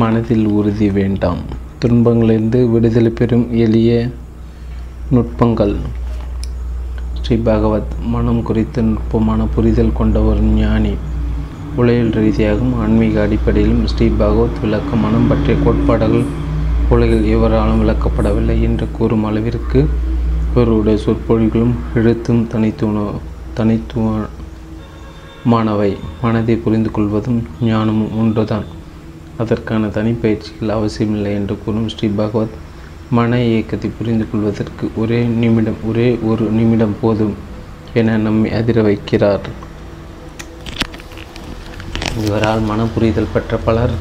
மனதில் உறுதி வேண்டாம். துன்பங்களிலிருந்து விடுதலை பெறும் எளிய நுட்பங்கள். ஸ்ரீ பகவத் மனம் குறித்த நுட்பமான புரிதல் கொண்ட ஒரு ஞானி. உலகில் ரீதியாகவும் ஆன்மீக அடிப்படையிலும் ஸ்ரீ பகவத் விளக்க மனம் பற்றிய கோட்பாடுகள் உலகில் எவராலும் விளக்கப்படவில்லை என்று கூறும் அளவிற்கு இவருடைய சொற்பொழிகளும் எழுத்தும் தனித்துவமானவை. மனதை புரிந்து கொள்வதும் ஞானமும் ஒன்றுதான், அதற்கான தனிப்பயிற்சிகள் அவசியமில்லை என்று கூறும் ஸ்ரீ பகவத், மன இயக்கத்தை புரிந்து கொள்வதற்கு ஒரே ஒரு நிமிடம் போதும் என நம்மை அதிர வைக்கிறார். இவரால் மன புரிதல் பெற்ற பலர்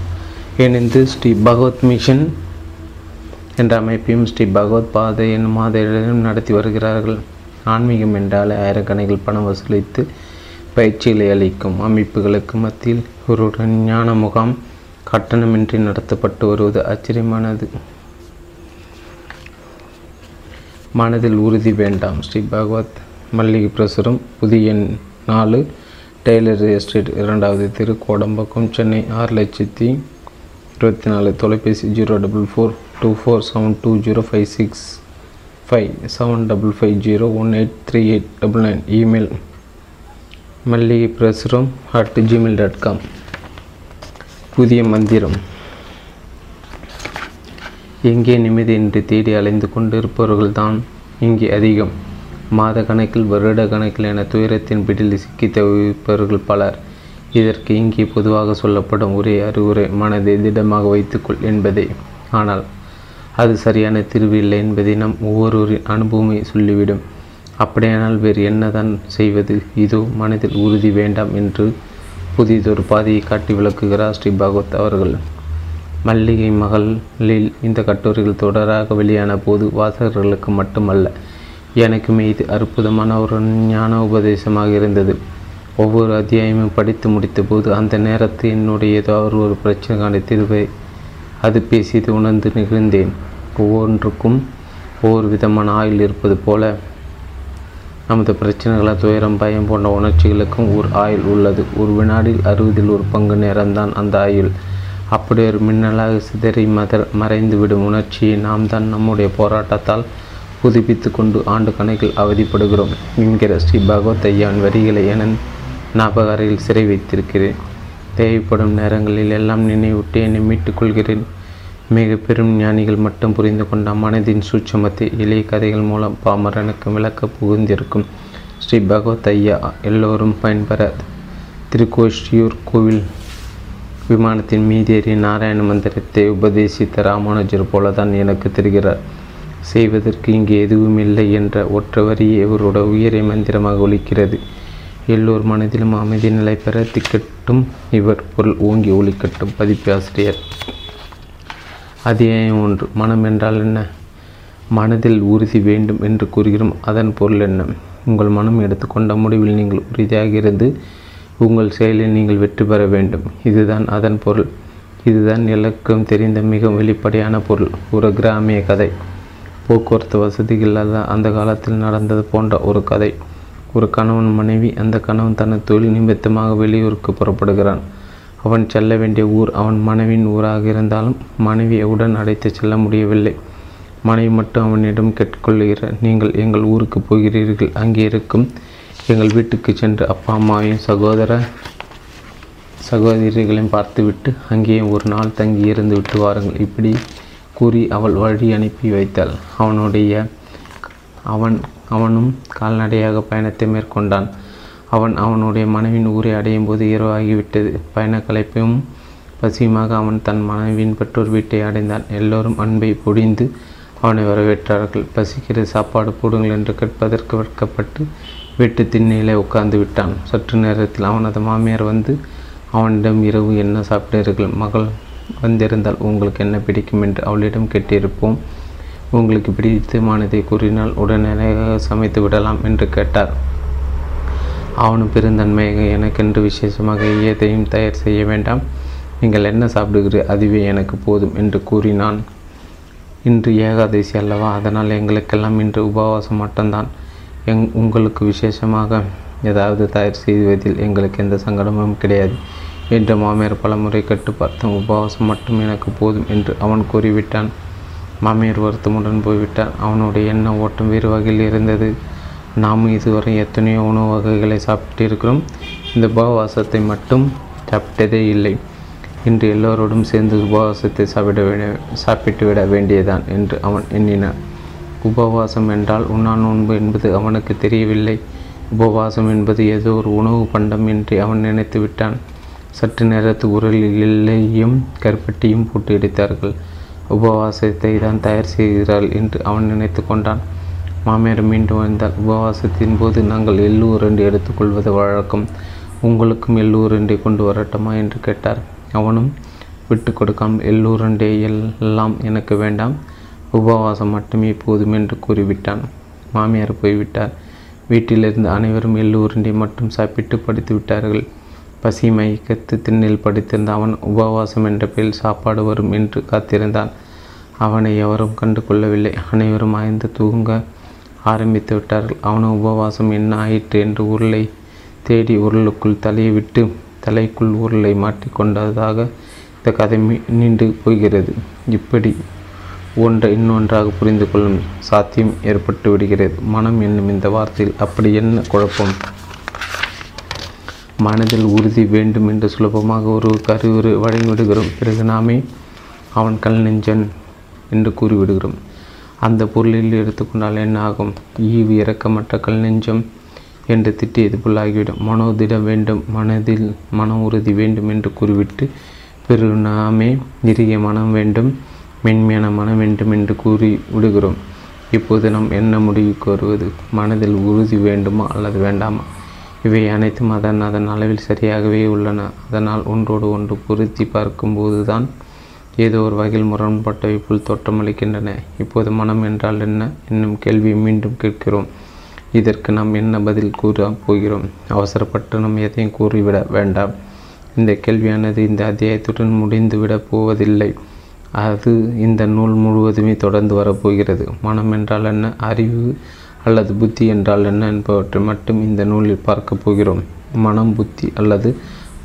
இணைந்து ஸ்ரீ பகவத் மிஷன் என்ற அமைப்பையும் ஸ்ரீ பகவத் பாதை என்னும் மாதிரியும் நடத்தி வருகிறார்கள். ஆன்மீகம் என்றால் ஆயிரக்கணக்கில் பணம் வசூலித்து பயிற்சிகளை அளிக்கும் அமைப்புகளுக்கு மத்தியில் இவருடன் ஞான முகாம் கட்டணமின்றி நடத்தப்பட்டு வருவது ஆச்சரியமானது. மனதில் உறுதி வேண்டாம். ஸ்ரீ பகவத் மல்லிகை பிரசுரம், புதிய 4, டெய்லர் எஸ்டேட், 2வது திரு, கோடம்பாக்கம், சென்னை 6,24,000. தொலைபேசி 04424720565, 7550183899. Email malligaprasuram@gmail.com. புதிய மந்திரம். எங்கே நிம்மதி என்று தேடி அலைந்து கொண்டு இருப்பவர்கள்தான் இங்கே அதிகம். மாத கணக்கில், வருட கணக்கில் என துயரத்தின் பிடியில் சிக்கி தவிப்பவர்கள் பலர். இதற்கு இங்கே பொதுவாக சொல்லப்படும் ஒரே அறிவுரை, மனதை திடமாக வைத்துக்கொள் என்பதே. ஆனால் அது சரியான தீர்வு இல்லை என்பதை நம் ஒவ்வொருவரின் அனுபவமே சொல்லிவிடும். அப்படியானால் வேறு என்னதான் செய்வது? இதோ மனதில் உறுதி வேண்டாம் என்று புதியதொரு பாதையை காட்டி விளக்குகிறார் ஸ்ரீ பகவத் அவர்கள். மல்லிகை மகளில் இந்த கட்டுரைகள் தொடராக வெளியான போது வாசகர்களுக்கு மட்டுமல்ல எனக்குமே இது அற்புதமான ஒரு ஞான உபதேசமாக இருந்தது. ஒவ்வொரு அத்தியாயமும் படித்து முடித்தபோது அந்த நேரத்து என்னுடைய ஏதாவது ஒரு பிரச்சனைக்கான தீர்வை அது பேசியது உணர்ந்து நிகழ்ந்தேன். ஒவ்வொன்றுக்கும் ஒவ்வொரு விதமான ஆயுள் இருப்பது போல நமது பிரச்சனைகளை, துயரம், பயம் போன்ற உணர்ச்சிகளுக்கும் ஒரு ஆயுள் உள்ளது. ஒரு வினாடியில் 60% நேரம்தான் அந்த ஆயுள். அப்படி ஒரு மின்னலாக சிதறி மறைந்துவிடும் உணர்ச்சியை நாம் தான் நம்முடைய போராட்டத்தால் புதுப்பித்து கொண்டு ஆண்டு கணக்கில் அவதிப்படுகிறோம் என்கிற ஸ்ரீ பகவத் ஐயாவின் வரிகளை என ஞாபகாரில் சிறை வைத்திருக்கிறேன். தேவைப்படும் நேரங்களில் எல்லாம் நினைவுட்டு என்னை மீட்டுக் கொள்கிறேன். மிக பெரும் ஞானிகள் மட்டும் புரிந்து கொண்ட மனதின் சூட்சமத்தை எளிய கதைகள் மூலம் பாமரனுக்கு விளக்க புகுந்திருக்கும் ஸ்ரீ பகவத் ஐயா எல்லோரும் பயன்பெற திருக்கோஷ்டியூர் கோவில் விமானத்தின் மீதேறி நாராயண மந்திரத்தை உபதேசித்த ராமானுஜர் போலதான் எனக்கு தெரிகிறார். செய்வதற்கு இங்கே எதுவும் இல்லை என்ற ஒற்றை வரியே இவரோட உயிரை மந்திரமாக ஒலிக்கிறது. எல்லோர் மனதிலும் அமைதி நிலை பெற திக்கட்டும் இவர் பொருள் ஓங்கி ஒலிக்கட்டும். பதிப்பாசிரியர். அத்தியாயம் 1. மனம் என்றால் என்ன? மனதில் உறுதி வேண்டும் என்று கூறுகிறோம், அதன் பொருள் என்ன? உங்கள் மனம் எடுத்துக்கொண்ட முடிவில் நீங்கள் உறுதியாக இருந்து உங்கள் செயலில் நீங்கள் வெற்றி பெற வேண்டும். இதுதான் அதன் பொருள். இதுதான் எல்லாருக்கும் தெரிந்த மிக வெளிப்படையான பொருள். ஒரு கிராமிய கதை. போக்குவரத்து வசதிகள் இல்லாத அந்த காலத்தில் நடந்தது போன்ற ஒரு கதை. ஒரு கணவன் மனைவி. அந்த கணவன் தனது தொழில் நிமித்தமாக வெளியூருக்கு புறப்படுகிறான். அவன் செல்ல வேண்டிய ஊர் அவன் மனைவியின் ஊராக இருந்தாலும் மனைவியுடன் அழைத்து செல்ல முடியவில்லை. மனைவி மட்டும் அவனிடம் கேட்டுக்கொள்கிறார், நீங்கள் எங்கள் ஊருக்கு போகிறீர்கள், அங்கே இருக்கும் எங்கள் வீட்டுக்கு சென்று அப்பா அம்மாவையும் சகோதரிகளையும் பார்த்துவிட்டு அங்கேயே ஒரு நாள் தங்கி இருந்து விட்டு வாருங்கள் இப்படி கூறி அவள் வழி அனுப்பி வைத்தாள். அவனும் கால்நடையாக பயணத்தை மேற்கொண்டான். அவனுடைய மனைவின் ஊரை அடையும் போது இரவாகிவிட்டது. பயண களைப்பையும் பசியுமாக அவன் தன் மனைவியின் பெற்றோர் வீட்டை அடைந்தான். எல்லோரும் அன்பை பொழிந்து அவனை வரவேற்றார்கள். பசிக்கிற சாப்பாடு போடுங்கள் என்று கேட்பதற்கு வெட்கப்பட்டு வீட்டு திண்ணையிலே உட்கார்ந்து விட்டான். சற்று நேரத்தில் அவனது மாமியார் வந்து அவனிடம், இரவு என்ன சாப்பிட்டீர்கள்? மகள் வந்திருந்தால் உங்களுக்கு என்ன பிடிக்கும் என்று அவளிடம் கேட்டிருப்போம். உங்களுக்கு பிடித்தமானதை கூறினால் உடனடியாக சமைத்து விடலாம் என்று கேட்டார். அவனும் பெருந்தன்மையாக, எனக்கென்று விசேஷமாக எதையும் தயார் செய்ய வேண்டாம், நீங்கள் என்ன சாப்பிடுகிறீர்கள் அதுவே எனக்கு போதும் என்று கூறினான். இன்று ஏகாதசி அல்லவா, அதனால் எங்களுக்கெல்லாம் இன்று உபவாசம் மட்டும்தான். உங்களுக்கு விசேஷமாக ஏதாவது தயார் செய்வதில் எங்களுக்கு எந்த சங்கடமும் கிடையாது. என்று மாமியார் பலமுறை கட்டு பார்த்தான். உபவாசம் மட்டும் எனக்கு போதும் என்று அவன் கூறிவிட்டான். மாமியார் வருத்தமுடன் போய்விட்டான். அவனுடைய எண்ண ஓட்டம் வேறு வகையில் இருந்தது. நாம் இதுவரை எத்தனையோ உணவு வகைகளை சாப்பிட்டிருக்கிறோம், இந்த உபவாசத்தை மட்டும் சாப்பிட்டதே இல்லை. இன்று எல்லோரோடும் சேர்ந்து உபவாசத்தை சாப்பிட்டுவிட வேண்டியதான் என்று அவன் எண்ணினான். உபவாசம் என்றால் உண்ணா நோன்பு என்பது அவனுக்கு தெரியவில்லை. உபவாசம் என்பது ஏதோ ஒரு உணவு பண்டம் என்று அவன் நினைத்து விட்டான். சற்று நேரத்து உரலில் எல்லையும் கருப்பட்டியும் போட்டு இடித்தார்கள். உபவாசத்தை தான் தயார் செய்கிறாள் என்று அவன் நினைத்து கொண்டான். மாமியார் மீண்டும் வந்தால், உபவாசத்தின் போது நாங்கள் எள்ளு உருண்டை எடுத்துக்கொள்வது வழக்கம், உங்களுக்கும் எள்ளு உருண்டை கொண்டு வரட்டுமா என்று கேட்டார். அவனும் விட்டு கொடுக்காமல், எள்ளு உருண்டை எல்லாம் எனக்கு வேண்டாம், உபவாசம் மட்டுமே போதும் என்று கூறிவிட்டான். மாமியார் போய்விட்டார். வீட்டிலிருந்து அனைவரும் எள்ளு உருண்டை மட்டும் சாப்பிட்டு படுத்து விட்டார்கள். பசி மயக்கத்து திண்ணில் படுத்திருந்த அவன் உபவாசம் என்ற பேரில் சாப்பாடு வரும் என்று காத்திருந்தான். அவனை எவரும் கண்டு கொள்ளவில்லை. அனைவரும் ஆய்ந்து தூங்க ஆரம்பித்து விட்டார்கள். அவனும் உபவாசம் என்ன ஆயிற்று என்று உருளை தேடி உருளுக்குள் தலையை விட்டு தலைக்குள் உருளை மாட்டிக்கொண்டதாக இந்த கதை நீண்டு போகிறது. இப்படி ஒன்றை இன்னொன்றாக புரிந்து கொள்ளும் சாத்தியம் ஏற்பட்டு விடுகிறது. மனம் என்னும் இந்த வார்த்தையில் அப்படி என்ன குழப்பம்? மனதில் உறுதி வேண்டும் என்று சுலபமாக ஒரு கருவுறு வழங்கிவிடுகிறோம். பிறகு நாமே அவன் கல் நெஞ்சன் என்று கூறிவிடுகிறோம். அந்த பொருளில் எடுத்துக்கொண்டால் என்ன ஆகும்? ஈவு இறக்கமற்ற கல் நெஞ்சம் என்று திட்டியது போலாகிவிடும். மனோதிட வேண்டும், மனதில் மன உறுதி வேண்டும் என்று கூறிவிட்டு பிறகு நாமே நிறைய மனம் வேண்டும், மென்மையான மனம் வேண்டும் என்று கூறி விடுகிறோம். இப்போது நாம் என்ன முடிவுக்கு வருவது? மனதில் உறுதி வேண்டுமா அல்லது வேண்டாமா? இவை அனைத்தும் அதன் அளவில் சரியாகவே உள்ளன. அதனால் ஒன்றோடு ஒன்று பொருத்தி பார்க்கும்போது தான் ஏதோ ஒரு வகையில் முரண்பட்டவை போல் தோற்றமளிக்கின்றன. இப்போது மனம் என்றால் என்ன என்னும் கேள்வியை மீண்டும் கேட்கிறோம். இதற்கு நாம் என்ன பதில் கூற போகிறோம்? அவசரப்பட்டு நாம் எதையும் கூறிவிட வேண்டாம். இந்த கேள்வியானது இந்த அத்தியாயத்துடன் முடிந்துவிடப் போவதில்லை. அது இந்த நூல் முழுவதுமே தொடர்ந்து வரப்போகிறது. மனம் என்றால் என்ன, அறிவு அல்லது புத்தி என்றால் என்ன என்பவற்றை மட்டும் இந்த நூலில் பார்க்கப் போகிறோம். மனம், புத்தி அல்லது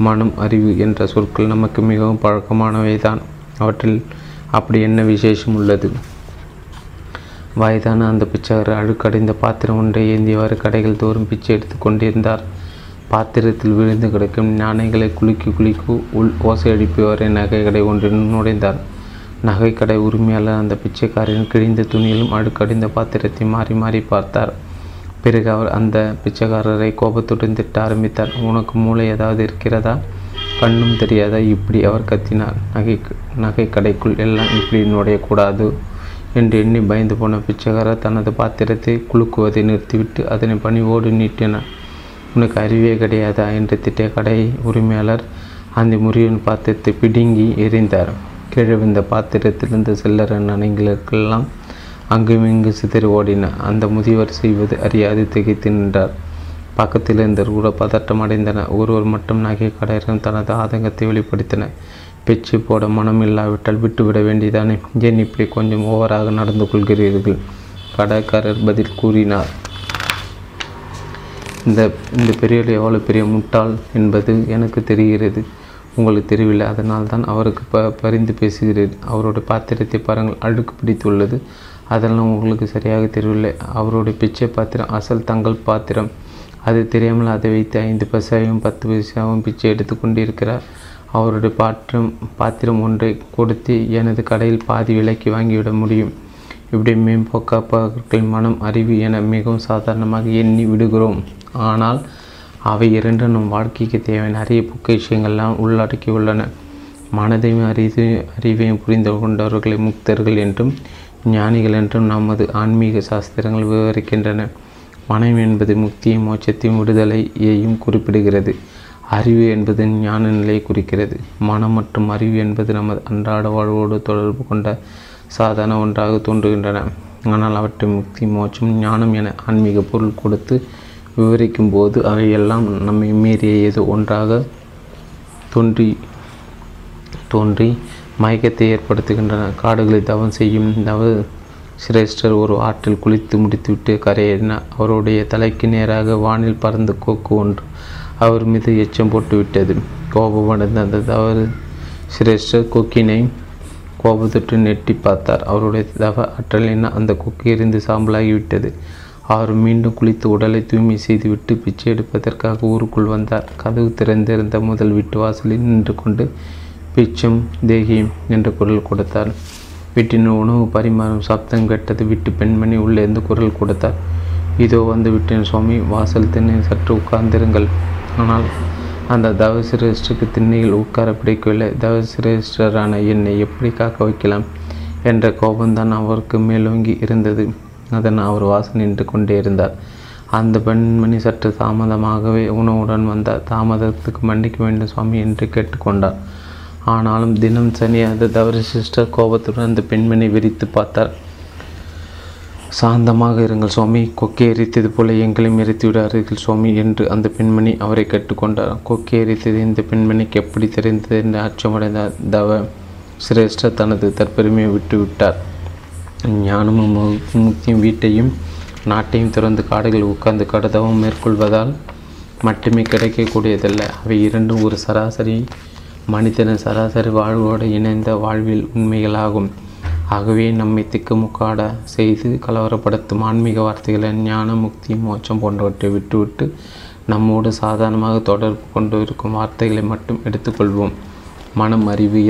மனம், அறிவு என்ற சொற்கள் நமக்கு மிகவும் பழக்கமானவை தான். அவற்றில் அப்படி என்ன விசேஷம் உள்ளது? வயதான அந்த பிச்சைக்காரர் அழுக்கடைந்த பாத்திரம் ஒன்றை ஏந்தியவாறு கடைகள் தோறும் பிச்சை எடுத்து கொண்டிருந்தார். பாத்திரத்தில் விழுந்து கிடக்கும் யானைகளை குலுக்கி உள் ஓசை அடிப்பவரை நகைக்கடை ஒன்றில் நுழைந்தார். நகைக்கடை உரிமையாளர் அந்த பிச்சைக்காரின் கிழிந்த துணியிலும் அடுக்கடிந்த பாத்திரத்தை மாறி மாறி பார்த்தார். பிறகு அவர் அந்த பிச்சைக்காரரை கோபத்துடன் திட்ட ஆரம்பித்தார். உனக்கு மூளை ஏதாவது இருக்கிறதா? கண்ணும் தெரியாதா? இப்படி அவர் கத்தினார். நகைக்கடைக்குள் எல்லாம் இப்படி நுழையக்கூடாது என்று எண்ணி பயந்து போன பிச்சைக்காரர் தனது பாத்திரத்தை குலுக்குவதை நிறுத்திவிட்டு அதனை பணிவோடு நீட்டினார். உனக்கு அறிவே கிடையாதா என்று திட்டிய கடை உரிமையாளர் அந்த முறியின் பாத்திரத்தை பிடுங்கி எறிந்தார். கீழே விழுந்த பாத்திரத்திலிருந்து சில்லற நனைங்களுக்கெல்லாம் அங்கும் இங்கு சிதறி ஓடின. அந்த முதியவர் செய்வது அறியாது திகைத்து நின்றார். பக்கத்தில் இருந்தவர் கூட பதட்டம் அடைந்தனர். ஒருவர் மட்டும் நகைக்கடையிடம் தனது ஆதங்கத்தை வெளிப்படுத்தின. பிச்சை போட மனம் இல்லாவிட்டால் விட்டுவிட வேண்டியதானே, ஏன் இப்படி கொஞ்சம் ஓவராக நடந்து கொள்கிறீர்கள்? கடைக்காரர் பதில் கூறினார். இந்த பெரியவர் எவ்வளோ பெரிய முட்டாள் என்பது எனக்கு தெரிகிறது, உங்களுக்கு தெரியவில்லை. அதனால் தான் அவருக்கு பரிந்து பேசுகிறேன். அவருடைய பாத்திரத்தை பாருங்கள், அழுக்கு பிடித்துள்ளது. அதெல்லாம் உங்களுக்கு சரியாக தெரியவில்லை. அவருடைய பிச்சை பாத்திரம் அசல் தங்கள் பாத்திரம். அது தெரியாமல் அதை வைத்து 5 பைசாவும் 10 பைசாவும் பிச்சை எடுத்து கொண்டிருக்கிறார். அவருடைய பாத்திரம் ஒன்றை கொடுத்து எனது கடையில் பாதி விலைக்கு வாங்கிவிட முடியும். இப்படி மேம்போக்காப்பாக்கள் மனம், அறிவு என மிகவும் சாதாரணமாக எண்ணி விடுகிறோம். ஆனால் அவை இரண்டு நம் வாழ்க்கைக்கு தேவையான நிறைய பொக்கிஷங்கள்லாம் உள்ளடக்கியுள்ளன. மனதையும் அறிவையும் புரிந்து கொண்டவர்களை முக்தர்கள் என்றும் ஞானிகள் என்றும் நமது ஆன்மீக சாஸ்திரங்கள் விவரிக்கின்றன. மனம் என்பது முக்தியும் மோட்சத்தையும் விடுதலையையும் குறிப்பிடுகிறது. அறிவு என்பது ஞான நிலையை குறிக்கிறது. மனம் மற்றும் அறிவு என்பது நமது அன்றாட வாழ்வோடு தொடர்பு கொண்ட சாதாரண ஒன்றாக தோன்றுகின்றன. ஆனால் அவற்றை முக்தி, மோட்சம், ஞானம் என ஆன்மீக பொருள் கொடுத்து விவரிக்கும் போது அவையெல்லாம் நம்மை மீறிய ஏதோ ஒன்றாக தோன்றி மயக்கத்தை ஏற்படுத்துகின்றன. காடுகளில் தவம் செய்யும் தவ சிரேஷ்டர் ஒரு ஆற்றில் குளித்து முடித்துவிட்டு கரையேறினார். அவருடைய தலைக்கு நேராக வானில் பறந்த கொக்கு ஒன்று அவர் மீது எச்சம் போட்டுவிட்டது. கோபமடைந்த அந்த தவறு சிரேஷ்டர் கொக்கினை கோபத்தொற்று நெட்டி பார்த்தார். அவருடைய தவ அற்றலின அந்த கொக்கி எரிந்து சாம்பலாகிவிட்டது. அவர் மீண்டும் குளித்து உடலை தூய்மை செய்துவிட்டு பிச்சை எடுப்பதற்காக ஊருக்குள் வந்தார். கதவு திறந்திருந்த முதல் வீட்டு வாசலில் நின்று கொண்டு பிச்சும் தேகியும் என்ற குரல் கொடுத்தார். வீட்டின் உணவு பரிமாறும் சப்தம் கேட்டது. வீட்டு பெண்மணி உள்ளேருந்து குரல் கொடுத்தார். இதோ வந்து விட்டேன் சுவாமி, வாசல் திண்ணையில் சற்று உட்கார்ந்திருங்கள். ஆனால் அந்த தவசிரேஷ்டருக்கு திண்ணையில் உட்கார பிடிக்கவில்லை. தவசிரேஷ்டரான என்னை எப்படி காக்க வைக்கலாம் என்ற கோபம்தான் அவருக்கு மேலோங்கி இருந்தது. அதன் அவர் வாசல் நின்று கொண்டே இருந்தார். அந்த பெண்மணி சற்று தாமதமாகவே உணவுடன் வந்தார். தாமதத்துக்கு மன்னிக்க வேண்டும் சுவாமி என்று கேட்டுக்கொண்டார். ஆனாலும் தினம் சனி அந்த தவசிரேஷ்டர் கோபத்துடன் அந்த பெண்மணி விரித்து பார்த்தார். சாந்தமாக இருங்கள் சுவாமி, கொக்கை எரித்தது போல எங்களையும் எரித்து விடாதீர்கள் சுவாமி என்று அந்த பெண்மணி அவரை கேட்டுக்கொண்டார். கொக்கை எரித்தது இந்த பெண்மணிக்கு எப்படி தெரிந்தது என்று அச்சமடைந்த தவ சிரேஷ்டர் தனது தற்பெருமையை விட்டுவிட்டார். ஞானமும் முக்தியும் வீட்டையும் நாட்டையும் திறந்து காடுகள் உட்கார்ந்து கடதவும் மேற்கொள்வதால் மட்டுமே கிடைக்கக்கூடியதல்ல. அவை இரண்டும் ஒரு சராசரி மனிதனின் சராசரி வாழ்வோடு இணைந்த வாழ்வில் உண்மைகளாகும். ஆகவே நம்மை திக்குமுக்காட செய்து கலவரப்படுத்தும் ஆன்மீக வார்த்தைகளை ஞான முக்தி மோட்சம் போன்றவற்றை விட்டுவிட்டு நம்மோடு சாதாரணமாக தொடர்பு கொண்டு இருக்கும் வார்த்தைகளை மட்டும் எடுத்துக்கொள்வோம். மனம், அறிவு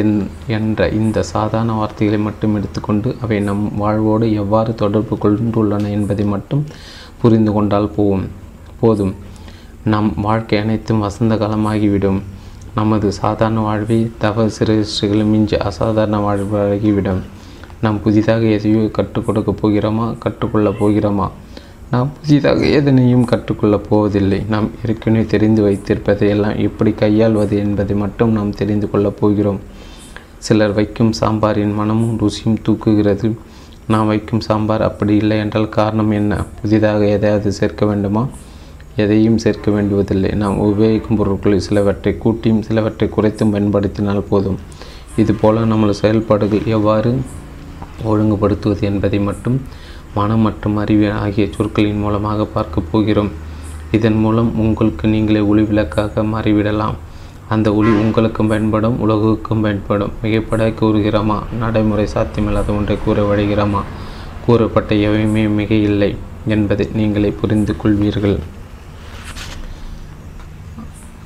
என்ற இந்த சாதாரண வார்த்தைகளை மட்டும் எடுத்துக்கொண்டு அவை நம் வாழ்வோடு எவ்வாறு தொடர்பு கொண்டுள்ளன என்பதை மட்டும் புரிந்து கொண்டால் போதும். நம் வாழ்க்கை அனைத்தும் வசந்த காலமாகிவிடும். நமது சாதாரண வாழ்வை தவ சிரேஷ்டர்கள் மிஞ்சி அசாதாரண வாழ்வாகிவிடும். நாம் புதிதாக எதையோ கற்றுக் கொடுக்கப் போகிறோமா? கற்றுக்கொள்ளப் போகிறோமா? நாம் புதிதாக எதனையும் கற்றுக்கொள்ளப் போவதில்லை. நாம் ஏற்கனவே தெரிந்து வைத்திருப்பதை எல்லாம் எப்படி கையாள்வது என்பதை மட்டும் நாம் தெரிந்து கொள்ளப் போகிறோம். சிலர் வைக்கும் சாம்பாரின் மனமும் ருசியும் தூக்குகிறது. நாம் வைக்கும் சாம்பார் அப்படி இல்லை என்றால் காரணம் என்ன? புதிதாக எதையாவது சேர்க்க வேண்டுமா? எதையும் சேர்க்க வேண்டுவதில்லை. நாம் உபயோகிக்கும் பொருட்களில் சிலவற்றை கூட்டியும் சிலவற்றை குறைத்தும் பயன்படுத்தினால் போதும். இதுபோல் நம்மளது செயல்பாடுகள் எவ்வாறு ஒழுங்குபடுத்துவது என்பதை மட்டும் மனம் மற்றும் அறிவு ஆகிய சொற்களின் மூலமாக பார்க்கப் போகிறோம். இதன் மூலம் உங்களுக்கு நீங்களே ஒளிவிளக்காக மாறிவிடலாம். அந்த ஒளி உங்களுக்கும் பயன்படும், உலகுக்கும் பயன்படும். மிகைப்பட கூறுகிறோமா? நடைமுறை சாத்தியமில்லாத ஒன்றை கூற வழிகிறோமா? கூறப்பட்ட எவையுமே மிக இல்லை என்பதை நீங்களே புரிந்து கொள்வீர்கள்.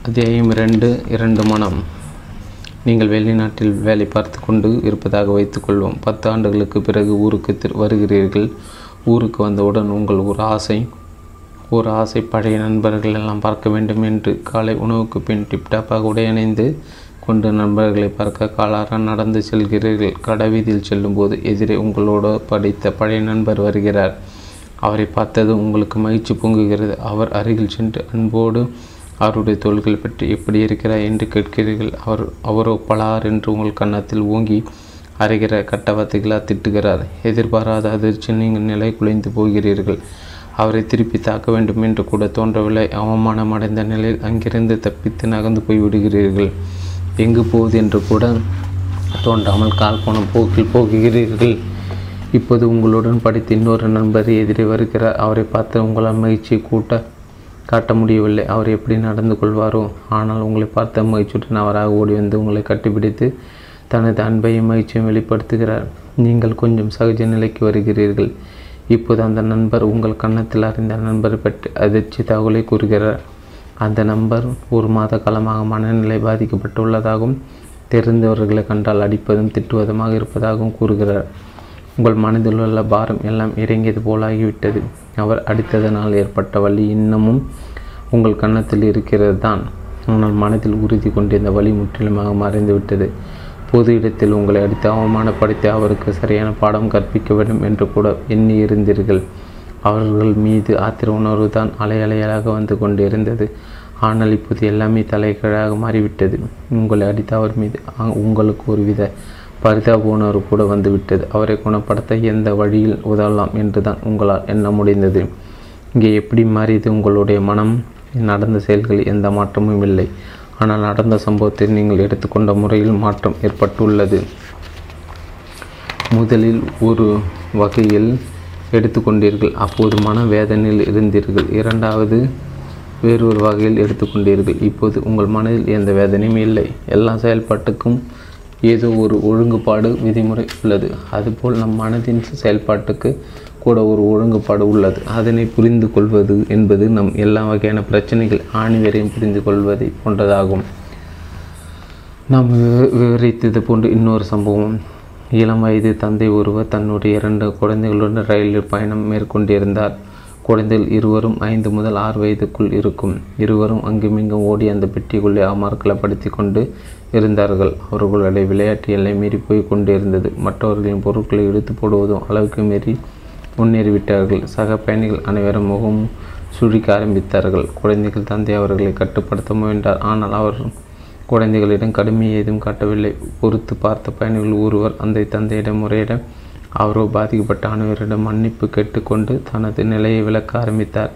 அத்தியாயம் 2. மனம். நீங்கள் வெளிநாட்டில் வேலை பார்த்து கொண்டு இருப்பதாக வைத்துக்கொள்வோம். 10 ஆண்டுகளுக்கு பிறகு ஊருக்கு வருகிறீர்கள். ஊருக்கு வந்தவுடன் உங்கள் ஒரு ஆசை பழைய நண்பர்கள் எல்லாம் பார்க்க வேண்டும் என்று காலை உணவுக்கு பின் டிப்டாப்பாக உடையணிந்து கொண்டு நண்பர்களை பார்க்க காலார நடந்து செல்கிறீர்கள். கடைவீதியில் செல்லும்போது எதிரே உங்களோடு படித்த பழைய நண்பர் வருகிறார். அவரை பார்த்தது உங்களுக்கு மகிழ்ச்சி பொங்குகிறது. அவர் அருகில் சென்று அன்போடு அவருடைய தோள்கள் பற்றி எப்படி இருக்கிறார் என்று கேட்கிறீர்கள். அவரோ பலார் என்று உங்கள் கன்னத்தில் ஓங்கி அறைகிற கட்டவாத்தைகளாக திட்டுகிறார். எதிர்பாராத அதிர்ச்சி நீங்கள் நிலை குலைந்து போகிறீர்கள். அவரை திருப்பி தாக்க வேண்டும் என்று கூட தோன்றவில்லை. அவமானம் அடைந்த நிலையில் அங்கிருந்து தப்பித்து நகர்ந்து போய்விடுகிறீர்கள். எங்கு போவது என்று கூட தோன்றாமல் கால் போன போக்கில் போகிறீர்கள். இப்போது உங்களுடன் படித்த இன்னொரு நண்பர் எதிரே வருகிறார். அவரை பார்த்து உங்களால் மகிழ்ச்சியை காட்ட முடியவில்லை. அவர் எப்படி நடந்து கொள்வாரோ? ஆனால் உங்களை பார்த்த மகிழ்ச்சியுடன் அவராக ஓடி வந்து உங்களை கட்டிப்பிடித்து தனது அன்பையும் மகிழ்ச்சியும் வெளிப்படுத்துகிறார். நீங்கள் கொஞ்சம் சகஜ நிலைக்கு வருகிறீர்கள். இப்போது அந்த நண்பர் உங்கள் கன்னத்தில் அறிந்த நண்பரை பற்றி அதிர்ச்சி தகவலை கூறுகிறார். அந்த நண்பர் 1 மாத காலமாக மனநிலை பாதிக்கப்பட்டுள்ளதாகவும் தெரிந்தவர்களை கண்டால் அடிப்பதும் திட்டுவதுமாக இருப்பதாகவும் கூறுகிறார். உங்கள் மனதில் உள்ள பாரம் எல்லாம் இறங்கியது போலாகிவிட்டது. அவர் அடித்ததனால் ஏற்பட்ட வலி இன்னமும் உங்கள் கன்னத்தில் இருக்கிறது தான். ஆனால் மனதில் உறுதி கொண்டிருந்த வலி முற்றிலுமாக மறைந்துவிட்டது. பொது இடத்தில் உங்களை அடித்து அவமானப்படுத்தி அவருக்கு சரியான பாடம் கற்பிக்க வேண்டும் என்று கூட எண்ணி இருந்தீர்கள். அவர்கள் மீது ஆத்திர உணர்வு தான் அலையலையாக வந்து கொண்டிருந்தது. ஆனால் இப்போது எல்லாமே தலைகீழாக மாறிவிட்டது. உங்களை அடித்த அவர் மீது உங்களுக்கு ஒருவித பரிதாப உணர்வு கூட வந்துவிட்டது. அவரை குணப்படுத்த எந்த வழியில் உதவலாம் என்று தான் உங்களால் எண்ண முடிந்தது. இங்கே எப்படி மாறியது? உங்களுடைய மனம் நடந்த செயல்களில் எந்த மாற்றமும் இல்லை. ஆனால் நடந்த சம்பவத்தை நீங்கள் எடுத்துக்கொண்ட முறையில் மாற்றம் ஏற்பட்டுள்ளது. முதலில் ஒரு வகையில் எடுத்துக்கொண்டீர்கள். அப்போது மன வேதனையில் இருந்தீர்கள். இரண்டாவது வேறு ஒரு வகையில் எடுத்துக்கொண்டீர்கள். இப்போது உங்கள் மனதில் எந்த வேதனையும் இல்லை. எல்லா செயல்பாட்டுக்கும் ஏதோ ஒரு ஒழுங்குபாடு விதிமுறை உள்ளது. அதுபோல் நம் மனதின் செயல்பாட்டுக்கு கூட ஒரு ஒழுங்குபாடு உள்ளது. அதனை புரிந்து கொள்வது என்பது நம் எல்லா வகையான பிரச்சனைகள் ஆணிவரையும் புரிந்து கொள்வதை போன்றதாகும். நாம் விவரித்தது போன்று இன்னொரு சம்பவம். இளம் வயது தந்தை ஒருவர் தன்னுடைய 2 குழந்தைகளுடன் ரயிலில் பயணம் மேற்கொண்டிருந்தார். குழந்தைகள் இருவரும் 5 முதல் 6 வயதுக்குள் இருக்கும். இருவரும் அங்குமிங்கும் ஓடி அந்த பெட்டிக்குள்ளே அமர்களை படுத்தி கொண்டு இருந்தார்கள். அவர்களுடைய விளையாட்டு எல்லை மீறி போய் கொண்டிருந்தது. மற்றவர்களின் பொருட்களை இழுத்து போடுவதும் அளவுக்கு மீறி முன்னேறிவிட்டார்கள். சக பயணிகள் அனைவரும் முகம் சுழிக்க ஆரம்பித்தார்கள். குழந்தைகள் தந்தை அவர்களை கட்டுப்படுத்த முயன்றார். ஆனால் அவர் குழந்தைகளிடம் கடுமையை எதுவும் காட்டவில்லை. பொறுத்து பார்த்த பயணிகள் ஒருவர் அந்த தந்தையிடம் முறையிட அவரோ பாதிக்கப்பட்ட அனைவரிடம் மன்னிப்பு கேட்டுக்கொண்டு தனது நிலையை விளக்க ஆரம்பித்தார்.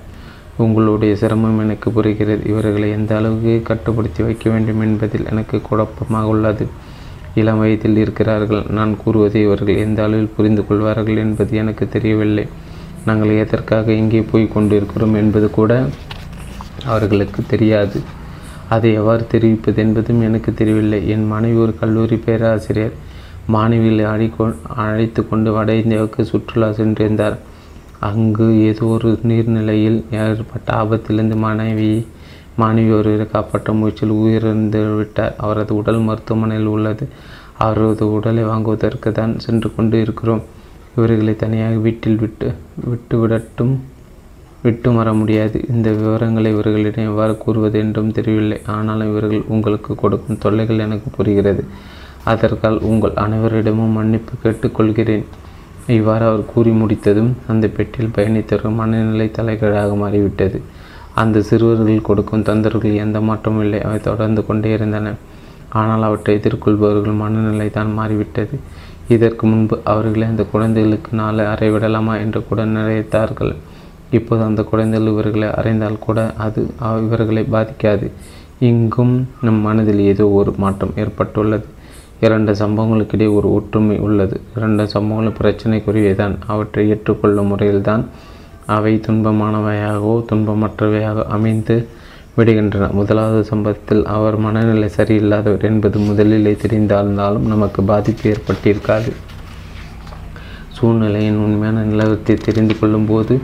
உங்களுடைய சிரமம் எனக்கு புரிகிறது. இவர்களை எந்த அளவுக்கு கட்டுப்படுத்தி வைக்க வேண்டும் என்பதில் எனக்கு குழப்பமாக உள்ளது. இளம் வயதில் இருக்கிறார்கள். நான் கூறுவதை இவர்கள் எந்த அளவில் புரிந்து கொள்வார்கள் என்பது எனக்கு தெரியவில்லை. நாங்கள் எதற்காக இங்கே போய் கொண்டிருக்கிறோம் என்பது கூட அவர்களுக்கு தெரியாது. அதை எவ்வாறு தெரிவிப்பது என்பதும் எனக்கு தெரியவில்லை. என் மனைவி ஒரு கல்லூரி பேராசிரியர். மாணவிகளை அழைத்து கொண்டு வட இந்தியாவுக்கு சுற்றுலா சென்றிருந்தார். அங்கு ஏதோ ஒரு நீர்நிலையில் ஏற்பட்ட ஆபத்திலிருந்து மாணவி ஒருவரை காப்பாற்ற முயற்சியில் உயிரிழந்து விட்டார். அவரது உடல் மருத்துவமனையில் உள்ளது. அவரது உடலை வாங்குவதற்கு தான் சென்று கொண்டு இருக்கிறோம். இவர்களை தனியாக வீட்டில் விட்டு வர முடியாது. இந்த விவரங்களை இவர்களிடம் எவ்வாறு கூறுவது என்றும் தெரியவில்லை. ஆனால் இவர்கள் உங்களுக்கு கொடுக்கும் தொல்லைகள் எனக்கு புரிகிறது. அதற்கால் உங்கள் அனைவரிடமும் மன்னிப்பு கேட்டுக்கொள்கிறேன். இவ்வாறு அவர் கூறி முடித்ததும் அந்த பெட்டியில் பயணித்தவர்கள் மனநிலை தலைகீழாக மாறிவிட்டது. அந்த சிறுவர்கள் கொடுக்கும் தொந்தரவுகள் எந்த மாற்றமும் இல்லை. அவை தொடர்ந்து கொண்டே இருந்தன. ஆனால் அவற்றை எதிர்கொள்பவர்கள் மனநிலை தான் மாறிவிட்டது. இதற்கு முன்பு அவர்களை அந்த குழந்தைகளுக்கு நாளை அறை விடலாமா என்று கூட நினைத்தார்கள். இப்போது அந்த குழந்தைகள் இவர்களை அறைந்தால் கூட அது இவர்களை பாதிக்காது. இங்கும் நம் மனதில் ஏதோ ஒரு மாற்றம் ஏற்பட்டுள்ளது. 2 சம்பவங்களுக்கிடையே ஒரு ஒற்றுமை உள்ளது. 2 சம்பவங்களும் பிரச்சனைக்குரியதான். அவற்றை ஏற்றுக்கொள்ளும் முறையில்தான் அவை துன்பமானவையாகவோ துன்பமற்றவையாக அமைந்து விடுகின்றன. முதலாவது சம்பவத்தில் அவர் மனநிலை சரியில்லாதவர் என்பது முதலிலே தெரிந்தாலும் நமக்கு பாதிப்பு ஏற்பட்டிருக்காது. சூழ்நிலையின் உண்மையான நிலவரத்தை தெரிந்து கொள்ளும் போது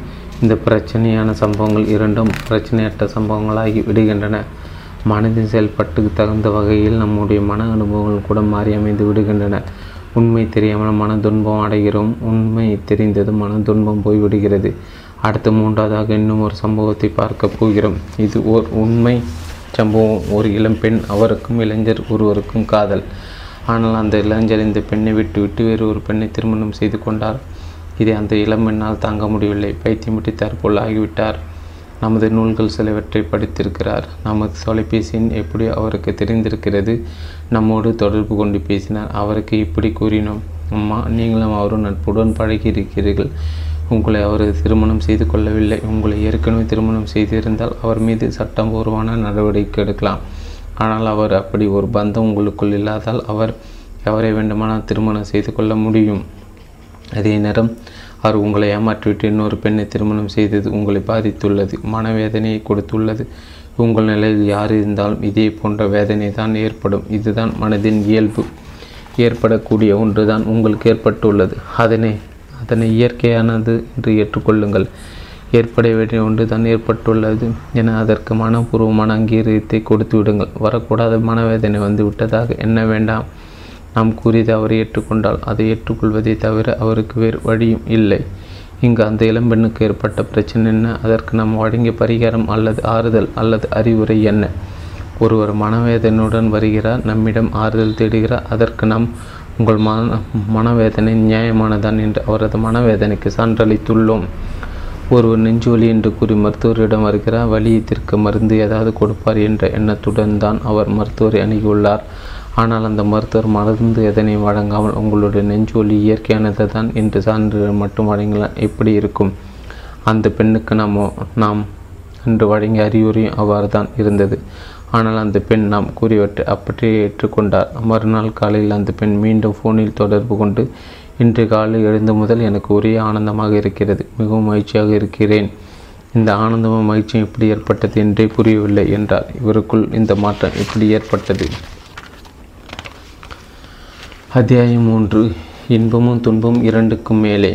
இந்த பிரச்சனையான சம்பவங்கள் 2ம் பிரச்சனையற்ற சம்பவங்களாகி விடுகின்றன. மனதின் செயல்பாட்டுக்கு தகுந்த வகையில் நம்முடைய மன அனுபவங்கள் கூட மாறி அமைந்து விடுகின்றன. உண்மை தெரியாமல் மன துன்பம் அடைகிறோம். உண்மை தெரிந்ததும் மன துன்பம் போய்விடுகிறது. அடுத்து 3வதாக இன்னும் ஒரு சம்பவத்தை பார்க்க போகிறோம். இது ஓர் உண்மை சம்பவம். ஒரு இளம் பெண், அவருக்கும் இளைஞர் ஒருவருக்கும் காதல். ஆனால் அந்த இளைஞர் இந்த பெண்ணை விட்டுவிட்டு வேறு ஒரு பெண்ணை திருமணம் செய்து கொண்டார். இதை அந்த இளம் பெண்ணால் தாங்க முடியவில்லை. பைத்தியமிட்டு தற்போல் ஆகிவிட்டார். நமது நூல்கள் சிலவற்றை படித்திருக்கிறார். நமது தொலைபேசியின் எப்படி அவருக்கு தெரிந்திருக்கிறது. நம்மோடு தொடர்பு கொண்டு பேசினார். அவருக்கு இப்படி கூறினோம், அம்மா, நீங்களும் அவரும் நட்புடன் பழகி இருக்கிறீர்கள். உங்களை அவர் திருமணம் செய்து கொள்ளவில்லை. உங்களை ஏற்கனவே திருமணம் செய்திருந்தால் அவர் மீது சட்டபூர்வமான நடவடிக்கை எடுக்கலாம். ஆனால் அவர் அப்படி ஒரு பந்தம் உங்களுக்குள் இல்லாதால் அவர் எவரை வேண்டுமானால் திருமணம் செய்து கொள்ள முடியும். அதே நேரம் அவர் உங்களை ஏமாற்றிவிட்டு இன்னொரு பெண்ணை திருமணம் செய்தது உங்களை பாதித்துள்ளது, மனவேதனையை கொடுத்துள்ளது. உங்கள் நிலையில் யார் இருந்தாலும் இதே போன்ற வேதனை தான் ஏற்படும். இதுதான் மனதின் இயல்பு. ஏற்படக்கூடிய ஒன்று தான் உங்களுக்கு ஏற்பட்டுள்ளது. அதனை இயற்கையானது என்று ஏற்றுக்கொள்ளுங்கள். ஏற்பட வேண்டிய ஒன்று தான் ஏற்பட்டுள்ளது என அதற்கு மனப்பூர்வமான அங்கீகாரத்தை கொடுத்து விடுங்கள். வரக்கூடாத மனவேதனை வந்து விட்டதாக என்ன வேண்டாம். நாம் கூறியதை அவரை ஏற்றுக்கொண்டால் அதை ஏற்றுக்கொள்வதை தவிர அவருக்கு வேறு வழியும் இல்லை. இங்கு அந்த இளம்பெண்ணுக்கு ஏற்பட்ட பிரச்சனை என்ன? அதற்கு நாம் வழங்கிய பரிகாரம் அல்லது ஆறுதல் அல்லது அறிவுரை என்ன? ஒருவர் மனவேதனையுடன் வருகிறார், நம்மிடம் ஆறுதல் தேடுகிறார். அதற்கு நாம் உங்கள் மனவேதனை நியாயமானதான் என்று அவரது மனவேதனைக்கு சான்றளித்துள்ளோம். ஒருவர் நெஞ்சு வலி என்று கூறி மருத்துவரிடம் வருகிறார். வலியை தீர்க்க மருந்து ஏதாவது கொடுப்பார் என்ற எண்ணத்துடன் தான் அவர் மருத்துவரை அணுகியுள்ளார். ஆனால் அந்த மருத்துவர் மருந்து எதனை வழங்காமல் உங்களுடைய நெஞ்சு ஒலி இயற்கையானது தான் என்று சான்று மட்டும் வழங்கலாம். எப்படி இருக்கும்? அந்த பெண்ணுக்கு நாம் அன்று வழங்கிய அறிவுரையும் அவ்வாறு தான் இருந்தது. ஆனால் அந்த பெண் நாம் கூறியவற்றை அப்படியே ஏற்றுக்கொண்டார். மறுநாள் காலையில் அந்த பெண் மீண்டும் ஃபோனில் தொடர்பு கொண்டு, இன்று காலை எழுந்த முதல் எனக்கு ஒரே ஆனந்தமாக இருக்கிறது, மிகவும் மகிழ்ச்சியாக இருக்கிறேன். இந்த ஆனந்தமும் மகிழ்ச்சியும் எப்படி ஏற்பட்டது என்றே புரியவில்லை என்றார். இவருக்குள் இந்த மாற்றம் எப்படி ஏற்பட்டது? அத்தியாயம் 3. இன்பமும் துன்பமும் 2க்கும் மேலே.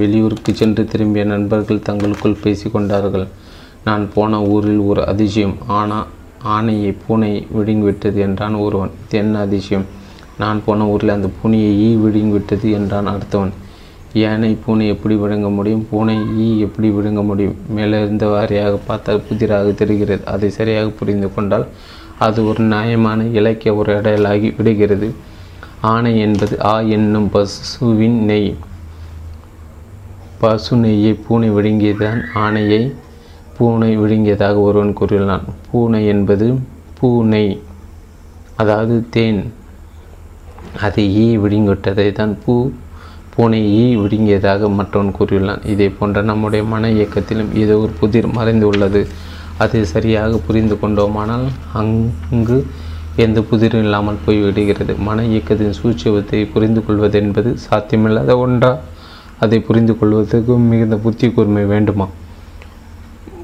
வெளியூருக்கு சென்று திரும்பிய நண்பர்கள் தங்களுக்குள் பேசி கொண்டார்கள். நான் போன ஊரில் ஒரு அதிசயம். ஆனையை பூனை விழுங்கிவிட்டது என்றான் ஒருவன். இது என்ன அதிசயம்? நான் போன ஊரில் அந்த பூனையை ஈ விழுங்கிவிட்டது என்றான் அடுத்தவன். யானை பூனை எப்படி விழுங்க முடியும்? பூனை ஈ எப்படி விழுங்க முடியும்? மேலே இருந்த வாரியாக பார்த்தால் புதிராக தெரிகிறது. அதை சரியாக புரிந்து கொண்டால் அது ஒரு நியாயமான இலக்கிய உரையாடலாகி விடுகிறது. ஆனை என்பது ஆ என்னும் பசுவின் நெய். பசு நெய்யை பூனை விழுங்கியதான் ஆனையை பூனை விழுங்கியதாக ஒருவன் கூறினான். பூனை என்பது பூ நெய், அதாவது தேன். அதை ஈ விழுங்கிவிட்டதை தான் பூனை ஈ விழுங்கியதாக மற்றவன் கூறியுள்ளான். இதே போன்ற நம்முடைய மன இயக்கத்திலும் ஏதோ ஒரு புதிர் மறைந்து உள்ளது. அதை சரியாக புரிந்து கொண்டோமானால் அங்கு எந்த புதிரும் இல்லாமல் போய்விடுகிறது. மன இயக்கத்தின் சூட்சுமத்தை புரிந்து கொள்வது என்பது சாத்தியமில்லாத ஒன்றா? அதை புரிந்து கொள்வதற்கும் மிகுந்த புத்தி கூர்மை வேண்டுமா?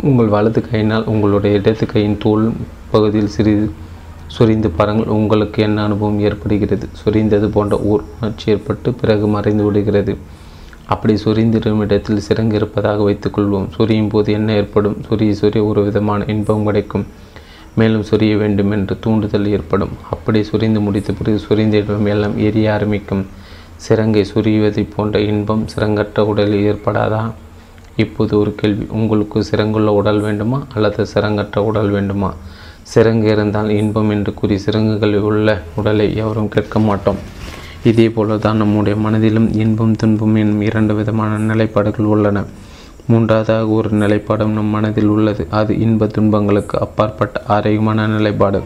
உங்கள் வலது கையினால் உங்களுடைய இடது கையின் தோல் பகுதியில் சிறிது சொரிந்து பாருங்கள். உங்களுக்கு என்ன அனுபவம் ஏற்படுகிறது? சொரிந்தது போன்ற ஓர் உணர்ச்சி ஏற்பட்டு பிறகு மறைந்து விடுகிறது. அப்படி சொரிந்திடும் இடத்தில் சிறங்கு இருப்பதாக வைத்துக்கொள்வோம். சொரியும் போது என்ன ஏற்படும்? சொரிய ஒரு விதமான இன்பம் கிடைக்கும். மேலும் சொரிய வேண்டும் என்று தூண்டுதல் ஏற்படும். அப்படி சொரிந்து முடித்த பிறகு சொரிந்திடும் எல்லாம் எரிய ஆரம்பிக்கும். சிறங்கை சொரிவதை போன்ற இன்பம் சிறங்கற்ற உடலில் ஏற்படாதா? இப்போது ஒரு கேள்வி. உங்களுக்கு சிறங்குள்ள உடல் வேண்டுமா அல்லது சிறங்கற்ற உடல் வேண்டுமா? சிறங்கு இருந்தால் இன்பம் என்று கூறி சிறங்குகள் உள்ள உடலை எவரும் கேட்க மாட்டோம். இதே போல தான் நம்முடைய மனதிலும் இன்பம் துன்பம் என்னும் 2 விதமான நிலைப்பாடுகள் உள்ளன. 3வதாக ஒரு நிலைப்பாடும் நம் மனதில் உள்ளது. அது இன்ப துன்பங்களுக்கு அப்பாற்பட்ட ஆரோக்கியமான நிலைப்பாடு.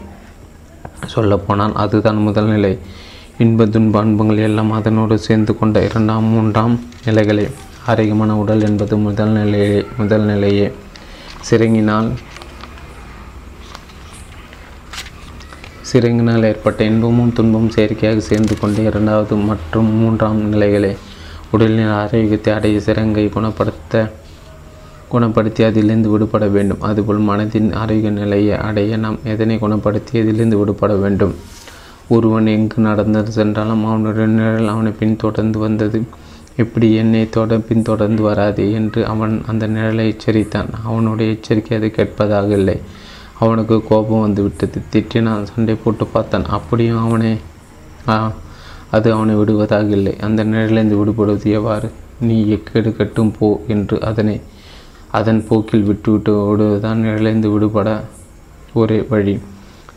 சொல்லப்போனால் அதுதான் முதல் நிலை. இன்ப துன்ப அன்பங்கள் எல்லாம் அதனோடு சேர்ந்து கொண்ட 2ஆம் 3ஆம் நிலைகளே. ஆரோக்கியமான உடல் என்பது முதல் நிலையே. சிறங்கினால் ஏற்பட்ட இன்பமும் துன்பமும் செயற்கையாக சேர்ந்து கொண்டு 2வது மற்றும் 3ஆம் நிலைகளே. உடலின் ஆரோக்கியத்தை அடைய சிறங்கை குணப்படுத்தி அதிலிருந்து விடுபட வேண்டும். அதுபோல் மனதின் ஆரோக்கிய நிலையை அடைய நாம் எதனை குணப்படுத்தி அதிலிருந்து விடுபட வேண்டும்? ஒருவன் எங்கு நடந்தது சென்றாலும் அவனுடைய நிழல் அவனை பின்தொடர்ந்து வந்தது. எப்படி என்னை பின்தொடர்ந்து வராது என்று அவன் அந்த நிழலை எச்சரித்தான். அவனுடைய எச்சரிக்கை அது கேட்பதாக இல்லை. அவனுக்கு கோபம் வந்துவிட்டது. திட்டினான், சண்டை போட்டு பார்த்தான். அப்படியும் அது அவனை விடுவதாக இல்லை. அந்த நிழலிருந்து விடுபடுவது எவ்வாறு? நீ எக்கேடு கட்டும் போ என்று அதன் போக்கில் விட்டுவிட்டு விடுவதுதான் நிழலிருந்து விடுபட ஒரே வழி.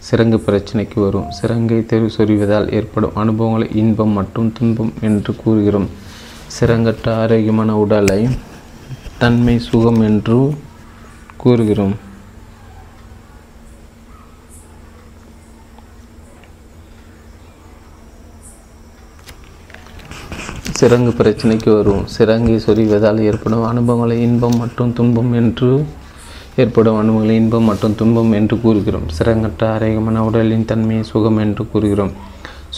சிறங்கு பிரச்சனைக்கு வரும். சிறங்கை சொறிவதால் ஏற்படும் அனுபவங்களை இன்பம் மற்றும் துன்பம் என்று கூறுகிறோம். சிறங்கற்ற ஆரோக்கியமான உடலை தன்மை சுகம் என்று கூறுகிறோம். சிறங்கு பிரச்சனைக்கு வரும். சிறங்கை சொறிவதால் ஏற்படும் அனுபவங்களை இன்பம் மற்றும் துன்பம் என்று கூறுகிறோம். சிறங்கற்ற ஆரோக்கியமான உடலின் தன்மையை சுகம் என்று கூறுகிறோம்.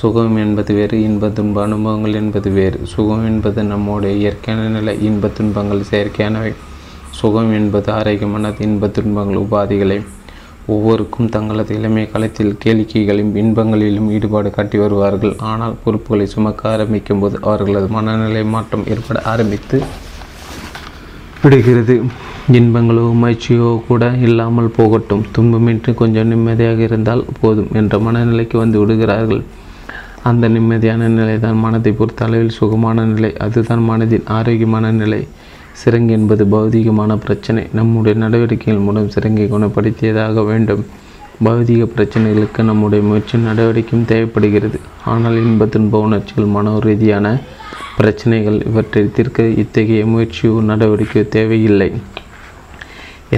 சுகம் என்பது வேறு, இன்ப துன்ப அனுபவங்கள் என்பது வேறு. சுகம் என்பது நம்முடைய இயற்கையான நிலை, இன்ப துன்பங்கள் செயற்கையானவை. சுகம் என்பது ஆரோக்கியமான இன்ப துன்பங்கள் உபாதிகளை. ஒவ்வொருக்கும் தங்களது இளமை காலத்தில் கேளிக்கைகளிலும் இன்பங்களிலும் ஈடுபாடு காட்டி வருவார்கள். ஆனால் பொறுப்புகளை சுமக்க ஆரம்பிக்கும் போது அவர்களது மனநிலை மாற்றம் ஏற்பட ஆரம்பித்து விடுகிறது. இன்பங்களோ மகிழ்ச்சியோ கூட இல்லாமல் போகட்டும், துன்பமின்றி கொஞ்சம் நிம்மதியாக இருந்தால் போதும் என்ற மனநிலைக்கு வந்து விடுகிறார்கள். அந்த நிம்மதியான நிலை தான் மனதை பொறுத்த அளவில் சுகமான நிலை. அதுதான் மனதின் ஆரோக்கியமான நிலை. சிறங்கு என்பது பௌதிகமான பிரச்சனை. நம்முடைய நடவடிக்கைகள் மூலம் சிறங்கை குணப்படுத்தியதாக வேண்டும். பௌதிக பிரச்சனைகளுக்கு நம்முடைய முயற்சி நடவடிக்கையும் தேவைப்படுகிறது. ஆனால் இன்ப துன்ப உணர்ச்சிகள் மனோ ரீதியான பிரச்சனைகள், இவற்றை தீர்க்க இத்தகைய முயற்சியோ நடவடிக்கையோ தேவையில்லை.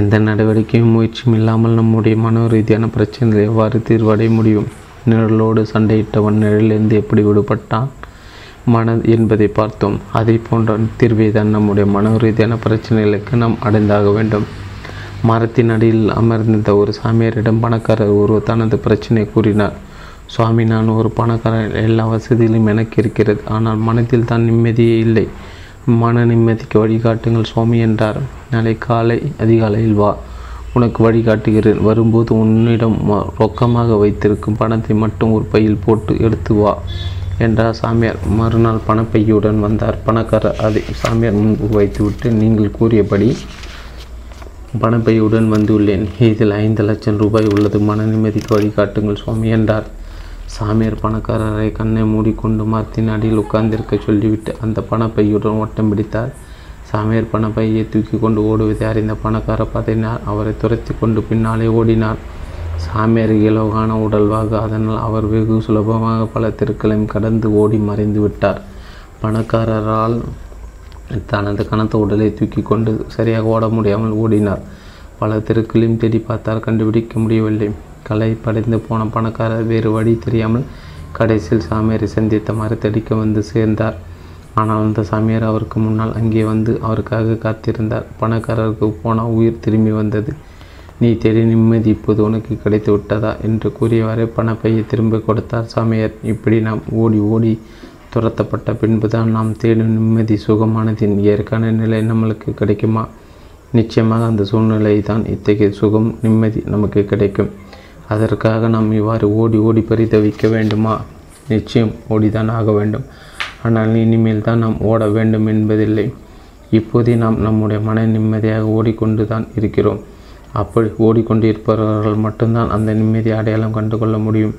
எந்த நடவடிக்கையும் முயற்சியும் இல்லாமல் நம்முடைய மனோ ரீதியான பிரச்சனைகள் எவ்வாறு தீர்வடைய முடியும்? நிழலோடு சண்டையிட்டவன் நிழலிருந்து எப்படி விடுபட்டான் மனம் என்பதை பார்த்தோம். அதை போன்ற தீர்வை தான் நம்முடைய மன ரீதியான பிரச்சனைகளுக்கு நாம் அடைந்தாக வேண்டும். மரத்தின் அடியில் அமர்ந்த ஒரு சாமியாரிடம் பணக்காரர் ஒருவர் தனது பிரச்சனையை கூறினார். சுவாமி, நான் ஒரு பணக்காரர், எல்லா வசதியிலும் எனக்கு இருக்கிறது. ஆனால் மனத்தில் தான் நிம்மதியே இல்லை. மன நிம்மதிக்கு வழிகாட்டுங்கள் சுவாமி என்றார். நாளை காலை அதிகாலையில் வா, உனக்கு வழிகாட்டுகிறேன். வரும்போது உன்னிடம் ரொக்கமாக வைத்திருக்கும் பணத்தை மட்டும் ஒரு பையில் போட்டு எடுத்து வா என்றார் சாமியார். மறுநாள் பணப்பையுடன் வந்தார். பணக்காரர் அதை சாமியார் முன்பு வைத்துவிட்டு, நீங்கள் கூறியபடி பணப்பையுடன் வந்துள்ளேன், இதில் 5,00,000 ரூபாய் உள்ளது, மன நிம்மதிக்கு வழிகாட்டுங்கள் சுவாமி என்றார். சாமியார் பணக்காரரை கண்ணை மூடிக்கொண்டு மரத்தின் அடியில் உட்கார்ந்திருக்க சொல்லிவிட்டு அந்த பணப்பையுடன் ஓட்டம் பிடித்தார். சாமியார் பணப்பையை தூக்கி கொண்டு ஓடுவதை அறிந்த பணக்கார பதறினார். அவரை துரத்தி கொண்டு பின்னாலே ஓடினார். சாமியார் இலவான உடல்வாக, அதனால் அவர் வெகு சுலபமாக பல தெருக்களையும் கடந்து ஓடி மறைந்து விட்டார். பணக்காரரால் தனது கனத்த உடலை தூக்கி கொண்டு சரியாக ஓட முடியாமல் ஓடினார். பல தெருக்களையும் தேடி பார்த்தார், கண்டுபிடிக்க முடியவில்லை. களை படைந்து போன பணக்காரர் வேறு வழி தெரியாமல் கடைசியில் சாமியாரை சந்தித்த மரத்தடிக்க வந்து சேர்ந்தார். ஆனால் அந்த சாமியார் அவருக்கு முன்னால் அங்கே வந்து அவருக்காக காத்திருந்தார். பணக்காரருக்கு போன உயிர் திரும்பி வந்தது. நீ தேடி நிம்மதி இப்போது உனக்கு கிடைத்து விட்டதா என்று கூறியவாறே பணப்பையை திரும்ப கொடுத்தார் சாமியார். இப்படி நாம் ஓடி ஓடி துரத்தப்பட்ட பின்புதான் நாம் தேடும் நிம்மதி சுகமானதின் இயற்கையான நிலை நம்மளுக்கு கிடைக்குமா? நிச்சயமாக அந்த சூழ்நிலை தான் இத்தகைய சுகம் நிம்மதி நமக்கு கிடைக்கும். அதற்காக நாம் இவ்வாறு ஓடி ஓடி பரிதவிக்க வேண்டுமா? நிச்சயம் ஓடிதான் ஆக வேண்டும். ஆனால் இனிமேல் தான் நாம் ஓட வேண்டும் என்பதில்லை. இப்போதே நாம் நம்முடைய மன நிம்மதியாக ஓடிக்கொண்டு தான் இருக்கிறோம். அப்படி ஓடிக்கொண்டு இருப்பவர்கள் மட்டும்தான் அந்த நிம்மதியை அடையாளம் கண்டுகொள்ள முடியும்.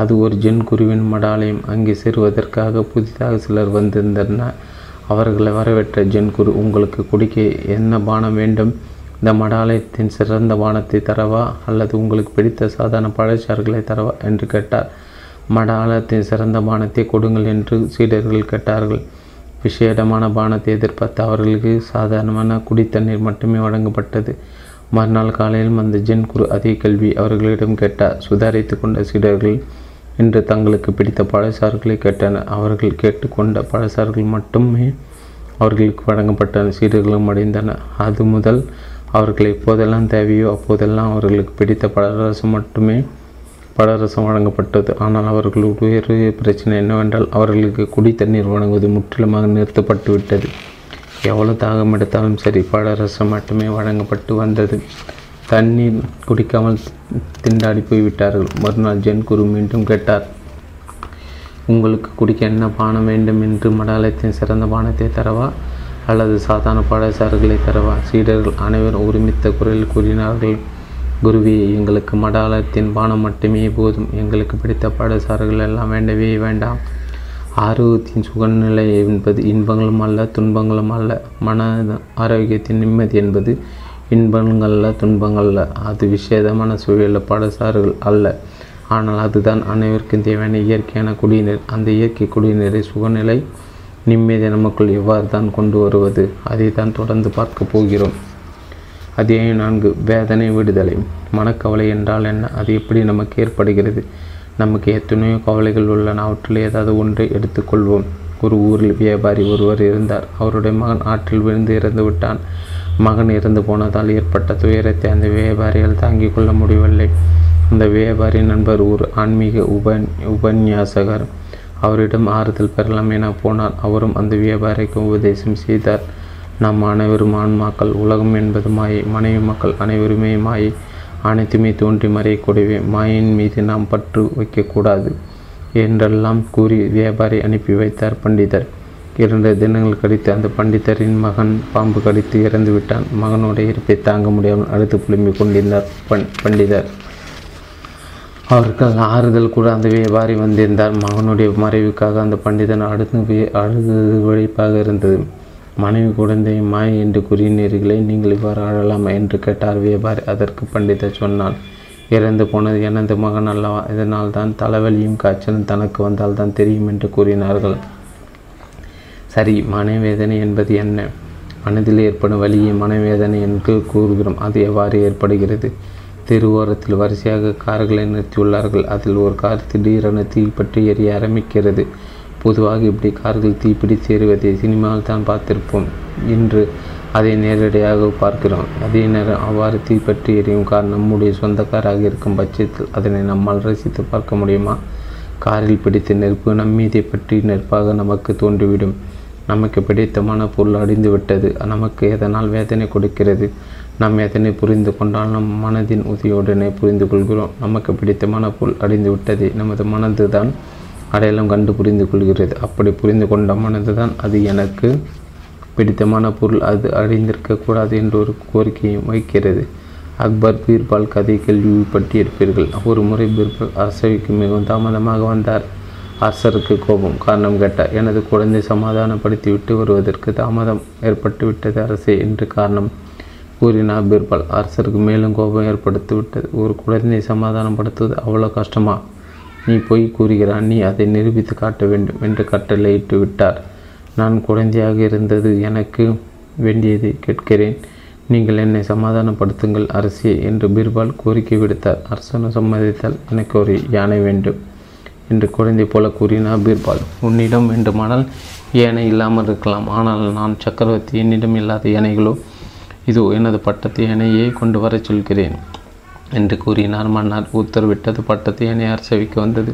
அது ஒரு ஜென் குருவின் மடாலயம். அங்கே சேருவதற்காக புதிதாக சிலர் வந்திருந்தனர். அவர்களை வரவேற்ற ஜென் குரு, உங்களுக்கு குடிக்க என்ன பானம் வேண்டும்? இந்த மடாலயத்தின் சிறந்த பானத்தை தரவா அல்லது உங்களுக்கு பிடித்த சாதாரண பழச்சாறுகளை தரவா என்று கேட்டார். மடாலயத்தின் சிறந்த பானத்தை கொடுங்கள் என்று சீடர்கள் கேட்டார்கள். விசேடமான பானத்தை எதிர்பார்த்த அவர்களுக்கு சாதாரணமான குடித்தண்ணீர் மட்டுமே வழங்கப்பட்டது. மறுநாள் காலையில் அந்த ஜென் குரு அதே கேள்வி அவர்களிடம் கேட்டார். சுதாரித்து கொண்ட சீடர்கள் இன்று தங்களுக்கு பிடித்த பழச்சாறுகளை கேட்டனர். அவர்கள் கேட்டுக்கொண்ட பழச்சாறுகள் மட்டுமே அவர்களுக்கு வழங்கப்பட்டன. சீடர்களும் அடைந்தன. அது முதல் அவர்கள் எப்போதெல்லாம் தேவையோ அப்போதெல்லாம் அவர்களுக்கு பிடித்த பழரசம் மட்டுமே பழரசம் வழங்கப்பட்டது. ஆனால் அவர்களுடைய பிரச்சனை என்னவென்றால் அவர்களுக்கு குடி தண்ணீர் வழங்குவது முற்றிலுமாக நிறுத்தப்பட்டு விட்டது. எவ்வளோ தாகம் எடுத்தாலும் சரி, பழரசம் மட்டுமே வழங்கப்பட்டு வந்தது. தண்ணீர் குடிக்காமல் திண்டாடி போய்விட்டார்கள். மறுநாள் ஜென் குரு மீண்டும் கேட்டார். உங்களுக்கு குடிக்க என்ன பானம் வேண்டும் என்று? மடாலயத்தின் சிறந்த பானத்தை தரவா அல்லது சாதாரண பழச்சாறுகளை தரவா? சீடர்கள் அனைவரும் ஒருமித்த குரலில் கூறினார்கள். குருவி, எங்களுக்கு மடாலயத்தின் பானம் மட்டுமே போதும். எங்களுக்கு பிடித்த பழச்சாறுகள் எல்லாம் வேண்டவே வேண்டாம். ஆரோக்கியத்தின் சுகநிலை என்பது இன்பங்களும் அல்ல துன்பங்களும் அல்ல. மன ஆரோக்கியத்தின் நிம்மதி என்பது இன்பங்கள துன்பங்கள்ல, அது விசேதமான சூழலில் பழசாறுகள் அல்ல. ஆனால் அதுதான் அனைவருக்கும் தேவையான இயற்கையான குடிநீர். அந்த இயற்கை குடிநீரை சுகநிலை நிம்மதி நமக்குள் எவ்வாறு தான் கொண்டு வருவது, அதை தான் தொடர்ந்து பார்க்க போகிறோம். அத்தியாயம் 4, வேதனை விடுதலை. மனக்கவலை என்றால் என்ன? அது எப்படி நமக்கு ஏற்படுகிறது? நமக்கு எத்தனையோ கவலைகள் உள்ளன. அவற்றில் ஏதாவது ஒன்றை எடுத்துக்கொள்வோம். ஒரு ஊரில் வியாபாரி ஒருவர் இருந்தார். அவருடைய மகன் ஆற்றில் விழுந்து இறந்து விட்டான். மகன் இறந்து போனதால் ஏற்பட்ட துயரத்தை அந்த வியாபாரியால் தாங்கிக் கொள்ள முடியவில்லை. அந்த வியாபாரி நண்பர் ஒரு ஆன்மீக உபன்யாசகர். அவரிடம் ஆறுதல் பெறலாம் என போனார். அவரும் அந்த வியாபாரிக்கு உபதேசம் செய்தார். நாம் அனைவரும் ஆன்மாக்கள். உலகம் என்பது மாயை. மனைவி மக்கள் அனைவருமே மாயை. அனைத்துமே தோன்றி மறையக்கூடியவை. மாயின் மீது நாம் பற்று வைக்கக்கூடாது என்றெல்லாம் கூறி வியாபாரி அனுப்பி வைத்தார் பண்டிதர். 2 தினங்கள் கழித்து அந்த பண்டிதரின் மகன் பாம்பு கடித்து இறந்து விட்டான். மகனுடைய இருப்பை தாங்க முடியாமல் அடுத்து புலம்பிக் கொண்டிருந்தார் பண்டிதர். அவர்கள் ஆறுதல் கூட அந்த வியாபாரி வந்திருந்தார். மகனுடைய மறைவுக்காக அந்த பண்டிதன் அழுது விழிப்பாக இருந்தது. மனைவி குழந்தை மாயை என்று கூறிய நேர்களை நீங்கள் இவ்வாறு ஆழலாமா என்று கேட்டார் வியாபாரி. அதற்கு பண்டிதர் சொன்னான், இறந்து போனது எனது மகன் அல்லவா, இதனால் தான் தலைவலியும் காய்ச்சலும் தனக்கு வந்தால் தான் தெரியும் என்று கூறினார்கள். சரி, மனவேதனை என்பது என்ன? மனதில் ஏற்படும் வலியை மனவேதனை என்று கூறுகிறோம். அது எவ்வாறு ஏற்படுகிறது? தெருவோரத்தில் வரிசையாக கார்களை நிறுத்தியுள்ளார்கள். அதில் ஒரு கார் திடீரென தீப்பற்றி எரிய ஆரம்பிக்கிறது. பொதுவாக இப்படி கார்கள் தீப்பிடித்து எறிவதை சினிமாவில் தான் பார்த்திருப்போம். இன்று அதை நேரடியாக பார்க்கிறோம். அதே நேரம் அவ்வாறு தீப்பற்றி எரியும் கார் நம்முடைய சொந்த காராக இருக்கும் பட்சத்தில் அதனை நம்மால் ரசித்து பார்க்க முடியுமா? காரில் பிடித்த நெருப்பு நம்மீதை பற்றி நெருப்பாக நமக்கு தோன்றிவிடும். நமக்கு பிடித்தமான பொருள் அடிந்துவிட்டது. நமக்கு எதனால் வேதனை கொடுக்கிறது? நாம் எதனை புரிந்து கொண்டால் நம் மனதின் உதவியுடனே புரிந்து கொள்கிறோம். நமக்கு பிடித்தமான பொருள் அடிந்து விட்டதை நமது மனது தான் அடையாளம் கண்டு புரிந்து கொள்கிறது. அப்படி புரிந்து கொண்ட மனது தான் அது எனக்கு பிடித்தமான பொருள், அது அழிந்திருக்கக்கூடாது என்ற ஒரு கோரிக்கையும் வைக்கிறது. அக்பர் பீர்பால் கதை கேள்விப்பட்டிருப்பீர்கள். ஒரு முறை பீர்பால் அரசவைக்கு மிகவும் தாமதமாக வந்தார். அரசருக்கு கோபம். காரணம் கேட்டார். எனது குழந்தை சமாதானப்படுத்திவிட்டு வருவதற்கு தாமதம் ஏற்பட்டுவிட்டது அரசே என்று காரணம் கூறினார் பீர்பால். அரசருக்கு மேலும் கோபம் ஏற்படுத்தி விட்டது. ஒரு குழந்தையை சமாதானப்படுத்துவது அவ்வளோ கஷ்டமா? நீ போய் கூறுகிறான், நீ அதை நிரூபித்து காட்ட வேண்டும் என்று கட்டளையிட்டு விட்டார். நான் குழந்தையாக இருந்தது, எனக்கு வேண்டியதை கேட்கிறேன், நீங்கள் என்னை சமாதானப்படுத்துங்கள் அரசே என்று பீர்பால் கோரிக்கை விடுத்தார். அரசனும் சம்மதித்தால் எனக்கு ஒரு யானை வேண்டும் என்று குழந்தை போல கூறினார் பீர்பால். உன்னிடம் வேண்டுமானால் யானை இல்லாமல் இருக்கலாம், ஆனால் நான் சக்கரவர்த்தி, என்னிடம் இல்லாத யானைகளோ இதோ எனது பட்டத்து யானையை கொண்டு வர சொல்கிறேன் என்று கூறினார் மன்னர். உத்தரவிட்டது. பட்டத்து யானை அரசவைக்கு வந்தது.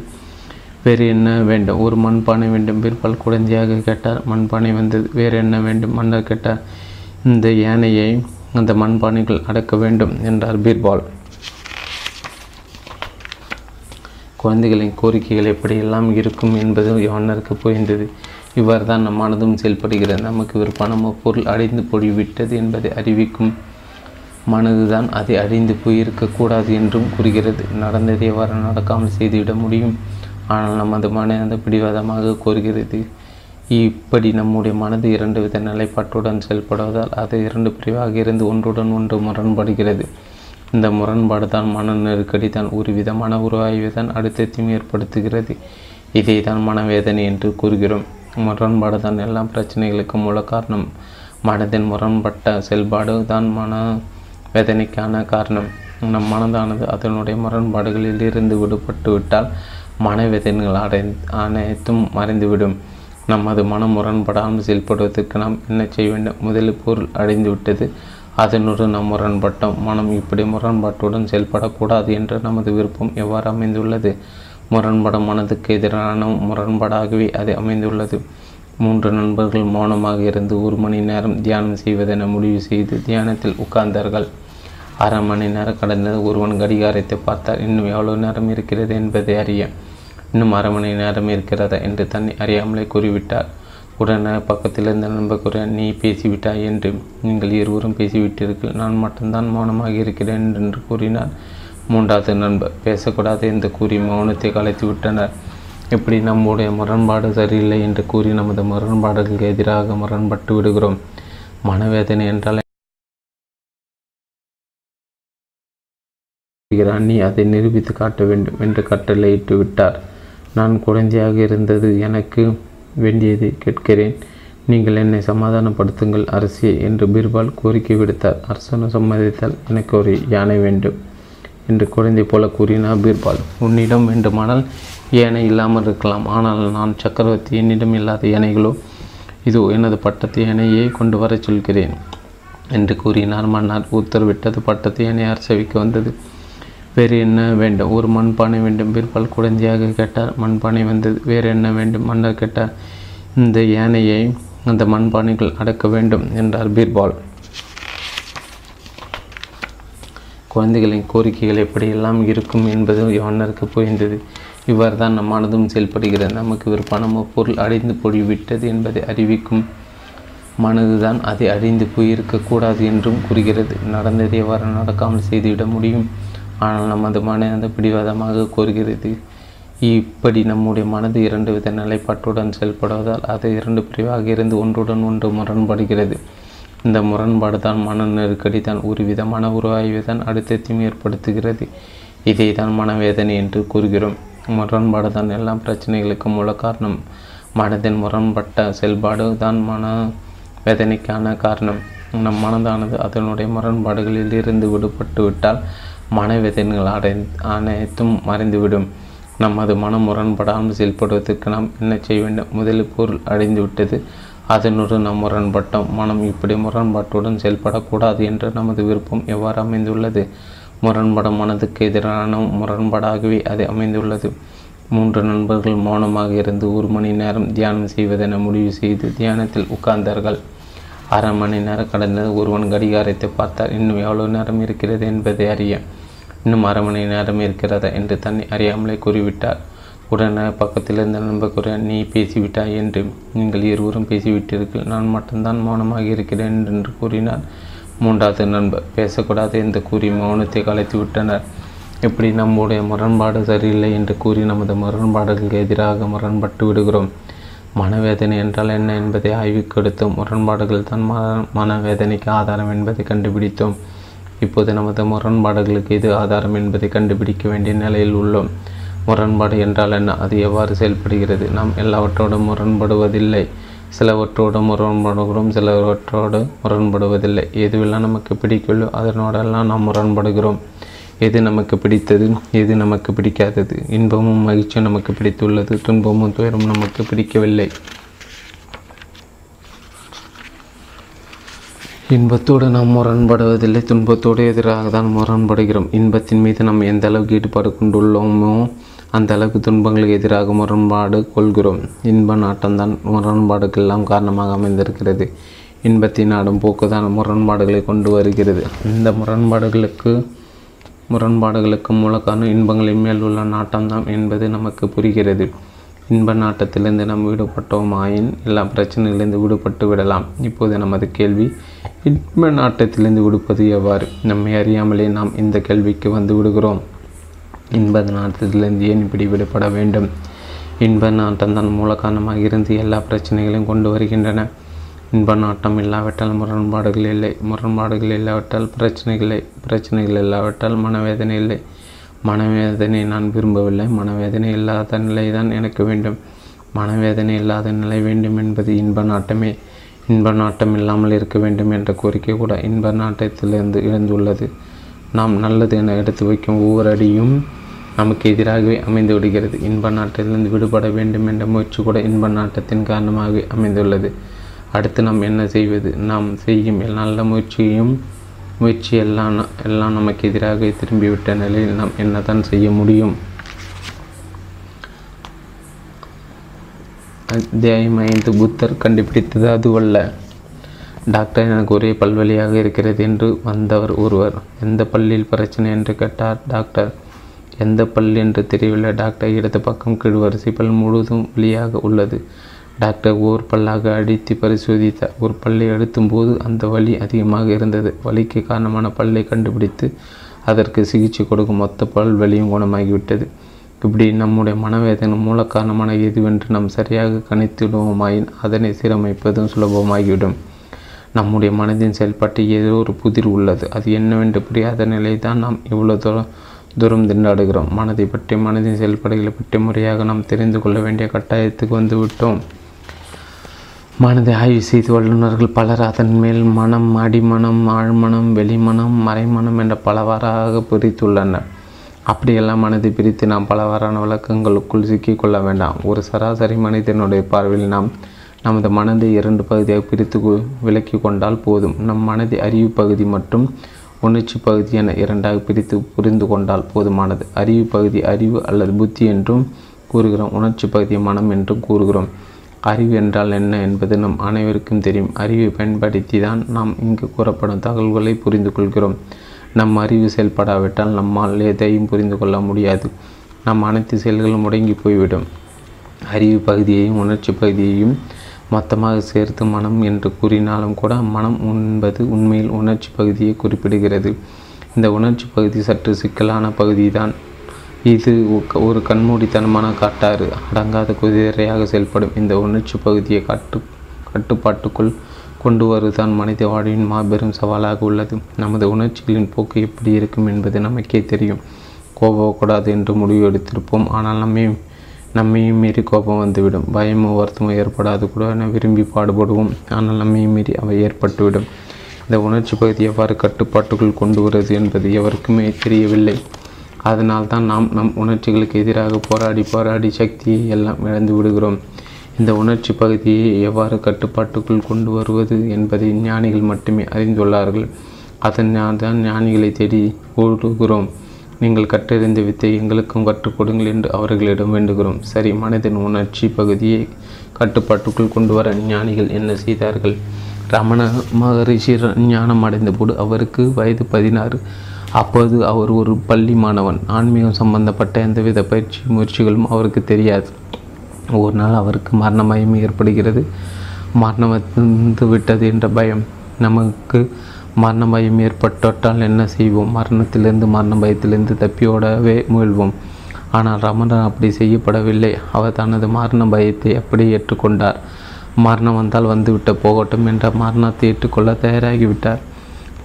வேறு என்ன வேண்டும்? ஒரு மண்பானை வேண்டும். பீர்பால் குழந்தையாக கேட்டார். மண்பானை வந்தது. வேறு என்ன வேண்டும்? மன்னர் கேட்டார். இந்த யானையை அந்த மண்பானைகள் அடக்க வேண்டும் என்றார் பீர்பால். குழந்தைகளின் கோரிக்கைகள் எப்படியெல்லாம் இருக்கும் என்பது மன்னருக்கு புரிந்தது. இவ்வாறு தான் நம் மனதும் செயல்படுகிறது. நமக்கு விருப்பமான பொருள் அடைந்து போய்விட்டது என்பதை அறிவிக்கும் மனதுதான் அதை அடைந்து போயிருக்கக்கூடாது என்றும் கூறுகிறது. நடந்ததை எவ்வாறு நடக்காமல் செய்துவிட முடியும்? ஆனால் நமது மனது பிடிவாதமாக கோருகிறது. இப்படி நம்முடைய மனது இரண்டு வித நிலைப்பாட்டுடன் செயல்படுவதால் அது இரண்டு பிரிவாக இருந்து ஒன்றுடன் ஒன்று முரண்படுகிறது. இந்த முரண்பாடு தான் மன நெருக்கடி தான், ஒரு விதமான உருவாய்வு தான், அழுத்தத்தையும் ஏற்படுத்துகிறது. இதை தான் மனவேதனை என்று கூறுகிறோம். முரண்பாடு தான் எல்லா பிரச்சனைகளுக்கும் மூல காரணம். மனதின் முரண்பட்ட செயல்பாடு தான் மன வேதனைக்கான காரணம். நம் மனதானது அதனுடைய முரண்பாடுகளில் இருந்து விடுபட்டு விட்டால் மனவேதனைகள் அனைத்தும் மறைந்துவிடும். நமது மனம் முரண்படாமல் செயல்படுவதற்கு நாம் என்ன செய்ய வேண்டும்? முதலில் பொருள் அடைந்துவிட்டது, அதனோடு நாம் முரண்பட்டோம். மனம் இப்படி முரண்பாட்டுடன் செயல்படக்கூடாது என்ற நமது விருப்பம் எவ்வாறு அமைந்துள்ளது? முரண்பட மனதுக்கு எதிரான முரண்பாடாகவே அது அமைந்துள்ளது. 3 நண்பர்கள் மௌனமாக இருந்து 1 மணி நேரம் தியானம் செய்வதென முடிவு செய்து தியானத்தில் உட்கார்ந்தார்கள். அரை மணி நேரம் கடந்தது. ஒருவன் கடிகாரத்தை பார்த்தார். இன்னும் எவ்வளவு நேரம் இருக்கிறது என்பதை அறிய இன்னும் 1/2 மணி நேரம் இருக்கிறதா என்று தன்னை அறியாமலே கூறிவிட்டார். உடனே பக்கத்தில் இருந்த நண்பர் கூற, நீ பேசிவிட்டாய் என்று. நீங்கள் இருவரும் பேசிவிட்டீர்கள், நான் மட்டும்தான் மௌனமாக இருக்கிறேன் என்று கூறினார் மூன்றாவது நண்பர். பேசக்கூடாது என்று கூறி மௌனத்தை கலைத்து விட்டனர். இப்படி நம்முடைய முரண்பாடு சரியில்லை என்று கூறி நமது முரண்பாடுகளுக்கு எதிராக முரண்பட்டு விடுகிறோம். மனவேதனை என்றால் நீ அதை நிரூபித்து காட்ட வேண்டும் என்று கட்டளையிட்டு விட்டார். நான் குழந்தையாக இருந்தது, எனக்கு வேண்டியதை கேட்கிறேன், நீங்கள் என்னை சமாதானப்படுத்துங்கள் அரசே என்று பீர்பால் கோரிக்கை விடுத்தார். அரசனும் சம்மதித்தால் எனக்கு ஒரு யானை வேண்டும் என்று குழந்தை போல கூறினார் பீர்பால். உன்னிடம் வேண்டுமானால் யானை இல்லாமல் இருக்கலாம், ஆனால் நான் சக்கரவர்த்தி, என்னிடம் இல்லாத யானைகளோ இதோ எனது பட்டத்து யானையை கொண்டு வர சொல்கிறேன் என்று கூறினார் மன்னர். உத்தரவிட்டது. பட்டத்து யானை அரசவைக்கு வந்தது. வேறு என்ன வேண்டும்? ஒரு மண்பானை வேண்டும். பீர்பால் குழந்தையாக கேட்டார். மண்பானை வந்தது. வேறு என்ன வேண்டும்? மன்னர் கேட்டார். இந்த யானையை அந்த மண்பானைகள் அடக்க வேண்டும் என்றார் பீர்பால். குழந்தைகளின் கோரிக்கைகள் எப்படியெல்லாம் இருக்கும் என்பது மன்னருக்கு புரிந்தது. இவ்வாறு தான் நம் மனதும் செயல்படுகிறது. நமக்கு விருப்பமான பொருள் அடைந்து போய்விட்டது என்பதை அறிவிக்கும் மனதுதான் அதை அழிந்து போயிருக்கக்கூடாது என்றும் கூறுகிறது. நடந்ததை எவ்வாறு நடக்காமல் செய்துவிட முடியும்? ஆனால் நமது மனது பிடிவாதமாக கோருகிறது. இப்படி நம்முடைய மனது இரண்டு வித நிலைப்பாட்டுடன் செயல்படுவதால் அது இரண்டு பிரிவாக இருந்து ஒன்றுடன் ஒன்று முரண்படுகிறது. இந்த முரண்பாடு தான் மன நெருக்கடி தான், ஒரு விதமான உருவாய்வு தான், அழுத்தத்தையும் ஏற்படுத்துகிறது. இதை தான் மனவேதனை என்று கூறுகிறோம். முரண்பாடு தான் எல்லா பிரச்சனைகளுக்கும் மூல காரணம். மனதின் முரண்பட்ட செயல்பாடு தான் மன வேதனைக்கான காரணம். நம் மனதானது அதனுடைய முரண்பாடுகளில் இருந்து விடுபட்டு விட்டால் மனவேதனைகள் அனைத்தும் மறைந்துவிடும். நமது மனம் முரண்படாமல் செயல்படுவதற்கு நாம் என்ன செய்ய வேண்டும்? முதலில் பொருள் அடைந்துவிட்டது, அதனோடு நாம் முரண்பட்டோம். மனம் இப்படி முரண்பாட்டுடன் செயல்படக்கூடாது என்ற நமது விருப்பம் எவ்வாறு அமைந்துள்ளது? முரண்பட மனதுக்கு எதிரான முரண்பாடாகவே அது அமைந்துள்ளது. மூன்று நண்பர்கள் மௌனமாக இருந்து 1 மணி நேரம் தியானம் செய்வதென முடிவு செய்து தியானத்தில் உட்கார்ந்தார்கள். அரை மணி நேரம் கடந்தது. ஒருவன் கடிகாரத்தை பார்த்தார். இன்னும் எவ்வளவு நேரம் இருக்கிறது என்பதை அறிய இன்னும் அரை மணி நேரம் இருக்கிறதா என்று தன்னை அறியாமலே கூறிவிட்டார். உடனே பக்கத்தில் இருந்த நண்பர், நீ பேசிவிட்டாய் என்று. நீங்கள் இருவரும் பேசிவிட்டீர்கள், நான் மட்டும்தான் மௌனமாக இருக்கிறேன் என்று கூறினார் மூன்றாவது நண்பர். பேசக்கூடாது என்று கூறி மௌனத்தை கலைத்து விட்டனர். இப்படி நம்முடைய முரண்பாடு சரியில்லை என்று கூறி நமது முரண்பாடுகளுக்கு எதிராக முரண்பட்டு விடுகிறோம். மனவேதனை என்றால் என்ன என்பதை ஆய்வு கொடுத்தோம். முரண்பாடுகள் தான் மனவேதனைக்கு ஆதாரம் என்பதை கண்டுபிடித்தோம். இப்போது நமது முரண்பாடுகளுக்கு இது ஆதாரம் என்பதை கண்டுபிடிக்க வேண்டிய நிலையில் உள்ளோம். முரண்பாடு என்றால் என்ன, அது எவ்வாறு செயல்படுகிறது? நாம் எல்லாவற்றோடும் முரண்படுவதில்லை, சிலவற்றோடு முரண்படுகிறோம், சிலவற்றோடு முரண்படுவதில்லை. எதுவெல்லாம் நமக்கு பிடிக்கவில்லை அதனோடெல்லாம் நாம் முரண்படுகிறோம். எது நமக்கு பிடித்தது, எது நமக்கு பிடிக்காதது? இன்பமும் மகிழ்ச்சியும் நமக்கு பிடித்துள்ளது, துன்பமும் துயரமும் நமக்கு பிடிக்கவில்லை. இன்பத்தோடு நாம் முரண்படுவதில்லை, துன்பத்தோடு எதிராக தான் முரண்படுகிறோம். இன்பத்தின் மீது நாம் எந்த அளவுக்கு ஈடுபாடு கொண்டுள்ளோமோ அந்த அளவுக்கு துன்பங்களுக்கு எதிராக முரண்பாடு கொள்கிறோம். இன்ப நாட்டம்தான் முரண்பாடுக்கெல்லாம் காரணமாக அமைந்திருக்கிறது. இன்பத்தை நாடும் போக்குதான் முரண்பாடுகளை கொண்டு வருகிறது. இந்த முரண்பாடுகளுக்கு மூலக்கான இன்பங்களின் மேல் உள்ள நாட்டம்தான் என்பது நமக்கு புரிகிறது. இன்ப நாட்டத்திலிருந்து நாம் விடுபட்டோமாயின் எல்லா பிரச்சனையிலிருந்து விடுபட்டு விடலாம். இப்போது நமது கேள்வி, இன்ப நாட்டத்திலிருந்து விடுப்பது எவ்வாறு? நம்மை அறியாமலே நாம் இந்த கேள்விக்கு வந்து விடுகிறோம். இன்ப நாட்டத்திலிருந்து ஏன் இப்படி விடுபட வேண்டும்? இன்ப நாட்டம்தான் மூல காரணமாக இருந்து எல்லா பிரச்சனைகளையும் கொண்டு வருகின்றன. இன்ப நாட்டம் இல்லாவிட்டால் முரண்பாடுகள் இல்லை, முரண்பாடுகள் இல்லாவிட்டால் பிரச்சனைகளை, பிரச்சனைகள் இல்லாவிட்டால் மனவேதனை இல்லை, மனவேதனை நான் விரும்பவில்லை, மனவேதனை இல்லாத நிலை தான் எனக்கு வேண்டும், மனவேதனை இல்லாத நிலை வேண்டும் என்பது இன்ப நாட்டமே. இன்ப நாட்டம் இல்லாமல் இருக்க வேண்டும் என்ற கோரிக்கை கூட இன்ப நாட்டத்திலிருந்து எழுந்துள்ளது. நாம் நல்லது என எடுத்து வைக்கும் ஒவ்வொரு அடியும் நமக்கு எதிராகவே அமைந்து விடுகிறது. இன்ப நாட்டத்திலிருந்து விடுபட வேண்டும் என்ற முயற்சி கூட இன்ப நாட்டத்தின் காரணமாகவே அமைந்துள்ளது. அடுத்து நாம் என்ன செய்வது? நாம் செய்யும் நல்ல முயற்சி எல்லாம் நமக்கு எதிராக திரும்பிவிட்ட நிலையில் நாம் என்னதான் செய்ய முடியும்? அத்தியாயம் 5. புத்தர் கண்டுபிடித்தது அதுவல்ல. டாக்டர், எனக்கு ஒரே பல்வலியாக இருக்கிறது என்று வந்தவர் ஒருவர். எந்த பல்லில் பிரச்சனை என்று கேட்டார் டாக்டர். எந்த பல் என்று தெரியவில்லை டாக்டர். இடது பக்கம் கீழ்வரிசை பல் முழுதும் வலியாக உள்ளது. டாக்டர் ஓர் பல்லாக அடித்து பரிசோதித்தார். ஒரு பல்லை அழுத்தும்போது அந்த வலி அதிகமாக இருந்தது. வலிக்கு காரணமான பல்லை கண்டுபிடித்து அதற்கு சிகிச்சை கொடுக்கும் மொத்த பல் வலியும் குணமாகிவிட்டது. இப்படி நம்முடைய மனவேதனை மூல காரணமான எதுவென்று நாம் சரியாக கணித்திடுவோமாயின் அதனை சீரமைப்பதும் சுலபமாகிவிடும். நம்முடைய மனதின் செயல்பாட்டு ஏதோ ஒரு புதிர் உள்ளது, அது என்னவென்று புரியாத நிலை தான் நாம் இவ்வளோ தூரம் திண்டாடுகிறோம். மனதை பற்றி, மனதின் செயல்பாடுகளை பற்றி முறையாக நாம் தெரிந்து கொள்ள வேண்டிய கட்டாயத்துக்கு வந்துவிட்டோம். மனதை ஆய்வு செய்து வல்லுநர்கள் பலர் அதன் மேல் மனம், அடிமனம், ஆழ்மனம், வெளிமனம், மறைமனம் என்ற பலவாறாக பிரித்துள்ளனர். அப்படியெல்லாம் மனதை பிரித்து நாம் பலவாறான விளக்கங்களுக்குள் சிக்கிக்கொள்ள வேண்டாம். ஒரு சராசரி மனிதனுடைய பார்வையில் நாம் நமது மனதை 2 பகுதியாக பிரித்து விலக்கி கொண்டால் போதும். நம் மனதை அறிவு பகுதி மற்றும் உணர்ச்சி பகுதி என 2ஆக பிரித்து புரிந்து கொண்டால் போதுமானது. அறிவு பகுதி அறிவு அல்லது புத்தி என்றும் கூறுகிறோம், உணர்ச்சி பகுதி மனம் என்றும் கூறுகிறோம். அறிவு என்றால் என்ன என்பது நம் அனைவருக்கும் தெரியும். அறிவை பயன்படுத்தி தான் நாம் இங்கு கூறப்படும் தகவல்களை புரிந்து கொள்கிறோம். நம் அறிவு செயல்படாவிட்டால் நம்மால் எதையும் புரிந்து கொள்ள முடியாது. நம் அனைத்து செயல்களும் முடங்கி போய்விடும். அறிவு பகுதியையும் உணர்ச்சி பகுதியையும் மொத்தமாக சேர்த்து மனம் என்று கூறினாலும் கூட மனம் என்பது உண்மையில் உணர்ச்சி பகுதியை குறிப்பிடுகிறது. இந்த உணர்ச்சி பகுதி சற்று சிக்கலான பகுதி தான். இது ஒரு கண்மூடித்தனமான காட்டாறு, அடங்காத குதிரையாக செயல்படும். இந்த உணர்ச்சி பகுதியை கட்டுப்பாட்டுக்குள் கொண்டு வருவதுதான் மனித வாழ்வின் மாபெரும் சவாலாக உள்ளது. நமது உணர்ச்சிகளின் போக்கு எப்படி இருக்கும் என்பது நமக்கே தெரியும். கோபப்படக்கூடாது என்று முடிவு எடுத்திருப்போம், ஆனால் நம்மையும் மீறி கோபம் வந்துவிடும். பயமோ வருத்தமோ ஏற்படாது கூட என விரும்பி பாடுபடுவோம், ஆனால் நம்மையும் மீறி அவை ஏற்பட்டுவிடும். இந்த உணர்ச்சி பகுதி எவ்வாறு கட்டுப்பாட்டுக்குள் கொண்டு வருவது என்பது எவருக்குமே தெரியவில்லை. அதனால்தான் நாம் நம் உணர்ச்சிகளுக்கு எதிராக போராடி சக்தியை எல்லாம் இழந்து விடுகிறோம். இந்த உணர்ச்சி பகுதியை எவ்வாறு கட்டுப்பாட்டுக்குள் கொண்டு வருவது என்பதை ஞானிகள் மட்டுமே அறிந்துள்ளார்கள். அதனால் தான் ஞானிகளை தேடி ஓடுகிறோம். நீங்கள் கற்றறிந்த வித்தை எங்களுக்கும் கற்றுக் கொடுங்கள் என்று அவர்களிடம் வேண்டுகிறோம். சரி, மனதின் உணர்ச்சி பகுதியை கட்டுப்பாட்டுக்குள் கொண்டு வர ஞானிகள் என்ன செய்தார்கள்? ரமண மகரிஷி ஞானம் அடைந்தபோது அவருக்கு வயது 16. அப்போது அவர் ஒரு பள்ளி மாணவன். ஆன்மீகம் சம்பந்தப்பட்ட எந்தவித பயிற்சி முயற்சிகளும் அவருக்கு தெரியாது. ஒரு நாள் அவருக்கு மரணமயம் ஏற்படுகிறது. மரணம் வந்து விட்டது என்ற பயம். நமக்கு மரண பயம் ஏற்பட்டால் என்ன செய்வோம்? மரண பயத்திலிருந்து தப்பியோடவே முயல்வோம். ஆனால் ரமணன் அப்படி செய்யப்படவில்லை. அவர் தனது மரண பயத்தை அப்படி ஏற்றுக்கொண்டார். மரணம் வந்தால் வந்துவிட்ட போகட்டும் என்ற மரணத்தை ஏற்றுக்கொள்ள தயாராகிவிட்டார்.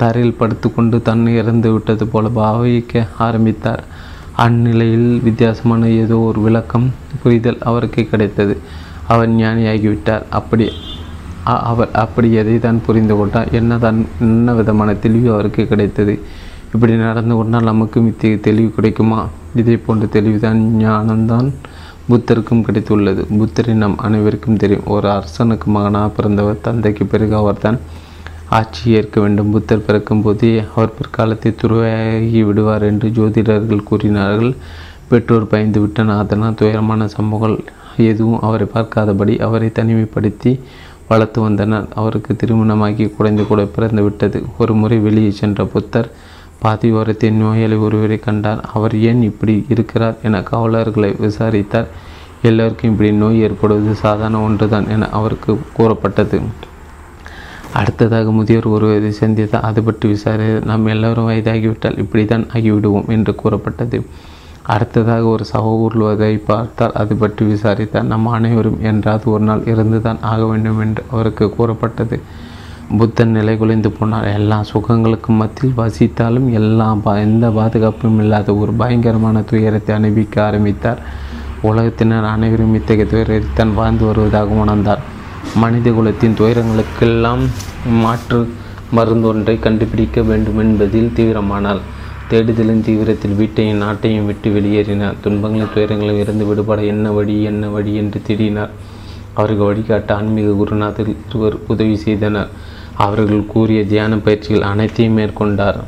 தரையில் படுத்துக்கொண்டு தன்னை இறந்து விட்டது போல பாவிக்க ஆரம்பித்தார். அந்நிலையில் வித்தியாசமான ஏதோ ஒரு விளக்கம், புரிதல் அவருக்கு கிடைத்தது. அவர் ஞானியாகிவிட்டார். அவர் அப்படி எதை தான் புரிந்து கொண்டார்? என்ன விதமான தெளிவு அவருக்கு கிடைத்தது? இப்படி நடந்து கொண்டால் நமக்கு மித்திய தெளிவு கிடைக்குமா? இதே போன்ற தெளிவுதான் ஞானம்தான் புத்தருக்கும் கிடைத்துள்ளது. புத்தரை நம் அனைவருக்கும் தெரியும். ஒரு அரசனுக்கு மகனாக பிறந்தவர். தந்தைக்கு பிறகு அவர்தான் ஆட்சி ஏற்க வேண்டும். புத்தர் பிறக்கும் போதே அவர் பிற்காலத்தை துறவியாகி விடுவார் என்று ஜோதிடர்கள் கூறினார்கள். பெற்றோர் பயந்து விட்டனர். அதனால் துயரமான சம்பவங்கள் எதுவும் அவரை பார்க்காதபடி அவரை தனிமைப்படுத்தி வளர்த்து வந்தனர். அவருக்கு திருமணமாகி குறைந்து கூட பிறந்து விட்டது. ஒரு முறை வெளியே சென்ற புத்தர் பாதி ஓரத்தை நோயாளி ஒருவரை கண்டார். அவர் ஏன் இப்படி இருக்கிறார் என காவலர்களை விசாரித்தார். எல்லோருக்கும் இப்படி நோய் ஏற்படுவது சாதாரண ஒன்றுதான் என அவருக்கு கூறப்பட்டது. அடுத்ததாக முதியோர் ஒருவரை சந்தித்தார். அது பற்றி நாம் எல்லோரும் வயதாகிவிட்டால் இப்படி தான் ஆகிவிடுவோம் என்று கூறப்பட்டது. அடுத்ததாக ஒரு சகோதரரை பார்த்தால் அது பற்றி விசாரித்தார். நம் அனைவரும் என்றாவது ஒரு நாள் இருந்து தான் ஆக வேண்டும் என்று அவருக்கு கூறப்பட்டது. புத்தன் நிலை குலைந்து போனார். எல்லா சுகங்களுக்கும் மத்தியில் வசித்தாலும் எந்த பாதுகாப்பும் இல்லாத ஒரு பயங்கரமான துயரத்தை அனுபவிக்க ஆரம்பித்தார். உலகத்தினர் அனைவரும் இத்தகைய துயரத்தை தான் வாழ்ந்து வருவதாக உணர்ந்தார். மனித குலத்தின் துயரங்களுக்கெல்லாம் மாற்று மருந்தொன்றை கண்டுபிடிக்க வேண்டும் என்பதில் தீவிரமானார். தேடுதலின் தீவிரத்தில் வீட்டையும் நாட்டையும் விட்டு வெளியேறினார். துன்பங்களும் துயரங்களும் இருந்து விடுபட என்ன வழி என்று தேடினார். அவர்கள் வழிகாட்ட ஆன்மீக குருநாதர் இருவர் உதவி செய்தனர். அவர்கள் கூறிய தியான பயிற்சிகள் அனைத்தையும் மேற்கொண்டார்.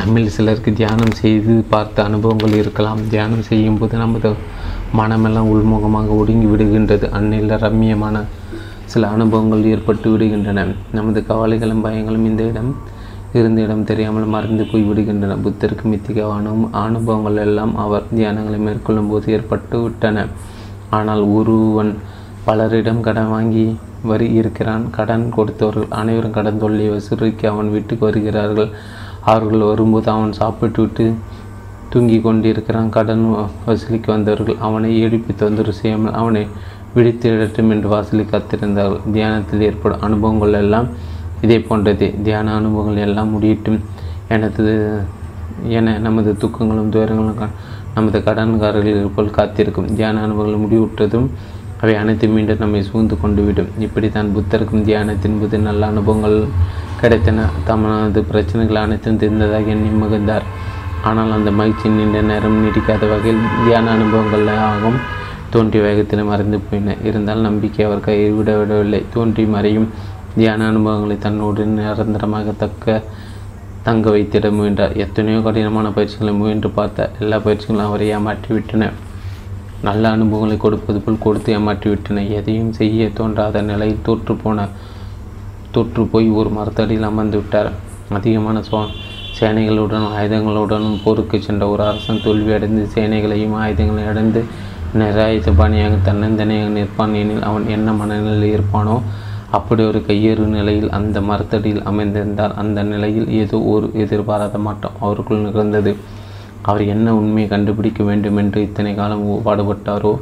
நம்மில் சிலருக்கு தியானம் செய்து பார்த்த அனுபவங்கள் இருக்கலாம். தியானம் செய்யும் போது நமது மனமெல்லாம் உள்முகமாக ஒடுங்கி விடுகின்றது. அன்னில ரம்மியமான சில அனுபவங்கள் ஏற்பட்டு விடுகின்றன. நமது கவலைகளும் பயங்களும் இந்த இடம் இருந்த இடம் தெரியாமல் மறந்து போய்விடுகின்றன. புத்தருக்கு மித்திகவானும் அனுபவங்கள் எல்லாம் அவர் தியானங்களை மேற்கொள்ளும் போது ஏற்பட்டு விட்டன. ஆனால் ஒருவன் பலரிடம் கடன் வாங்கி வரி இருக்கிறான். கடன் கொடுத்தவர்கள் அனைவரும் கடன் தொல்லை வசூலிக்க அவன் வீட்டுக்கு வருகிறார்கள். அவர்கள் வரும்போது அவன் சாப்பிட்டு விட்டு தூங்கி கொண்டிருக்கிறான். கடன் வசூலிக்க வந்தவர்கள் அவனை எழுப்பி தொந்தரவு செய்யாமல் அவனை விழித்து இடட்டும் என்று வாசலில் காத்திருந்தார்கள். தியானத்தில் ஏற்படும் அனுபவங்கள் எல்லாம் இதே போன்றது. தியான அனுபவங்கள் எல்லாம் முடியட்டும் நமது துக்கங்களும் துயரங்களும் நமது கடன்காரர்கள் போல் காத்திருக்கும். தியான அனுபவங்கள் முடிவுற்றதும் அவை அனைத்தும் மீண்டும் நம்மை சூழ்ந்து கொண்டு விடும். இப்படி தான் புத்தருக்கும் தியானத்தின் போது நல்ல அனுபவங்கள் கிடைத்தன. தமது பிரச்சனைகள் அனைத்தும் தெரிந்ததாக எண்ணி மகிழ்ந்தார். ஆனால் அந்த மகிழ்ச்சி நீண்ட நேரம் நீடிக்காத வகையில் தியான அனுபவங்களாகவும் தோன்றிய வேகத்தில் மறைந்து போயின. இருந்தால் நம்பிக்கை அவர் கைவிடவில்லை. தோன்றி மறையும் தியான அனுபவங்களை தன்னோடு நிரந்தரமாக தங்க வைத்திட முயன்றார். எத்தனையோ கடினமான பயிற்சிகளை முயன்று பார்த்தார். எல்லா பயிற்சிகளும் அவரை ஏமாற்றிவிட்டன. நல்ல அனுபவங்களை கொடுப்பது போல் கொடுத்து ஏமாற்றிவிட்டன. எதையும் செய்ய தோன்றாத நிலையில் தோற்று போய் ஒரு மரத்தடியில் அமர்ந்து விட்டார். அதிகமான சேனைகளுடனும் ஆயுதங்களுடனும் போருக்கு சென்ற ஒரு அரசன் தோல்வியடைந்து சேனைகளையும் ஆயுதங்களையும் அடைந்து நிராயுத பாணியாக தன்னந்தனையாக நிற்பான் எனில் அவன் என்ன மனநிலையில் இருப்பானோ அப்படி ஒரு கையேறு நிலையில் அந்த மரத்தடியில் அமைந்திருந்தார். அந்த நிலையில் ஏதோ ஒரு எதிர்பாராத மாற்றம் அவருக்குள் நிகழ்ந்தது. அவர் என்ன உண்மையை கண்டுபிடிக்க வேண்டும் என்று இத்தனை காலம் பாடுபட்டாரோ,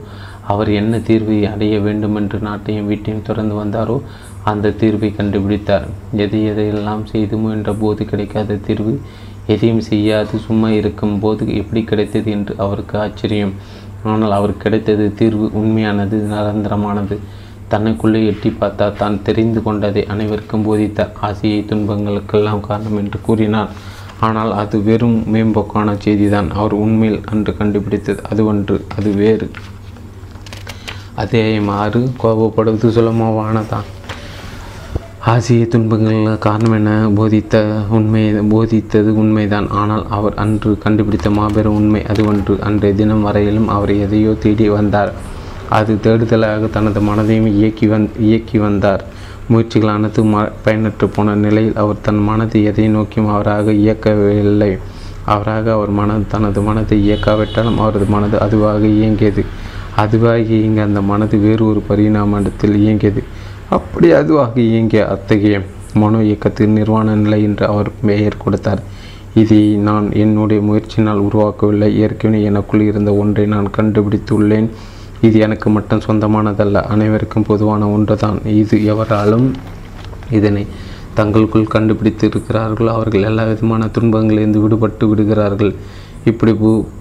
அவர் என்ன தீர்வை அடைய வேண்டும் என்று நாட்டையும் வீட்டையும் தொடர்ந்து வந்தாரோ அந்த தீர்வை கண்டுபிடித்தார். எதையெல்லாம் செய்து முயன்ற போது கிடைக்காத தீர்வு, எதையும் செய்யாது சும்மா இருக்கும் போது எப்படி கிடைத்தது என்று அவருக்கு ஆச்சரியம். ஆனால் அவர் கிடைத்தது தீர்வு உண்மையானது, நிரந்தரமானது. தன்னைக்குள்ளே எட்டி பார்த்தார். தான் தெரிந்து கொண்டதை அனைவருக்கும் போதித்தார். ஆசையை துன்பங்களுக்கெல்லாம் காரணம் என்று கூறினார். ஆனால் அது வெறும் மேம்போக்கான செய்திதான். அவர் உண்மையில் அன்று கண்டுபிடித்தது அது ஒன்று, அது வேறு. அதே மாறு கோபப்படுவது சுலபமானதான். ஆசிய துன்பங்கள் காரணம் என போதித்தது உண்மைதான். ஆனால் அவர் அன்று கண்டுபிடித்த மாபெரும் உண்மை அது ஒன்று. அன்றைய தினம் வரையிலும் அவர் எதையோ தேடி வந்தார். அது தேடுதலாக தனது மனதையும் இயக்கி வந்தார். முயற்சிகள் அனைத்து பயனற்று போன நிலையில் அவர் தன் மனத்தை எதை நோக்கியும் அவராக இயக்கவில்லை. அவர் தனது மனத்தை இயக்காவிட்டாலும் அவரது மனது அதுவாக இயங்கியது. அதுவாக இயங்கிய அந்த மனது வேறு ஒரு பரிணாமத்தில் இயங்கியது. அப்படி அதுவாக இயங்கிய அத்தகைய மனோ இயக்கத்தின் நிர்வாண நிலை என்று அவர் பெயர் கொடுத்தார். இதை நான் என்னுடைய முயற்சியினால் உருவாக்கவில்லை. ஏற்கனவே எனக்குள் இருந்த ஒன்றை நான் கண்டுபிடித்துள்ளேன். இது எனக்கு மட்டும் சொந்தமானதல்ல, அனைவருக்கும் பொதுவான ஒன்று தான். இது எவராலும் இதனை தங்களுக்குள் கண்டுபிடித்திருக்கிறார்களோ அவர்கள் எல்லா விதமான துன்பங்களிலிருந்து விடுபட்டு விடுகிறார்கள். இப்படி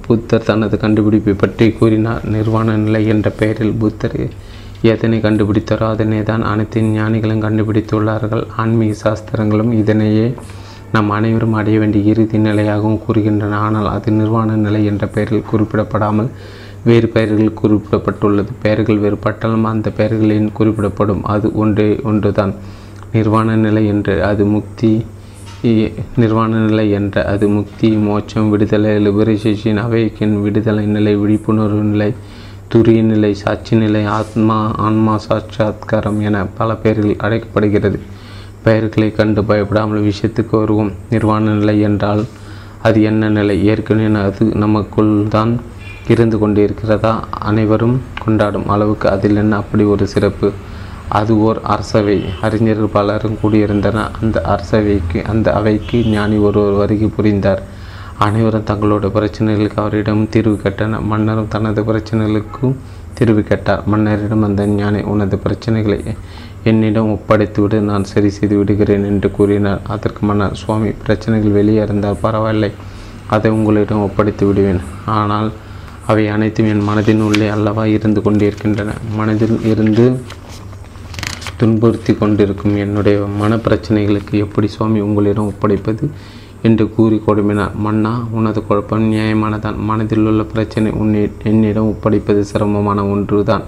புத்தர் தனது கண்டுபிடிப்பை பற்றி கூறினார். நிர்வாண நிலை என்ற பெயரில் புத்தர் எதனை கண்டுபிடித்தாரோ அதனை தான் அனைத்து ஞானிகளும் கண்டுபிடித்துள்ளார்கள். ஆன்மீக சாஸ்திரங்களும் இதனையே நாம் அனைவரும் அடைய வேண்டிய இறுதி நிலையாகவும் கூறுகின்றன. ஆனால் அது நிர்வாண நிலை என்ற பெயரில் குறிப்பிடப்படாமல் வேறு பெயர்கள் குறிப்பிடப்பட்டுள்ளது. பெயர்கள் வேறுபட்டாலும் அந்த பெயர்களின் குறிப்பிடப்படும் அது ஒன்றுதான். நிர்வாண நிலை என்ற அது முக்தி, மோட்சம், விடுதலை, லிபரேஷன், அவைக்கின் விடுதலை நிலை, விழிப்புணர்வு நிலை, துரிய நிலை, சாட்சி நிலை, ஆன்மா சாட்சாத்காரம் என பல பெயர்கள் அழைக்கப்படுகிறது. பெயர்களை கண்டு பயப்படாமல் விஷயத்துக்கு வருவோம். நிர்வாண நிலை என்றால் அது என்ன நிலை? ஏற்கனவே அது நமக்குள் தான் இருந்து கொண்டு இருக்கிறதா? அனைவரும் கொண்டாடும் அளவுக்கு அதில் என்ன அப்படி ஒரு சிறப்பு? அது ஓர் அரசவை. அறிஞர்கள் பலரும் கூடியிருந்தனர். அந்த அவைக்கு ஞானி ஒருவர் வருகை புரிந்தார். அனைவரும் தங்களோட பிரச்சனைகளுக்கு அவரிடம் தீர்வு கேட்டனர். மன்னரும் தனது பிரச்சனைகளுக்கும் தீர்வு கேட்டார். மன்னரிடம் அந்த ஞானி உனது பிரச்சனைகளை என்னிடம் ஒப்படைத்துவிடு, நான் சரி செய்து விடுகிறேன் என்று கூறினார். அதற்கு மன்னர், சுவாமி, பிரச்சனைகள் வெளியே இருந்தால் பரவாயில்லை, அதை உங்களிடம் ஒப்படைத்து விடுவேன். ஆனால் அவை அனைத்தும் என் மனதின் உள்ளே அல்லவா இருந்து கொண்டிருக்கின்றன. மனதில் இருந்து துன்புறுத்தி கொண்டிருக்கும் என்னுடைய மன பிரச்சனைகளுக்கு எப்படி சுவாமி உங்களிடம் ஒப்படைப்பது என்று கூறி கொடுமினார். மன்னா, உனது குழப்பம் நியாயமானதான். மனதில் உள்ள பிரச்சனை என்னிடம் ஒப்படைப்பது சிரமமான ஒன்று தான்.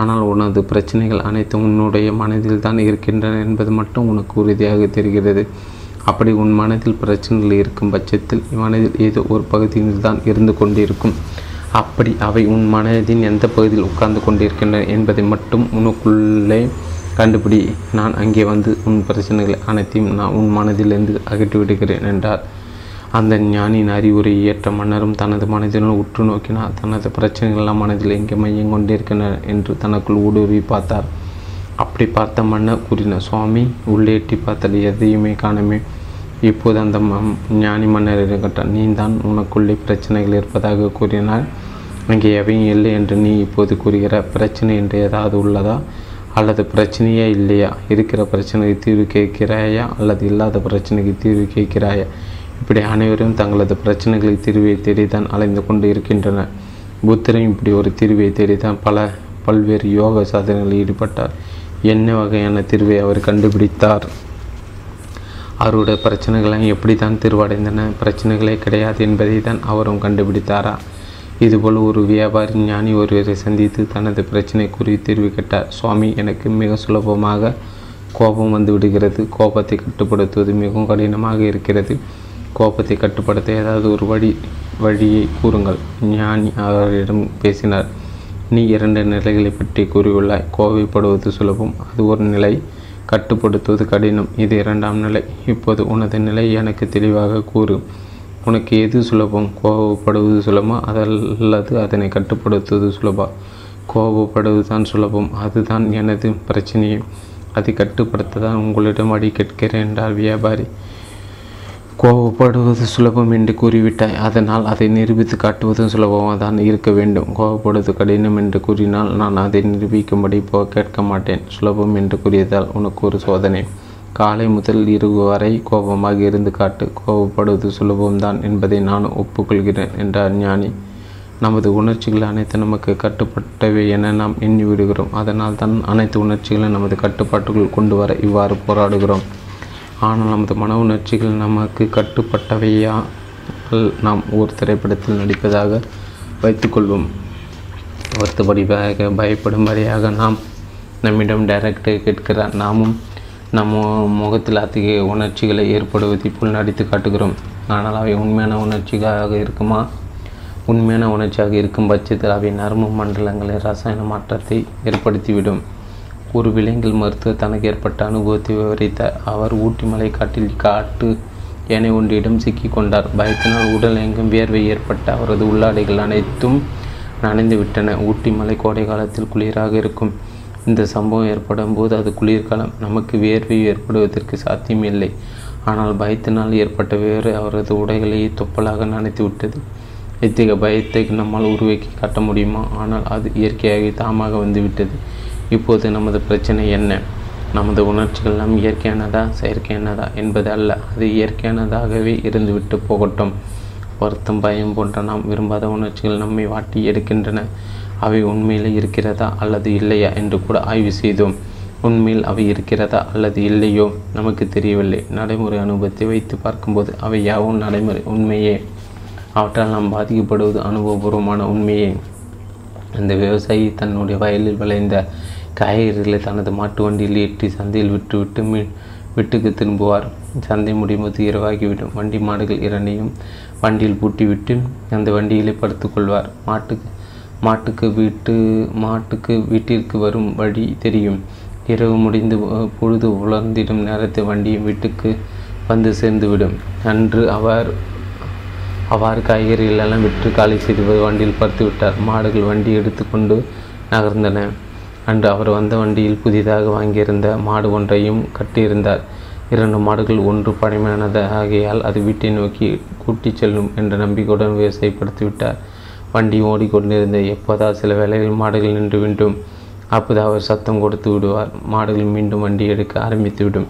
ஆனால் உனது பிரச்சனைகள் அனைத்தும் உன்னுடைய மனதில் தான் இருக்கின்றன என்பது மட்டும் உனக்கு உறுதியாக தெரிகிறது. அப்படி உன் மனதில் பிரச்சனைகள் இருக்கும் பட்சத்தில் மனதில் ஏதோ ஒரு பகுதியில் தான் இருந்து கொண்டிருக்கும். அப்படி அவை உன் மனதின் எந்த பகுதியில் உட்கார்ந்து கொண்டிருக்கின்றன என்பதை மட்டும் உனக்குள்ளே கண்டுபிடி. நான் அங்கே வந்து உன் பிரச்சனைகள் அனைத்தையும் நான் உன் மனதிலிருந்து அகற்றிவிடுகிறேன் என்றார். அந்த ஞானியின் அறிவுரையை ஏற்ற மன்னரும் தனது மனதினுள் உற்று நோக்கினார். தனது பிரச்சனைகள்லாம் மனதில் எங்கே மையம் கொண்டிருக்கின்றன என்று தனக்குள் ஊடுருவி பார்த்தார். அப்படி பார்த்த மன்னர் கூறினார், சுவாமி, உள்ளே எட்டி பார்த்தால் எதையுமே காணுமே. இப்போது அந்த ஞானி மன்னரிடம் கேட்டார், நீ தான் உனக்குள்ளே பிரச்சனைகள் இருப்பதாக கூறினார். அங்கே எவையும் இல்லை என்று நீ இப்போது கூறுகிற பிரச்சனை என்று ஏதாவது உள்ளதா? அல்லது பிரச்சனையே இல்லையா? இருக்கிற பிரச்சனைக்கு தீர்வு கேட்கிறாயா அல்லது இல்லாத பிரச்சனைக்கு தீர்வு கேட்கிறாயா? இப்படி அனைவரும் தங்களது பிரச்சனைகளுக்கு தீர்வை தேடித்தான் அலைந்து கொண்டு இருக்கின்றனர். புத்தரும் இப்படி ஒரு தீர்வை தேடித்தான் பல்வேறு யோக சாதனைகளில் ஈடுபட்டார். என்ன வகையான தீர்வை அவர் கண்டுபிடித்தார்? அவருடைய பிரச்சனைகளை எப்படி தான் தீர்வடைந்தன? பிரச்சனைகளே கிடையாது என்பதை தான் அவரும் கண்டுபிடித்தாரா? இதுபோல் ஒரு வியாபாரி ஞானி ஒருவரை சந்தித்து தனது பிரச்சனை கூறி தீர்வு கேட்டார். சுவாமி, எனக்கு மிக சுலபமாக கோபம் வந்து விடுகிறது. கோபத்தை கட்டுப்படுத்துவது மிகவும் கடினமாக இருக்கிறது. கோபத்தை கட்டுப்படுத்த ஏதாவது ஒரு வழியை கூறுங்கள். ஞானி அவரிடம் பேசினார். நீ இரண்டு நிலைகளை பற்றி கூறியுள்ளாய். கோபப்படுவது சுலபம், அது ஒரு நிலை. கட்டுப்படுத்துவது கடினம், இது இரண்டாம் நிலை. இப்போது உனது நிலை எனக்கு தெளிவாக கூறு. உனக்கு எது சுலபம்? கோபப்படுவது சுலபமா அதல்லது அதனை கட்டுப்படுத்துவது சுலபா? கோபப்படுவது தான் சுலபம். அதுதான் எனது பிரச்சனையே. அதை கட்டுப்படுத்த தான் உங்களிடம் அடி கேட்கிறேன் என்றார் வியாபாரி. கோபப்படுவது சுலபம் என்று கூறிவிட்டாய், அதனால் அதை நிரூபித்து காட்டுவதும் சுலபமாக தான் இருக்க வேண்டும். கோபப்படுவது கடினம் என்று கூறினால் நான் அதை நிரூபிக்கும்படி கேட்க மாட்டேன். சுலபம் என்று கூறியதால் உனக்கு ஒரு சோதனை. காலை முதல் இரவு வரை கோபமாக இருந்து காட்டு. கோபப்படுவது சுலபம்தான் என்பதை நான் ஒப்புக்கொள்கிறேன் என்றார் ஞானி. நமது உணர்ச்சிகள் அனைத்து நமக்கு கட்டுப்பட்டவை என நாம் எண்ணி விடுகிறோம். அதனால் தான் அனைத்து உணர்ச்சிகளும் நமது கட்டுப்பாட்டுக்குள் கொண்டு வர இவ்வாறு போராடுகிறோம். ஆனால் நமது மன உணர்ச்சிகள் நமக்கு கட்டுப்பட்டவையால் நாம் ஒரு திரைப்படத்தில் நடிப்பதாக வைத்துக்கொள்வோம். வருத்தப்படிவாக பயப்படும் வரையாக நாம் நம்மிடம் டைரக்டர் கேட்கிறார். நாமும் நம் முகத்தில் அத்தகைய உணர்ச்சிகளை ஏற்படுவதை போல் நடித்து காட்டுகிறோம். ஆனால் அவை உண்மையான உணர்ச்சியாக இருக்குமா? உண்மையான உணர்ச்சியாக இருக்கும் பட்சத்தில் அவை நரம்பு மண்டலங்களில் ரசாயன மாற்றத்தை ஏற்படுத்திவிடும். ஒரு விலங்கில் மருத்துவர் தனக்கு ஏற்பட்ட அனுபவத்தை விவரித்த அவர் ஊட்டி மலை காட்டில் காட்டு யானை ஒன்றிடம் சிக்கி கொண்டார். பயத்தினால் உடல் எங்கும் வியர்வை ஏற்பட்ட அவரது உள்ளாடைகள் அனைத்தும் நனைந்துவிட்டன. ஊட்டி மலை கோடை காலத்தில் குளிராக இருக்கும். இந்த சம்பவம் ஏற்படும் போது அது குளிர்காலம், நமக்கு வியர்வை ஏற்படுவதற்கு சாத்தியமில்லை. ஆனால் பயத்தினால் ஏற்பட்ட வேறு அவரது உடைகளையே தொப்பலாக நனைத்துவிட்டது. இத்தகைய பயத்தை நம்மால் உருவாக்கி காட்ட முடியுமா? ஆனால் அது இயற்கையாக தாமாக வந்துவிட்டது. இப்போது நமது பிரச்சனை என்ன? நமது உணர்ச்சிகள் நாம் இயற்கையானதா செயற்கையானதா என்பது அல்ல. அது இயற்கையானதாகவே இருந்துவிட்டு போகட்டும். வருத்தம், பயம் போன்ற நாம் விரும்பாத உணர்ச்சிகள் நம்மை வாட்டி எடுக்கின்றன. அவை உண்மையில் இருக்கிறதா அல்லது இல்லையா என்று கூட ஆய்வு செய்தோம். உண்மையில் அவை இருக்கிறதா அல்லது இல்லையோ நமக்கு தெரியவில்லை. நடைமுறை அனுபவத்தை வைத்து பார்க்கும்போது அவை யாவும் நடைமுறை உண்மையே. அவற்றால் நாம் பாதிக்கப்படுவது அனுபவபூர்வமான உண்மையே. அந்த விவசாயி தன்னுடைய வயலில் விளைந்த காய்கறிகளை தனது மாட்டு வண்டியில் ஏற்றி சந்தையில் விட்டுவிட்டு வீட்டுக்கு திரும்புவார். சந்தை முடியும்போது இரவாகிவிடும். வண்டி மாடுகள் இரண்டையும் வண்டியில் பூட்டிவிட்டு அந்த வண்டியிலே படுத்துக்கொள்வார். மாட்டுக்கு வீட்டிற்கு வரும் வழி தெரியும். இரவு முடிந்து பொழுது உலர்ந்திடும் நேரத்தை வண்டியும் வீட்டுக்கு வந்து சேர்ந்துவிடும். அன்று அவர் அவ்வாறு காய்கறிகளெல்லாம் விற்று காலை செய்துவது வண்டியில் படுத்துவிட்டார். மாடுகள் வண்டி எடுத்துக்கொண்டு நகர்ந்தன. அன்று அவர் வந்த வண்டியில் புதிதாக வாங்கியிருந்த மாடு ஒன்றையும் கட்டியிருந்தார். இரண்டு மாடுகள், ஒன்று பழமையானது ஆகையால் அது வீட்டை நோக்கி கூட்டிச் செல்லும் என்ற நம்பிக்கையுடன் விவசாயப்படுத்திவிட்டார். வண்டி ஓடிக்கொண்டிருந்த எப்போதா சில வேளையில் மாடுகள் நின்று விண்டும். அப்போது அவர் சத்தம் கொடுத்து விடுவார். மாடுகள் மீண்டும் வண்டி எடுக்க ஆரம்பித்துவிடும்.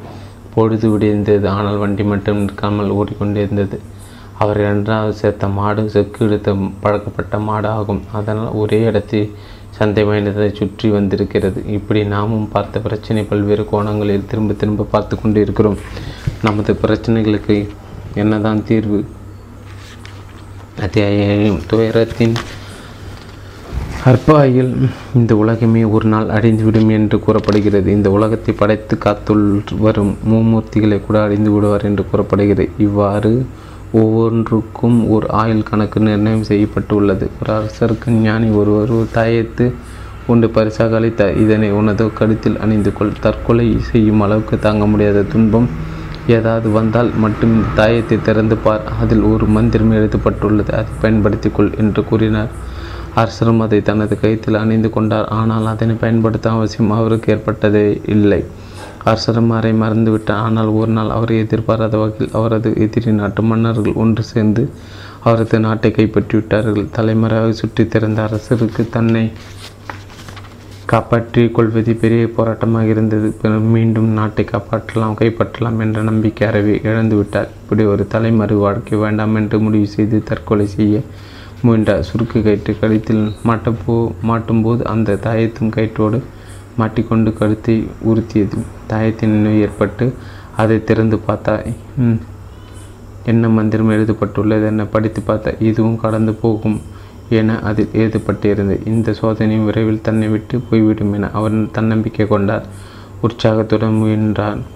பொழுது விடிந்தது. ஆனால் வண்டி மட்டும் நிற்காமல் ஓடிக்கொண்டிருந்தது. அவர் இரண்டாவது சேர்த்த மாடு செக்கு எடுத்த பழக்கப்பட்ட மாடு ஆகும். அதனால் ஒரே இடத்தை சந்தை மயத்தை சுற்றி வந்திருக்கிறது. இப்படி நாமும் பார்த்த பிரச்சனை பல்வேறு கோணங்களில் திரும்ப திரும்ப பார்த்து கொண்டு இருக்கிறோம். நமது பிரச்சனைகளுக்கு என்னதான் தீர்வு? அத்தியாயம் துயரத்தின் அற்பாயில் இந்த உலகமே ஒரு நாள் அழிந்துவிடும் என்று கூறப்படுகிறது. இந்த உலகத்தை படைத்து காத்துள் வரும் மூமூர்த்திகளை கூட அழிந்து விடுவார் என்று கூறப்படுகிறது. இவ்வாறு ஒவ்வொன்றுக்கும் ஒரு ஆயுள் கணக்கு நிர்ணயம் செய்யப்பட்டுள்ளது. ஒரு அரசருக்கு ஞானி ஒருவர் ஒரு தாயத்து ஒன்று பரிசாக அளித்தார். இதனை உனது கழுத்தில் அணிந்து கொள், தற்கொலை செய்யும் அளவுக்கு தாங்க முடியாத துன்பம் ஏதாவது வந்தால் மட்டும் இந்த தாயத்தை திறந்து பார், அதில் ஒரு மந்திரம் எழுதப்பட்டுள்ளது, அதை பயன்படுத்திக்கொள் என்று கூறினார். அரசரும் அதை தனது கழுத்தில் அணிந்து கொண்டார். ஆனால் அதனை பயன்படுத்த அவசியம் அவருக்கு ஏற்பட்டதே இல்லை. அரசரும் அறை மறந்துவிட்டார். ஆனால் ஒரு நாள் அவர் எதிர்பாராத வகையில் அவரது எதிரி நாட்டு மன்னர்கள் ஒன்று சேர்ந்து அவரது நாட்டை கைப்பற்றிவிட்டார்கள். தலைமறைவாக சுற்றி திறந்த அரசருக்கு தன்னை காப்பாற்றி கொள்வது பெரிய போராட்டமாக இருந்தது. மீண்டும் நாட்டை கைப்பற்றலாம் என்ற நம்பிக்கை அறவே இழந்துவிட்டார். இப்படி ஒரு தலைமறைவு வாழ்க்கை வேண்டாம் என்று முடிவு செய்து தற்கொலை செய்ய முயன்றார். சுருக்கு கயிற்று கழுத்தில் மாட்டும்போது அந்த தாயத்தும் கயிற்றோடு மாட்டிக்கொண்டு கழுத்தை உறுத்தியது. தாயத்தின் நினைவு ஏற்பட்டு அதை திறந்து பார்த்தா என்ன மந்திரம் எழுதப்பட்டுள்ளது என படித்து பார்த்தா இதுவும் கடந்து போகும் என அதில் எழுதப்பட்டிருந்தது. இந்த சோதனையும் விரைவில் தன்னை விட்டு போய்விடும் என அவர் தன்னம்பிக்கை கொண்டார். உற்சாகத்துடன்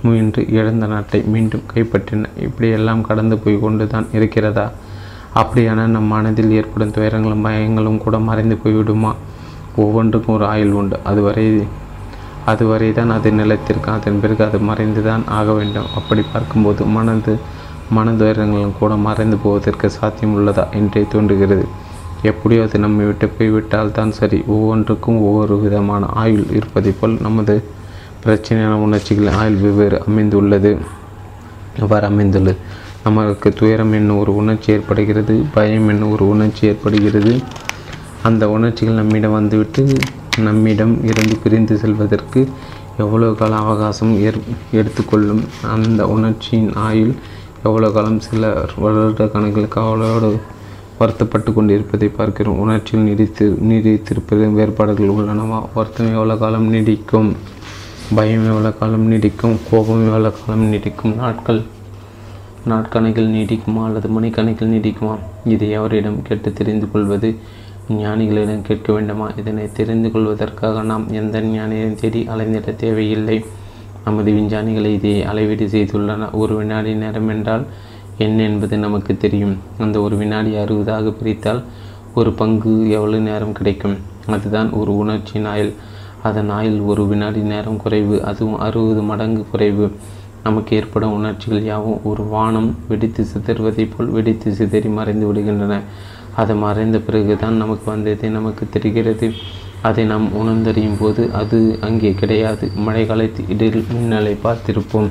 முயன்று இழந்த நாட்டை மீண்டும் கைப்பற்றினார். இப்படியெல்லாம் கடந்து போய் கொண்டு தான் இருக்கிறதா? அப்படியான நம் மனதில் ஏற்படும் துயரங்களும் பயங்களும் கூட மறைந்து போய்விடுமா? ஒவ்வொன்றுக்கும் ஒரு ஆயுள் உண்டு. அதுவரை தான் அது நிலைத்திருக்கும். அதன் பிறகு அது மறைந்து தான் ஆக வேண்டும். அப்படி பார்க்கும்போது மனதுயரங்களும் கூட மறைந்து போவதற்கு சாத்தியம் உள்ளதா என்றே தோன்றுகிறது. எப்படியோ அது நம்மை விட்டு போய்விட்டால் தான் சரி. ஒவ்வொன்றுக்கும் ஒவ்வொரு விதமான ஆயுள் இருப்பதை போல் நமது பிரச்சனையான உணர்ச்சிகளின் ஆயுள் வெவ்வேறு அமைந்துள்ளது. நமக்கு துயரம் என்னும் ஒரு உணர்ச்சி ஏற்படுகிறது, பயம் என்னும் ஒரு உணர்ச்சி ஏற்படுகிறது. அந்த உணர்ச்சிகள் நம்மிடம் இருந்து பிரிந்து செல்வதற்கு எவ்வளோ கால அவகாசம் எடுத்துக்கொள்ளும்? அந்த உணர்ச்சியின் ஆயுள் எவ்வளோ காலம்? சில வருட கணக்கில் கவலையோடு வருத்தப்பட்டு கொண்டிருப்பதை பார்க்கிறோம். உணர்ச்சியில் நீடித்திருப்பது வேறுபாடுகள் உள்ளனவா? வருத்தம் எவ்வளோ காலம் நீடிக்கும்? பயம் எவ்வளோ காலம் நீடிக்கும்? கோபம் எவ்வளோ காலம் நீடிக்கும்? நாட்கணக்கில் நீடிக்குமா அல்லது மணிக்கணக்கில் நீடிக்குமா? இதை எவரிடம் கேட்டு தெரிந்து கொள்வது? ஞானிகளிடம் கேட்க வேண்டுமா? இதனை தெரிந்து கொள்வதற்காக நாம் எந்த ஞானியையும் தேடி அலைந்திட தேவையில்லை. நமது விஞ்ஞானிகளை இதை அளவீடு செய்துள்ளன. ஒரு வினாடி நேரம் என்றால் என்ன என்பது நமக்கு தெரியும். அந்த ஒரு வினாடி 60ஆக பிரித்தால் ஒரு பங்கு எவ்வளவு நேரம் கிடைக்கும்? அதுதான் ஒரு உணர்ச்சியின் ஆயுள். அதன் ஆயுள் ஒரு வினாடி நேரம் குறைவு, அதுவும் 60 மடங்கு குறைவு. நமக்கு ஏற்படும் உணர்ச்சிகள் யாவும் ஒரு வானம் வெடித்து சிதறுவதை போல் வெடித்து சிதறி மறைந்து விடுகின்றன. அதை மறைந்த பிறகுதான் நமக்கு வந்ததை நமக்கு தெரிகிறது. அதை நாம் உணர்ந்தறியும் போது அது அங்கே கிடையாது. மழை காலத்து இடையில் மின்னலை பார்த்திருப்போம்.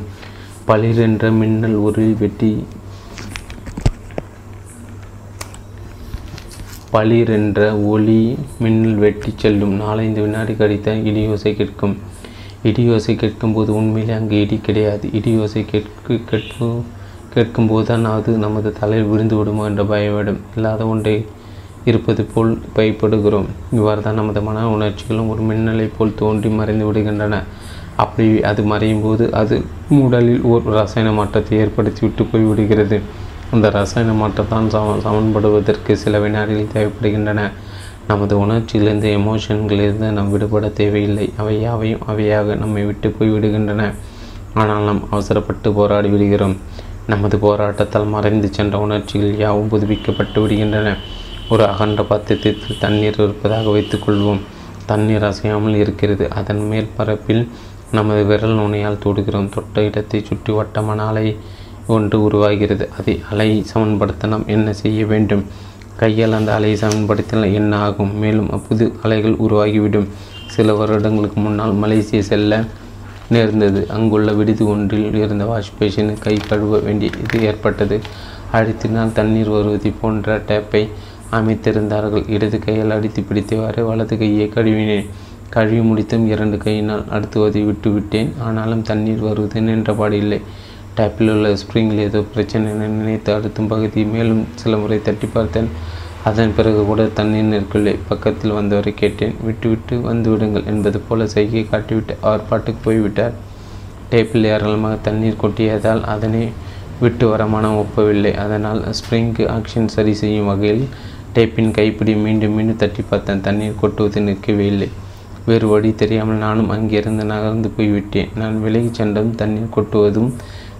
பளிரென்ற மின்னல் ஒரு வெட்டி பளிரென்ற ஒளி மின்னல் வெட்டி செல்லும். 4-5 வினாடி கழித்த இடியோசை கேட்கும். இடியோசை கேட்கும்போது உண்மையிலே அங்கே இடி கிடையாது. இடியோசை கேட்கும்போது தான் அது நமது தலையில் விழுந்து விடுமோ என்ற பயமிடும். இல்லாத ஒன்றை இருப்பது போல் பயப்படுகிறோம். இவ்வாறு தான் நமது மன உணர்ச்சிகளும் ஒரு மின்னலை போல் தோன்றி மறைந்து விடுகின்றன. அப்படி அது மறையும் போது அது உடலில் ஒரு ரசாயன மாற்றத்தை ஏற்படுத்தி விட்டு போய்விடுகிறது. அந்த ரசாயன மாற்றத்தான் சமன்படுவதற்கு சில வினாடிகள் தேவைப்படுகின்றன. நமது உணர்ச்சியிலிருந்து எமோஷன்களிலிருந்து நாம் விடுபட தேவையில்லை. அவை யாவையும் அவையாக நம்மை விட்டு போய்விடுகின்றன. ஆனால் நாம் அவசரப்பட்டு போராடி விடுகிறோம். நமது போராட்டத்தால் மறைந்து சென்ற உணர்ச்சிகள் யாவும் புதுப்பிக்கப்பட்டு விடுகின்றன. ஒரு அகன்ற பாத்திரத்தில் தண்ணீர் இருப்பதாக வைத்துக்கொள்வோம். தண்ணீர் அசையாமல் இருக்கிறது. அதன் மேற்பரப்பில் நமது விரல் நுனையால் தொடுகிறோம். தொட்ட இடத்தை சுற்றி வட்டமான அலை ஒன்று உருவாகிறது. அதை அலையை சமன்படுத்த நாம் என்ன செய்ய வேண்டும்? கையால் அந்த அலையை சமன்படுத்தினால் என்ன ஆகும்? மேலும் புது அலைகள் உருவாகிவிடும். சில வருடங்களுக்கு முன்னால் மலேசிய செல்ல நேர்ந்தது. அங்குள்ள விடுதி ஒன்றில் இருந்த வாஷ் பேஷனு கை கழுவ வேண்டிய இது ஏற்பட்டது. அழுத்தினால் தண்ணீர் வருவதை போன்ற டேப்பை அமைத்திருந்தார்கள். இடது கையால் அடித்து பிடித்தவாறு வலது கையை கழுவினேன். கழுவி முடித்தும் 2 கையினால் அழுத்துவதை விட்டுவிட்டேன். ஆனாலும் தண்ணீர் வருவது நின்றபாடு இல்லை. டேப்பில் உள்ள ஸ்ப்ரிங்கில் ஏதோ பிரச்சனை நினைத்து அழுத்தும் பகுதி மேலும் சில முறை தட்டி பார்த்தேன். அதன் பிறகு கூட தண்ணீர் நிற்கவில்லை. பக்கத்தில் வந்தவரை கேட்டேன். விட்டுவிட்டு வந்து விடுங்கள் என்பது போல சைகை காட்டிவிட்டு அவர் பாட்டுக்கு போய்விட்டார். டேப்பில் ஏராளமாக தண்ணீர் கொட்டியதால் அதனை விட்டு வர மனம் ஒப்பவில்லை. அதனால் ஸ்ப்ரிங்கு ஆக்ஷன் சரி செய்யும் வகையில் டேப்பின் கைப்பிடி மீண்டும் மீண்டும் தட்டி பார்த்தேன். தண்ணீர் கொட்டுவது நிற்கவே இல்லை. வேறு வழி தெரியாமல் நானும் அங்கிருந்து நகர்ந்து போய்விட்டேன். நான் விலகி சென்றதும் தண்ணீர் கொட்டுவதும்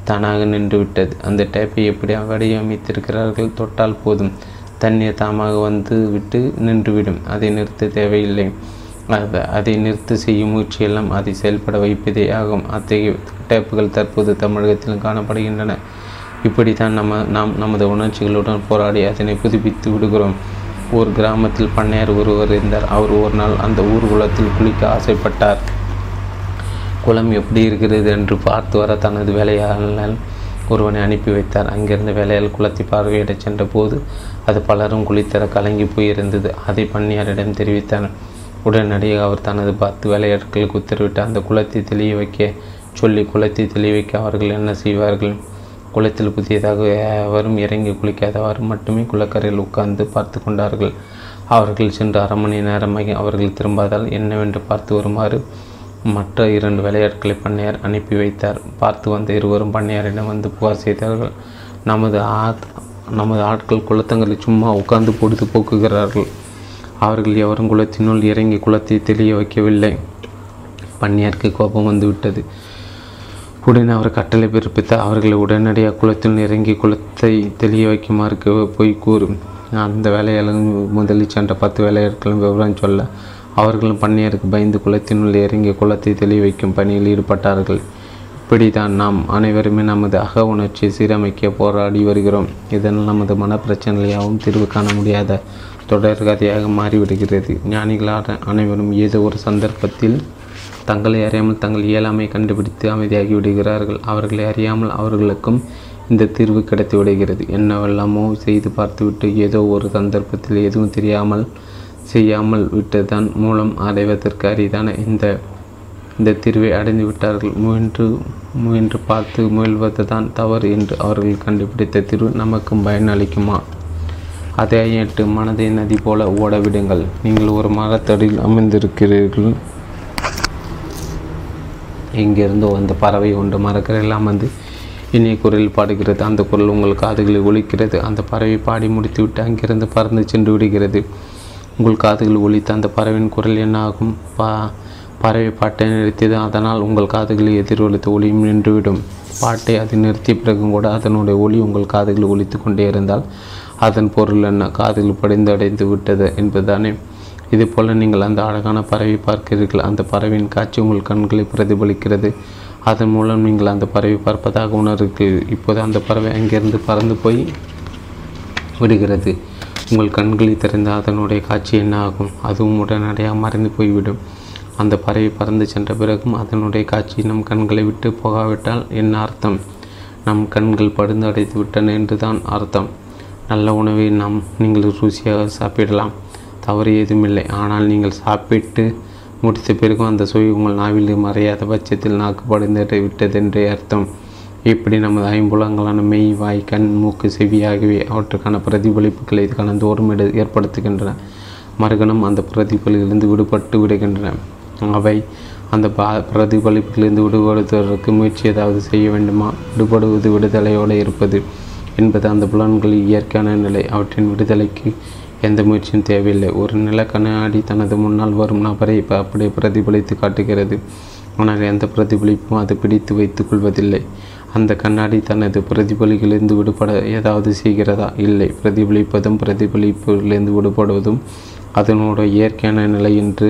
தானாக நின்றுவிட்டது. அந்த டேப்பை எப்படி வடிவமைத்திருக்கிறார்கள்? தொட்டால் போதும் தண்ணீர் தாமாக வந்து விட்டு நின்றுவிடும். அதை நிறுத்த தேவையில்லை. அதை நிறுத்த செய்யும் முயற்சியெல்லாம் அதை செயல்பட வைப்பதே ஆகும். அத்தகைய டேப்புகள் தற்போது தமிழகத்திலும் காணப்படுகின்றன. இப்படித்தான் நாம் நமது உணர்ச்சிகளுடன் போராடி அதனை புதுப்பித்து விடுகிறோம். ஒரு கிராமத்தில் பண்ணையார் ஒருவர் இருந்தார். அவர் ஒரு நாள் அந்த ஊர் குளத்தில் குளிக்க ஆசைப்பட்டார். குளம் எப்படி இருக்கிறது என்று பார்த்து வர தனது வேலையாளர் ஒருவனை அனுப்பி வைத்தார். அங்கிருந்த வேலையால் குளத்தை பார்வையிட சென்ற போது அது பலரும் குளித்தர கலங்கி போயிருந்தது. அதை பண்ணையாரிடம் தெரிவித்தார். உடனடியாக அவர் தனது 10 வேலையாட்களுக்கு உத்தரவிட்டு அந்த குளத்தை தெளிய வைக்க சொல்லி குளத்தை தெளிய வைக்க அவர்கள் என்ன செய்வார்கள்? குளத்தில் புதியதாக யாரும் இறங்கி குளிக்காதவாறு மட்டுமே குளக்கரையில் உட்கார்ந்து பார்த்து கொண்டார்கள். அவர்கள் சென்று 1/2 மணி நேரமாக அவர்கள் திரும்பாதால் என்னவென்று பார்த்து வருமாறு மற்ற 2 வேலையாட்களை பண்ணையார் அனுப்பி வைத்தார். பார்த்து வந்த இருவரும் பண்ணையாரிடம் வந்து புகார் செய்தார்கள். நமது ஆட்கள் குளத்தங்களை சும்மா உட்கார்ந்து பொழுது போக்குகிறார்கள். அவர்கள் எவரும் குளத்தினுள் இறங்கி குளத்தை தெளிய வைக்கவில்லை. பண்ணையாருக்கு கோபம் வந்துவிட்டது. உடனே அவர் கட்டளை பிறப்பித்தார். அவர்களை உடனடியாக குளத்தினுள் இறங்கி குளத்தை தெளிய வைக்குமாறு போய் கூறும். அந்த வேலையாளர்கள் முதலில் சென்ற 10 வேலையாட்களும் விவரம் சொல்ல அவர்களும் பண்ணையாருக்கு பயந்து குளத்தினுள் இறங்கி குளத்தை தெளி வைக்கும் பணியில் ஈடுபட்டார்கள். இப்படி தான் நாம் அனைவருமே நமது அக உணர்ச்சியை சீரமைக்க போராடி வருகிறோம். இதனால் நமது மனப்பிரச்சனையாகவும் தீர்வு காண முடியாத தொடர் கதையாக மாறிவிடுகிறது. ஞானிகளான அனைவரும் ஏதோ ஒரு சந்தர்ப்பத்தில் தங்களை அறியாமல் தங்கள் இயலாமை கண்டுபிடித்து அமைதியாகி விடுகிறார்கள். அவர்களை அறியாமல் அவர்களுக்கும் இந்த தீர்வு கிடைத்து விடுகிறது. என்னவெல்லாமோ செய்து பார்த்துவிட்டு ஏதோ ஒரு சந்தர்ப்பத்தில் எதுவும் செய்யாமல் விட்டதன் மூலம் அடைவதற்கு அரிதான இந்த தீர்வை அடைந்து விட்டார்கள். முயன்று பார்த்து முயல்வது தான் தவறு என்று அவர்கள் கண்டுபிடித்த தீர்வு நமக்கும் பயனளிக்குமா? அதையிட்டு மனதை நதி போல ஓடவிடுங்கள். நீங்கள் ஒரு மரத்தடியில் அமர்ந்திருக்கிறீர்கள். எங்கிருந்தோ அந்த பறவை ஒன்று மரக்கரையில் அமர்ந்து இனிய குரலில் பாடுகிறது. அந்த குரல் உங்கள் காதுகளில் ஒலிக்கிறது. அந்த பறவை பாடி முடித்துவிட்டு அங்கிருந்து பறந்து சென்று விடுகிறது. உங்கள் காதுகள் ஒலித்த அந்த பறவையின் குரல் என்ன ஆகும்? பறவை பாட்டை நிறுத்தியது. அதனால் உங்கள் காதுகளில் எதிரொலித்த ஒளியும் நின்றுவிடும். பாட்டை அது நிறுத்திய பிறகும் கூட அதனுடைய ஒளி உங்கள் காதுகளில் ஒலித்து கொண்டே இருந்தால் அதன் பொருள் என்ன? காதுகள் படிந்தடைந்து விட்டது என்பதுதானே. இதுபோல் நீங்கள் அந்த அழகான பறவை பார்க்கிறீர்கள். அந்த பறவையின் காட்சி உங்கள் கண்களை பிரதிபலிக்கிறது. அதன் மூலம் நீங்கள் அந்த பறவை பார்ப்பதாக உணர்கிறீர்கள். இப்போது அந்த பறவை அங்கிருந்து பறந்து போய் விடுகிறது. உங்கள் கண்களை திறந்த அதனுடைய காட்சி என்ன ஆகும்? அதுவும் உடனடியாக மறைந்து போய்விடும். அந்த பறவை பறந்து சென்ற பிறகும் அதனுடைய காட்சி நம் கண்களை விட்டு போகாவிட்டால் என்ன அர்த்தம்? நம் கண்கள் படுந்து அடைத்து விட்டன என்று தான் அர்த்தம். நல்ல உணவை நீங்கள் ருசியாக சாப்பிடலாம், தவறு ஏதுமில்லை. ஆனால் நீங்கள் சாப்பிட்டு முடித்த பிறகும் அந்த சுவை உங்கள் நாவில் மறையாத பட்சத்தில் நாக்கு படுந்து விட்டதென்றே அர்த்தம். இப்படி நமது ஐம்புலங்களான மெய், வாய், கண், மூக்கு, செவி ஆகியவை அவற்றுக்கான பிரதிபலிப்புகளை கலந்தோறும் ஏற்படுத்துகின்றன. மறுகணம் அந்த பிரதிபலிலிருந்து விடுபட்டு விடுகின்றன. அவை அந்த பிரதிபலிப்பிலிருந்து விடுபடுவதற்கு முயற்சி ஏதாவது செய்ய வேண்டுமா? விடுபடுவது விடுதலையோடு இருப்பது என்பது அந்த புலன்களின் இயற்கையான நிலை. அவற்றின் விடுதலைக்கு எந்த முயற்சியும் தேவையில்லை. ஒரு நில கண்ணாடி தனது முன்னால் வரும் நபரை அப்படியே பிரதிபலித்து காட்டுகிறது. ஆனால் எந்த பிரதிபலிப்பும் அது பிடித்து வைத்துக் கொள்வதில்லை. அந்த கண்ணாடி தனது பிரதிபலிப்பிலிருந்து விடுபட ஏதாவது செய்கிறதா? இல்லை. பிரதிபலிப்பதும் பிரதிபலிப்பிலிருந்து விடுபடுவதும் அதனோட இயற்கையான நிலை என்று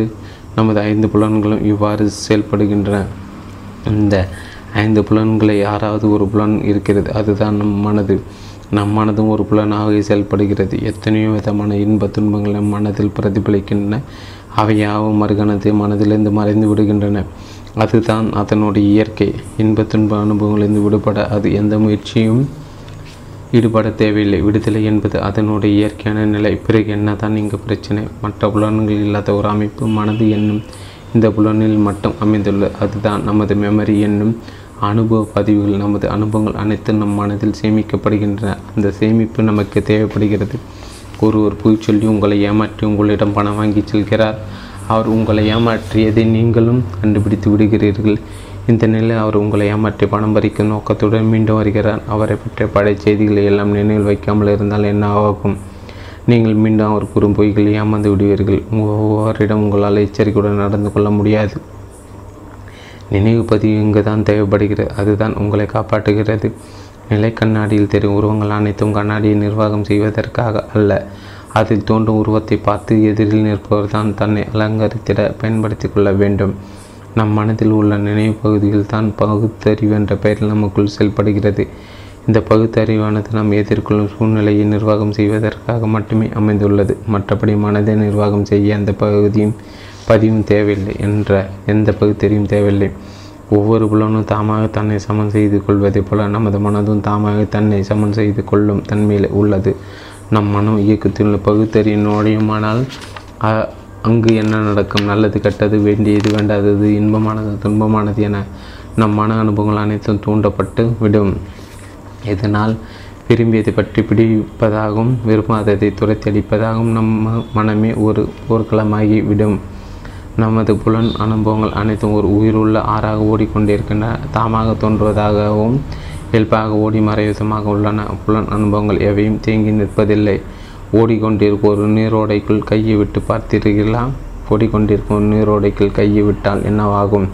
நமது ஐந்து புலன்களும் இவ்வாறு செயல்படுகின்றன. இந்த ஐந்து புலன்களை யாராவது ஒரு புலன் இருக்கிறது, அதுதான் நம் மனது. நம் மனதும் ஒரு புலனாக செயல்படுகிறது. எத்தனையோ விதமான இன்ப துன்பங்கள் நம் மனதில் பிரதிபலிக்கின்றன. அவை யாவும் மறுகணத்தை மனதிலிருந்து மறைந்து விடுகின்றன. அதுதான் அதனுடைய இயற்கை. இன்ப துன்ப அனுபவங்களிலிருந்து விடுபட அது எந்த முயற்சியும் ஈடுபட தேவையில்லை. விடுதலை என்பது அதனுடைய இயற்கையான நிலை. பிறகு என்ன தான் இங்கு பிரச்சனை? மற்ற புலன்கள் இல்லாத ஒரு அமைப்பு மனது என்னும் இந்த புலனில் மட்டும் அமைந்துள்ளது. அதுதான் நமது மெமரி என்னும் அனுபவ பதிவுகள். நமது அனுபவங்கள் அனைத்தும் நம் மனதில் சேமிக்கப்படுகின்றன. அந்த சேமிப்பு நமக்கு தேவைப்படுகிறது. ஒருவர் பொய் சொல்லி உங்களை ஏமாற்றி உங்களிடம் பணம் வாங்கி செல்கிறார். அவர் உங்களை ஏமாற்றியதை நீங்களும் கண்டுபிடித்து விடுகிறீர்கள். இந்த நிலை அவர் உங்களை ஏமாற்றி பணம் பறிக்கும் நோக்கத்துடன் மீண்டும் வருகிறார். அவரை பற்றிய பழைய செய்திகளை எல்லாம் நினைவில் வைக்காமல் இருந்தால் என்ன ஆகும்? நீங்கள் மீண்டும் அவர் கூறும் பொய்களை ஏமாந்து விடுவீர்கள். ஒவ்வொருவரிடம் உங்களால் எச்சரிக்கையுடன் நடந்து கொள்ள முடியாது. நினைவு பதிவு இங்கு தான் தேவைப்படுகிறது. அதுதான் உங்களை காப்பாற்றுகிறது. நிலை கண்ணாடியில் தெரியும் உருவங்கள் அனைத்தும் கண்ணாடியை நிர்வாகம் செய்வதற்காக அல்ல. அதில் தோன்றும் உருவத்தை பார்த்து எதிரில் நிற்பவர் தான் தன்னை அலங்கரித்திட பயன்படுத்தி கொள்ள வேண்டும். நம் மனதில் உள்ள நினைவு பகுதியில் தான் பகுத்தறிவு என்ற பெயரில் நமக்குள் செயல்படுகிறது. இந்த பகுத்தறிவானது நாம் எதிர்கொள்ளும் சூழ்நிலையை நிர்வாகம் செய்வதற்காக மட்டுமே அமைந்துள்ளது. மற்றபடி மனதை நிர்வாகம் செய்ய அந்த பகுதியும் பதிவும் தேவையில்லை என்ற எந்த பகுத்தறிவும் தேவையில்லை. ஒவ்வொரு புலனும் தாமாக தன்னை சமன் செய்து கொள்வதை போல நமது மனதும் தாமாக தன்னை சமன் செய்து கொள்ளும் தன்மையில் உள்ளது. நம் மனம் இயக்கத்திலுள்ள பகுத்தறிவின் நுழையுமானால் அங்கு என்ன நடக்கும்? நல்லது, கெட்டது, வேண்டியது, வேண்டாதது, இன்பமானது, துன்பமானது என நம் மன அனுபவங்கள் அனைத்தும் தூண்டப்பட்டு விடும். இதனால் விரும்பியதை பற்றி பிடிப்பதாகவும் விரும்பாததை துரத்தி அடிப்பதாகவும் நம் மனமே ஒரு போர்க்களமாகி விடும். நமது புலன் அனுபவங்கள் அனைத்தும் ஒரு உயிருள்ள ஆறாக ஓடிக்கொண்டிருக்கின்றன. தாமாக தோன்றுவதாகவும் இயல்பாக ஓடி மறைவிதமாக உள்ளன. புலன் அனுபவங்கள் எவையும் தேங்கி நிற்பதில்லை. ஓடிக்கொண்டிருக்கும் ஒரு நீரோடைக்குள் கையை விட்டு பார்த்திருக்கலாம். ஓடிக்கொண்டிருக்கும் ஒரு நீரோடைக்குள் கையை விட்டால் என்னவாகும்?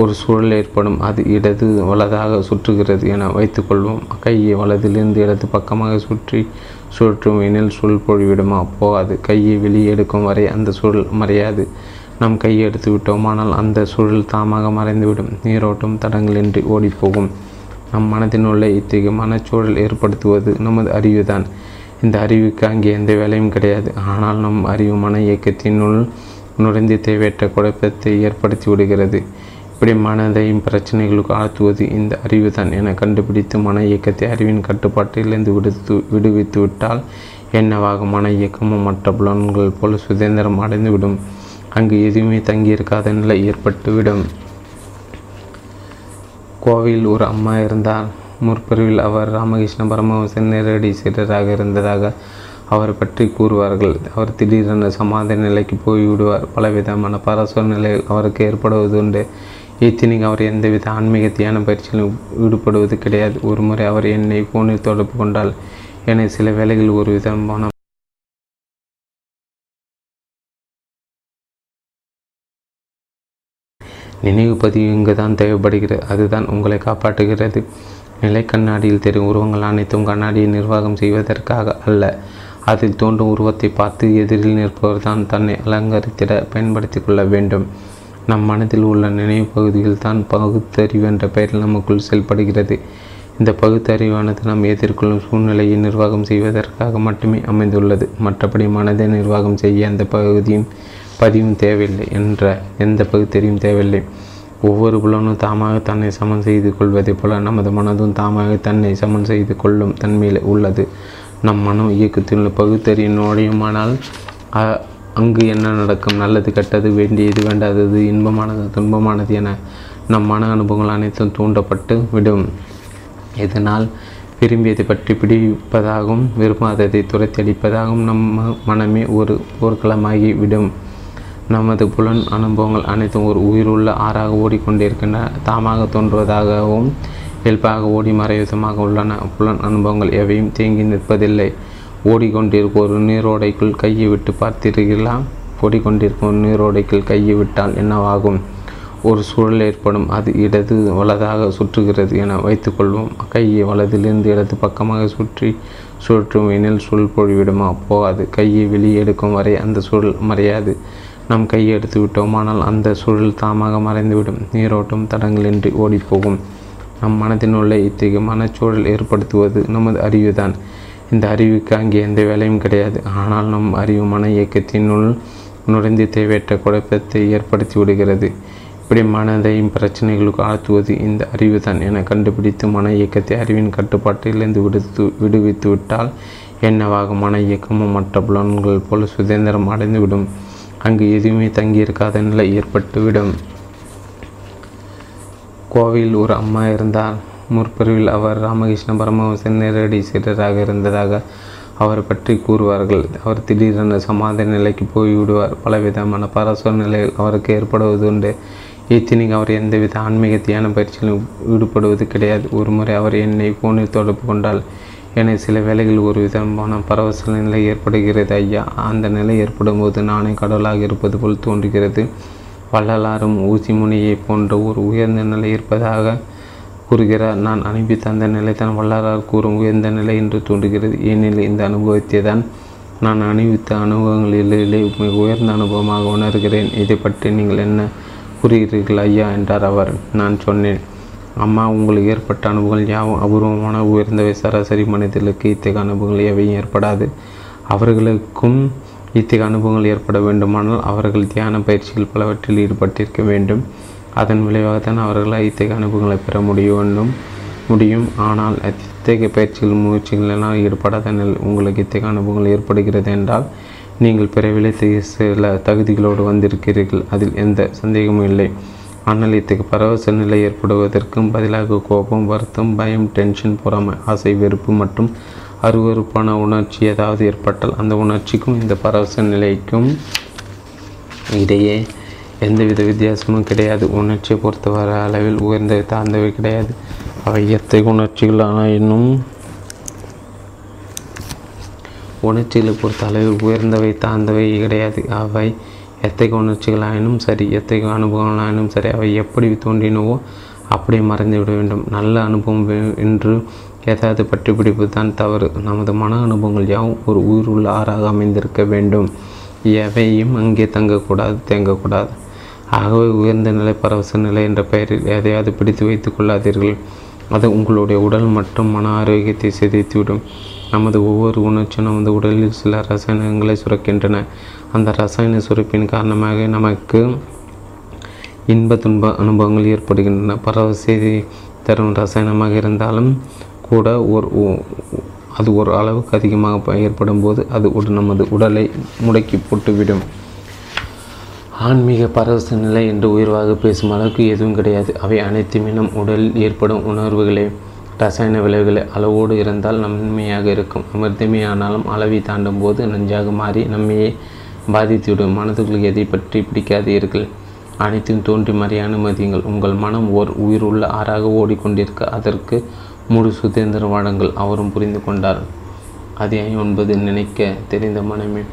ஒரு சூழல் ஏற்படும். அது இடது வலதாக சுற்றுகிறது என வைத்துக்கொள்வோம். கையை வலதிலிருந்து இடது பக்கமாக சுற்றும் எனில் சூழல் போய்விடுமா? போகாது. கையை வெளியே எடுக்கும் வரை அந்த சூழல் மறையாது. நாம் கையை எடுத்து விட்டோமானால் அந்த சூழல் தாமாக மறைந்துவிடும். நீரோட்டம் தடங்களின்றி ஓடிப்போகும். நம் மனதினுள்ளே இத்தகைய மனச்சூழல் ஏற்படுத்துவது நமது அறிவு தான். இந்த அறிவுக்கு அங்கே எந்த வேலையும் கிடையாது. ஆனால் நம் அறிவு மன இயக்கத்தினுள் நுழைந்து தேவையற்ற குழப்பத்தை ஏற்படுத்தி விடுகிறது. இப்படி மனதையும் பிரச்சனைகளுக்கு ஆழ்த்துவது இந்த அறிவு தான் என கண்டுபிடித்து மன இயக்கத்தை அறிவின் கட்டுப்பாட்டிலிருந்து விடுவித்து விட்டால் என்னவாக? மன இயக்கமும் மற்ற புலன்கள் போல் சுதந்திரம் அடைந்துவிடும். அங்கு எதுவுமே தங்கியிருக்காத நிலை ஏற்பட்டுவிடும். கோவையில் ஒரு அம்மா இருந்தார். முற்பிரிவில் அவர் ராமகிருஷ்ண பரமஹம்சர் நேரடி சீடராக இருந்ததாக அவரை பற்றி கூறுவார்கள். அவர் திடீரென சமாதி நிலைக்கு போய்விடுவார். பலவிதமான பரஸ்பர நிலை அவருக்கு ஏற்படுவதுண்டு. இத்தினிக்கு அவர் எந்தவித ஆன்மீக தியான பயிற்சியிலும் ஈடுபடுவது கிடையாது. ஒரு முறை அவர் என்னை ஃபோனில் தொடர்பு கொண்டால் என்னை சில வேளைகளில் ஒரு விதமான நினைவு பதிவு இங்கு தான் தேவைப்படுகிறது. அதுதான் உங்களை காப்பாற்றுகிறது. நிலை கண்ணாடியில் தெரியும் உருவங்கள் அனைத்தும் கண்ணாடியை நிர்வாகம் செய்வதற்காக அல்ல. அதில் தோன்றும் உருவத்தை பார்த்து எதிரில் நிற்பவர் தான் தன்னை அலங்கரித்திட பயன்படுத்தி கொள்ள வேண்டும். நம் மனதில் உள்ள நினைவு பகுதியில் தான் பகுத்தறிவு என்ற பெயரில் நமக்குள் செயல்படுகிறது. இந்த பகுத்தறிவானது நாம் எதிர்கொள்ளும் சூழ்நிலையை நிர்வாகம் செய்வதற்காக மட்டுமே அமைந்துள்ளது. மற்றபடி மனதை நிர்வாகம் செய்ய அந்த பகுதியும் பதிவும் தேவையில்லை என்ற எந்த பகுத்தறிவும் தேவையில்லை. ஒவ்வொரு புலனும் தாமாக தன்னை சமன் செய்து கொள்வதை போல நமது மனதும் தாமாக தன்னை சமன் செய்து கொள்ளும் தன்மையில் உள்ளது. நம் மனம் இயக்கத்தில் பகுத்தறியும் நோடியுமானால் அங்கு என்ன நடக்கும்? நல்லது, கெட்டது, வேண்டியது, வேண்டாதது, இன்பமானது, துன்பமானது என நம் மன அனுபவங்கள் அனைத்தும் தூண்டப்பட்டு விடும். இதனால் விரும்பியதை பற்றி பிடிப்பதாகவும் விரும்பாததை துரத்தி அடிப்பதாகவும் நம் மனமே ஒரு போர்க்களமாகி விடும். நமது புலன் அனுபவங்கள் அனைத்தும் ஒரு உயிருள்ள ஆறாக ஓடிக்கொண்டிருக்கின்றன. தாமாக தோன்றுவதாகவும் இயல்பாக ஓடி மறைவிதமாக உள்ளன. புலன் அனுபவங்கள் எவையும் தேங்கி நிற்பதில்லை. ஓடிக்கொண்டிருக்கும் ஒரு நீரோடைக்குள் கையை விட்டு பார்த்திருக்கிறீர்களா? ஓடிக்கொண்டிருக்கும் ஒரு நீரோடைக்குள் கையை விட்டால் என்னவாகும்? ஒரு சூழல் ஏற்படும். அது இடது வலதாக சுற்றுகிறது என வைத்துக்கொள்வோம். கையை வலதிலிருந்து இடது பக்கமாக சுற்றும் எனில் சூழல் போய்விடுமா? போகாது. கையை வெளியே எடுக்கும் வரை அந்த சூழல் மறையாது. நாம் கையை எடுத்து விட்டோமானால் அந்த சூழல் தாமாக மறைந்துவிடும். நீரோட்டம் தடங்களின்றி ஓடிப்போகும். நம் மனதினுள்ளே இத்தகைய மனச்சூழல் ஏற்படுத்துவது நமது அறிவு தான். இந்த அறிவுக்கு அங்கே எந்த வேலையும் கிடையாது. ஆனால் நம் அறிவு மன இயக்கத்தினுள் நுழைந்து தேவையற்ற குழப்பத்தை ஏற்படுத்தி விடுகிறது. இப்படி மனதையும் பிரச்சனைகளுக்கு ஆழ்த்துவது இந்த அறிவு தான் என கண்டுபிடித்து மன இயக்கத்தை அறிவின் கட்டுப்பாட்டிலிருந்து விடுவித்து விட்டால் என்னவாக? மன இயக்கமும் மற்ற புலன்கள் போல் சுதந்திரம் அடைந்துவிடும். அங்கு எதுவுமே தங்கியிருக்காத நிலை ஏற்பட்டுவிடும். கோவையில் ஒரு அம்மா இருந்தார். முற்பிரிவில் அவர் ராமகிருஷ்ண பரமஹம்சர் நேரடி சீடராக இருந்ததாக அவரை பற்றி கூறுவார்கள். அவர் திடீரென சமாதி நிலைக்கு போய்விடுவார். பலவிதமான பரஸ்பர நிலை அவருக்கு ஏற்படுவதுண்டு. இத்தினிக்கு அவர் எந்தவித ஆன்மீக தியான பயிற்சியிலும் ஈடுபடுவது கிடையாது. ஒரு முறை அவர் என்னை ஃபோனில் தொடர்பு கொண்டால், எனக்கு சில வேளைகளில் ஒரு விதமான பரவச நிலை ஏற்படுகிறது ஐயா. அந்த நிலை ஏற்படும் போது நானே கடவுளாக இருப்பது போல் தோன்றுகிறது. வள்ளலாரும் ஊசி முனியை போன்ற ஒரு உயர்ந்த நிலை இருப்பதாக கூறுகிறார். நான் அனுப்பி தந்த நிலை தான் வள்ளலார் கூறும் உயர்ந்த நிலை என்று தோன்றுகிறது. ஏனெனில் இந்த அனுபவத்தை தான் நான் அணிவித்த அனுபவங்களிலே மிக உயர்ந்த அனுபவமாக உணர்கிறேன். இதை பற்றி நீங்கள் என்ன கூறுகிறீர்கள் ஐயா என்றார் அவர். நான் சொன்னேன், அம்மா, உங்களுக்கு ஏற்பட்ட அனுபவங்கள் யாவும் அபூர்வமான உயர்ந்தவை. சராசரி மனிதர்களுக்கு இத்தகைய அனுபவங்கள் எவையும் ஏற்படாது. அவர்களுக்கும் இத்தகைய அனுபவங்கள் ஏற்பட வேண்டுமானால் அவர்கள் தியான பயிற்சியில் பலவற்றில் ஈடுபட்டிருக்க வேண்டும். அதன் விளைவாகத்தான் அவர்களால் இத்தகைய அனுபவங்களை பெற முடியும். ஆனால் இத்தகைய பயிற்சியில் முயற்சிகளெல்லாம் ஈடுபடாத உங்களுக்கு இத்தகைய அனுபவங்கள் ஏற்படுகிறது என்றால் நீங்கள் பிறவிலே சில தகுதிகளோடு வந்திருக்கிறீர்கள். அதில் எந்த சந்தேகமும் இல்லை. ஆனால் இத்தகைய பரவச நிலை ஏற்படுவதற்கும் பதிலாக கோபம், வருத்தம், பயம், டென்ஷன், பொறாமை, ஆசை, வெறுப்பு மற்றும் அருவறுப்பான உணர்ச்சி ஏதாவது ஏற்பட்டால் அந்த உணர்ச்சிக்கும் இந்த பரவச நிலைக்கும் இடையே எந்தவித வித்தியாசமும் கிடையாது. உணர்ச்சியை பொறுத்தவரை அளவில் உயர்ந்தவை, தாழ்ந்தவை கிடையாது. அவை எத்தகைய உணர்ச்சிகள் ஆனாலும் உணர்ச்சிகளை பொறுத்த அளவில் உயர்ந்தவை, தாழ்ந்தவை கிடையாது. அவை எத்தகைய உணர்ச்சிகளாயினும் சரி, எத்தகைய அனுபவங்களாயினும் சரி, அவை எப்படி தோன்றினவோ அப்படியே மறைந்துவிட வேண்டும். நல்ல அனுபவம் என்று ஏதாவது பற்றி பிடிப்பு தான் தவறு. நமது மன அனுபவங்கள் யாவும் ஒரு உயிர் உள்ள ஆறாக அமைந்திருக்க வேண்டும். எவையும் அங்கே தேங்கக்கூடாது. ஆகவே உயர்ந்த நிலை, பரவச நிலை என்ற பெயரில் எதையாவது பிடித்து வைத்து கொள்ளாதீர்கள். அது உங்களுடைய உடல் மற்றும் மன ஆரோக்கியத்தை சிதைத்துவிடும். நமது ஒவ்வொரு உணர்ச்சியும் நமது உடலில் சில ரசாயனங்களை சுரக்கின்றன. அந்த ரசாயன சுரப்பின் காரணமாக நமக்கு இன்ப துன்ப அனுபவங்கள் ஏற்படுகின்றன. பரவசத்தை தரும் ரசாயனமாக இருந்தாலும் கூட அது ஒரு அளவுக்கு அதிகமாக ஏற்படும் போது அது நமது உடலை முடக்கி போட்டுவிடும். ஆன்மீக பரவச நிலை என்று உயர்வாக பேசும் அளவுக்கு எதுவும் கிடையாது. அவை அனைத்துமே நம் உடலில் ஏற்படும் உணர்வுகளே, ரசாயன விளைவுகளை. அளவோடு இருந்தால் நன்மையாக இருக்கும். அமிர்தமே ஆனாலும் அளவை தாண்டும் போது நஞ்சாக மாறி நம்மையே பாதித்துவிடும். மனதுக்குள் எதை பற்றி பிடிக்காதீர்கள். அனைத்தும் தோன்றி மறைய அனுமதியுங்கள். உங்கள் மனம் ஓர் உயிர் உள்ள ஆறாக ஓடிக்கொண்டிருக்க அதற்கு முழு சுதந்திர வாடங்கள். அவரும் புரிந்து கொண்டார். அதிகாயம் 9. நினைக்க தெரிந்த மனமே.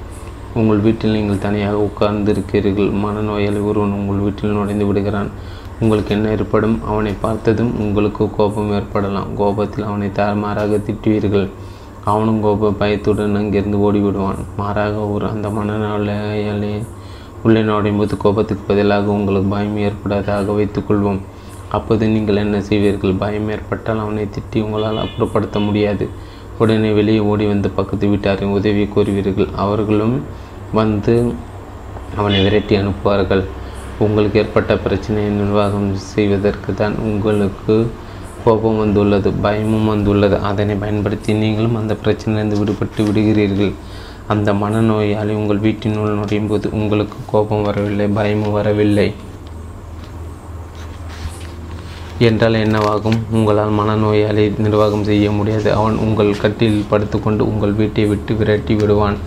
உங்கள் வீட்டில் நீங்கள் தனியாக உட்கார்ந்திருக்கிறீர்கள். மனநோயாளி ஒருவன் உங்கள் வீட்டில் நுழைந்து விடுகிறான். உங்களுக்கு என்ன ஏற்படும்? அவனை பார்த்ததும் உங்களுக்கு கோபம் ஏற்படலாம். கோபத்தில் அவனை தாறுமாறாக திட்டுவீர்கள். அவனும் கோப பயத்துடன் அங்கிருந்து ஓடிவிடுவான். மாறாக ஒரு அந்த மனநிலையாலே உள்ளே நுழையும்போது கோபத்துக்கு பதிலாக உங்களுக்கு பயம் ஏற்படாதாக வைத்துக்கொள்வோம். அப்போது நீங்கள் என்ன செய்வீர்கள்? பயம் ஏற்பட்டால் அவனை திட்டி உங்களால் அப்புறப்படுத்த முடியாது. உடனே வெளியே ஓடி வந்து பக்கத்து வீட்டாரின் உதவி கோருவீர்கள். அவர்களும் வந்து அவனை விரட்டி அனுப்புவார்கள். உங்களுக்கு ஏற்பட்ட பிரச்சனையை நிர்வாகம் செய்வதற்கு தான் உங்களுக்கு கோபம் வந்துள்ளது, பயமும் வந்துள்ளது. அதனை பயன்படுத்தி நீங்களும் அந்த பிரச்சனையிலிருந்து விடுபட்டு விடுகிறீர்கள். அந்த மனநோயாளி உங்கள் வீட்டினுள் நுழையும் போது உங்களுக்கு கோபம் வரவில்லை, பயமும் வரவில்லை என்றால் என்னவாகும்? உங்களால் மனநோயாளி நிர்வாகம் செய்ய முடியாது. அவன் உங்கள் கட்டில் படுத்துக்கொண்டு உங்கள் வீட்டை விட்டு விரட்டி விடுவான்.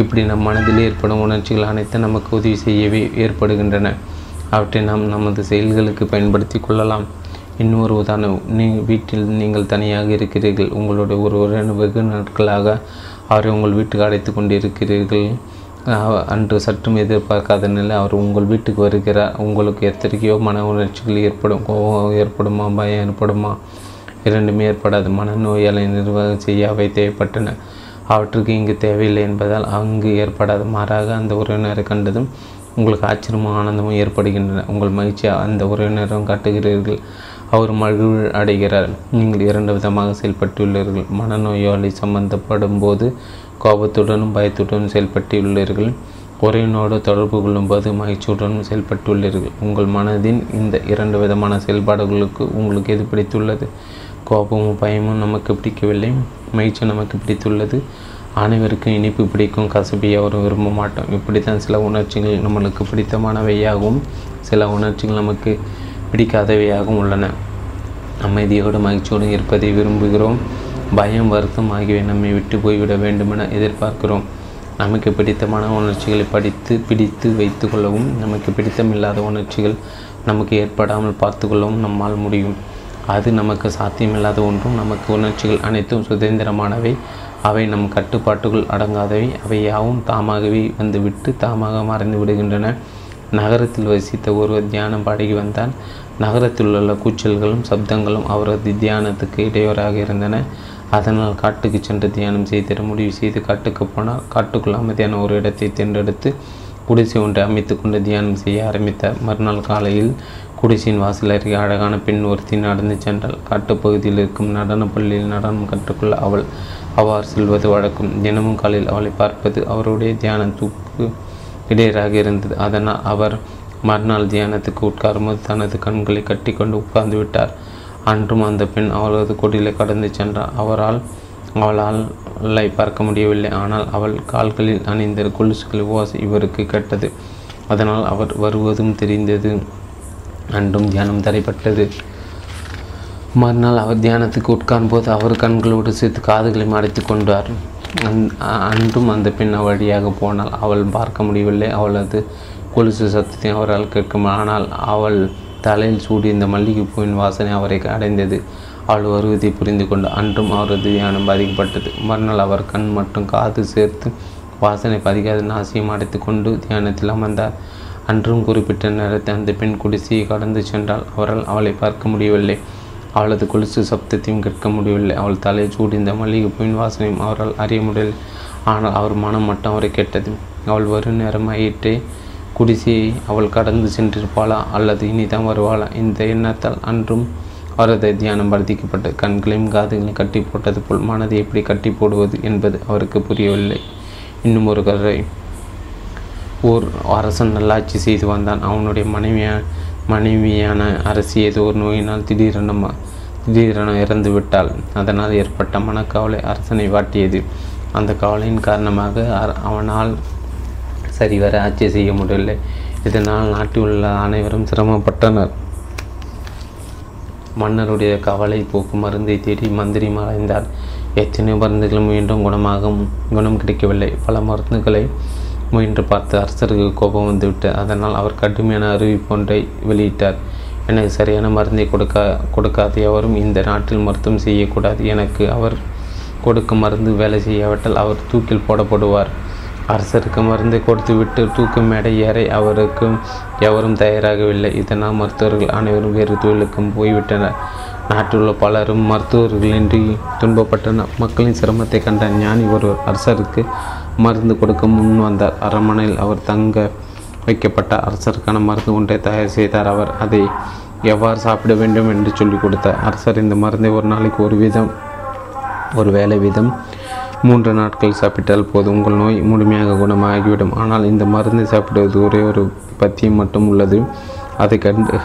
இப்படி நம் மனதில் ஏற்படும் உணர்ச்சிகள் அனைத்து நமக்கு உதவி செய்யவே ஏற்படுகின்றன. அவற்றை நாம் நமது செயல்களுக்கு பயன்படுத்தி கொள்ளலாம். இன்னொரு உதாரணம், வீட்டில் நீங்கள் தனியாக இருக்கிறீர்கள். உங்களுடைய ஒருவரின் வெகு நாட்களாக அவரை உங்கள் வீட்டுக்கு அழைத்து கொண்டிருக்கிறீர்கள். அன்று சற்றும் எதிர்பார்க்காத நிலை அவர் உங்கள் வீட்டுக்கு வருகிறார். உங்களுக்கு எத்தனையோ மன உணர்ச்சிகள் ஏற்படும். கோபம் ஏற்படுமா? பயம் ஏற்படுமா? இரண்டுமே ஏற்படாது. மனநோயாளி நிர்வாகம் செய்ய அவை தேவைப்பட்டன. அவற்றுக்கு இங்கு தேவையில்லை என்பதால் அங்கு ஏற்படாது. மாறாக அந்த உறவினரை கண்டதும் உங்களுக்கு ஆச்சரியமும் ஆனந்தமும் ஏற்படுகின்றன. உங்கள் மகிழ்ச்சியை அந்த உறவினரும் காட்டுகிறீர்கள். அவர் மகிழ்வு அடைகிறார். நீங்கள் இரண்டு விதமாக செயல்பட்டுள்ளீர்கள். மனநோயாளி சம்பந்தப்படும் போது கோபத்துடனும் பயத்துடனும் செயல்பட்டுள்ளீர்கள். உறவினோடு தொடர்பு கொள்ளும்போது மகிழ்ச்சியுடனும் செயல்பட்டுள்ளீர்கள். உங்கள் மனதின் இந்த இரண்டு விதமான செயல்பாடுகளுக்கு உங்களுக்கு எது பிடித்துள்ளது? கோபமும் பயமும் நமக்கு பிடிக்கவில்லை, மகிழ்ச்சி நமக்கு பிடித்துள்ளது. அனைவருக்கும் இனிப்பு பிடிக்கும், கசப்பை யாரும் விரும்ப மாட்டோம். இப்படித்தான் சில உணர்ச்சிகள் நம்மளுக்கு பிடித்தமானவையாகவும் சில உணர்ச்சிகள் நமக்கு பிடிக்காதவையாகவும் உள்ளன. அமைதியோடு மகிழ்ச்சியோடு இருப்பதை விரும்புகிறோம். பயம் வருத்தம் ஆகியவை நம்மை விட்டு போய்விட வேண்டுமென எதிர்பார்க்கிறோம். நமக்கு பிடித்தமான உணர்ச்சிகளை பிடித்து வைத்து கொள்ளவும் நமக்கு பிடித்தமில்லாத உணர்ச்சிகள் நமக்கு ஏற்படாமல் பார்த்து கொள்ளவும் நம்மால் முடியும். அது நமக்கு சாத்தியமில்லாத ஒன்றும். நமக்கு உணர்ச்சிகள் அனைத்தும் சுதந்திரமானவை. அவை நம் கட்டுப்பாட்டுக்குள் அடங்காதவை. அவை யாவும் தாமாகவே வந்துவிட்டு தாமாக மறைந்து விடுகின்றன. நகரத்தில் வசித்த ஒருவர் தியானம் பாடகி வந்தார். நகரத்தில் உள்ள கூச்சல்களும் சப்தங்களும் அவரது தியானத்துக்கு இடையூறாக இருந்தன. அதனால் காட்டுக்கு சென்று தியானம் செய்திட முடிவு செய்து காட்டுக்கு போனால் காட்டுக்குள் அமைதியான ஒரு இடத்தை தேர்ந்தெடுத்து குடிசை ஒன்றை அமைத்து கொண்டு தியானம் செய்ய ஆரம்பித்தார். மறுநாள் காலையில் குடிசையின் வாசல் அருகே அழகான பெண் ஒருத்தி நடந்து சென்றாள். காட்டுப்பகுதியில் இருக்கும் நடனப்பள்ளியில் நடனம் கற்றுக்கொள்ள அவள் அவ்வாறு செல்வது வழக்கம். தினமும் காலையில் அவளை பார்ப்பது அவருடைய தியானத்துக்கு இடையராக இருந்தது. அதனால் அவர் மறுநாள் தியானத்துக்கு உட்காரும்போது தனது கண்களை கட்டி கொண்டு உட்கார்ந்து விட்டார். அன்றும் அந்த பெண் அவளது கொடியில் கடந்து சென்றார். அவளால் பார்க்க முடியவில்லை. ஆனால் அவள் கால்களில் அணிந்த கொலுசுகள் ஓசை இவருக்கு கேட்டது. அதனால் அவர் வருவதும் தெரிந்தது. அன்றும் தியானம் தடைப்பட்டது. மறுநாள் அவர் தியானத்துக்கு உட்காரும்போது அவர் கண்களோடு சேர்த்து காதுகளை மறைத்து கொண்டார். அன்றும் அந்த பெண் வழியாக போனால் அவள் பார்க்க முடியவில்லை. அவளது கொலுசு சத்தத்தை அவரால் கேட்கும். ஆனால் அவள் தலையில் சூடி இந்த மல்லிகைப்பூவின் வாசனை அவரை அடைந்தது. அவள் வருவதை புரிந்து கொண்டு அன்றும் அவரது தியானம் பாதிக்கப்பட்டது. மறுநாள் அவர் கண் மற்றும் காது சேர்த்து வாசனை பாதிக்காத நாசியம் அடைத்து கொண்டு தியானத்தில் அமர்ந்தார். அன்றும் குறிப்பிட்ட நேரத்தை அந்த பெண் குடிசையை கடந்து சென்றால் அவரால் அவளை பார்க்க முடியவில்லை. அவளது கொலுசு சப்தத்தையும் கேட்க முடியவில்லை. அவள் தலை சூடிந்த மல்லிகைப்பூவின் வாசனையும் அவரால் அறிய முடியவில்லை. ஆனால் அவர் மனம் மட்டும் அவரை கேட்டது. அவள் வரும் நேரம் ஆயிற்றே, குடிசையை அவள் கடந்து சென்றிருப்பாளா அல்லது இனிதான் வருவாளா? இந்த எண்ணத்தால் அன்றும் அவரது தியானம் பாதிக்கப்பட்டு கண்களையும் காதுகளையும் கட்டி போட்டது போல் மனதை எப்படி கட்டி போடுவது என்பது அவருக்கு புரியவில்லை. இன்னும் ஒரு கதை. ஓர் அரசன் நல்லாட்சி செய்து வந்தான். அவனுடைய மனைவியான அரசி ஏதோ ஒரு நோயினால் திடீரென இறந்து விட்டாள். அதனால் ஏற்பட்ட மனக்கவலை அரசனை வாட்டியது. அந்த கவலையின் காரணமாக அவனால் சரிவர ஆட்சி செய்ய முடியவில்லை. இதனால் நாட்டில் உள்ள அனைவரும் சிரமப்பட்டனர். மன்னருடைய கவலை போக்கும் மருந்தை தேடி மந்திரி மறைந்தார். எத்தனையோ மருந்துகள் மீண்டும் குணம் கிடைக்கவில்லை. பல மருந்துகளை முயன்று பார்த்து அரசருக்கு கோபம் வந்துவிட்டு அதனால் அவர் கடுமையான அறிவிப்பு ஒன்றை வெளியிட்டார். எனக்கு சரியான மருந்தை கொடுக்காத எவரும் இந்த நாட்டில் மருத்துவம் செய்யக்கூடாது. எனக்கு அவர் கொடுக்கும் மருந்து வேலை செய்யாவிட்டால் அவர் தூக்கில் போடப்படுவார். அரசருக்கு மருந்தை கொடுத்துவிட்டு தூக்கு மேடை ஏற அவருக்கு எவரும் தயாராகவில்லை. இதனால் மருத்துவர்கள் அனைவரும் வேறு தொழிலுக்கும் போய்விட்டனர். நாட்டுள்ள பலரும் மருத்துவர்களின்றி துன்பப்பட்டனர். மக்களின் சிரமத்தை கண்ட ஞானி ஒருவர் அரசருக்கு மருந்து கொடுக்க முன் வந்தார். அரண்மனையில் அவர் தங்க வைக்கப்பட்ட அரசருக்கான மருந்து ஒன்றை தயார் செய்தார். அவர் அதை எவ்வாறு சாப்பிட வேண்டும் என்று சொல்லிக் கொடுத்தார். அரசர் இந்த மருந்தை ஒரு நாளைக்கு ஒரு வேளை வீதம் 3 நாட்கள் சாப்பிட்டால் போது உங்கள் நோய் முழுமையாக குணமாகிவிடும். ஆனால் இந்த மருந்தை சாப்பிடுவது ஒரே ஒரு பத்தியம் மட்டும் உள்ளது. அதை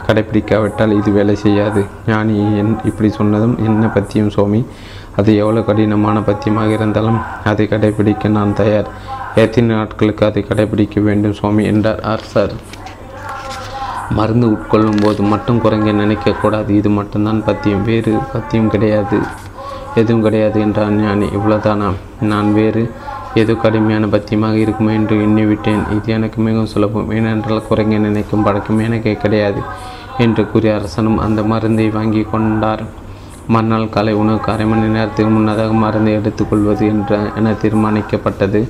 கடைப்பிடிக்காவிட்டால் இது வேலை செய்யாது. ஞானி இப்படி சொன்னதும், என்ன பத்தியம் சுவாமி? அது எவ்வளோ கடினமான பத்தியமாக இருந்தாலும் அதை கடைப்பிடிக்க நான் தயார். எத்தனை நாட்களுக்கு அதை கடைபிடிக்க வேண்டும் சுவாமி என்றார் அரசர். மருந்து உட்கொள்ளும் போது மட்டும் குறைஞ்ச நினைக்கக்கூடாது. இது மட்டும்தான் பத்தியம், வேறு பத்தியம் கிடையாது, எதுவும் கிடையாது என்றான் ஞானி. இவ்வளோதானா? நான் வேறு ஏதோ கடுமையான பத்தியமாக இருக்குமே என்று எண்ணிவிட்டேன். இது எனக்கு மிகவும் சுலபம், ஏனென்றால் குறைஞ்ச நினைக்கும் பழக்கம் எனக்கே கிடையாது என்று கூறிய அரசனும் அந்த மருந்தை வாங்கி கொண்டார். மறுநாள் காலை உணவுக்கு 1/2 மணி நேரத்துக்கு முன்னதாக மருந்தை எடுத்துக்கொள்வது என தீர்மானிக்கப்பட்டது.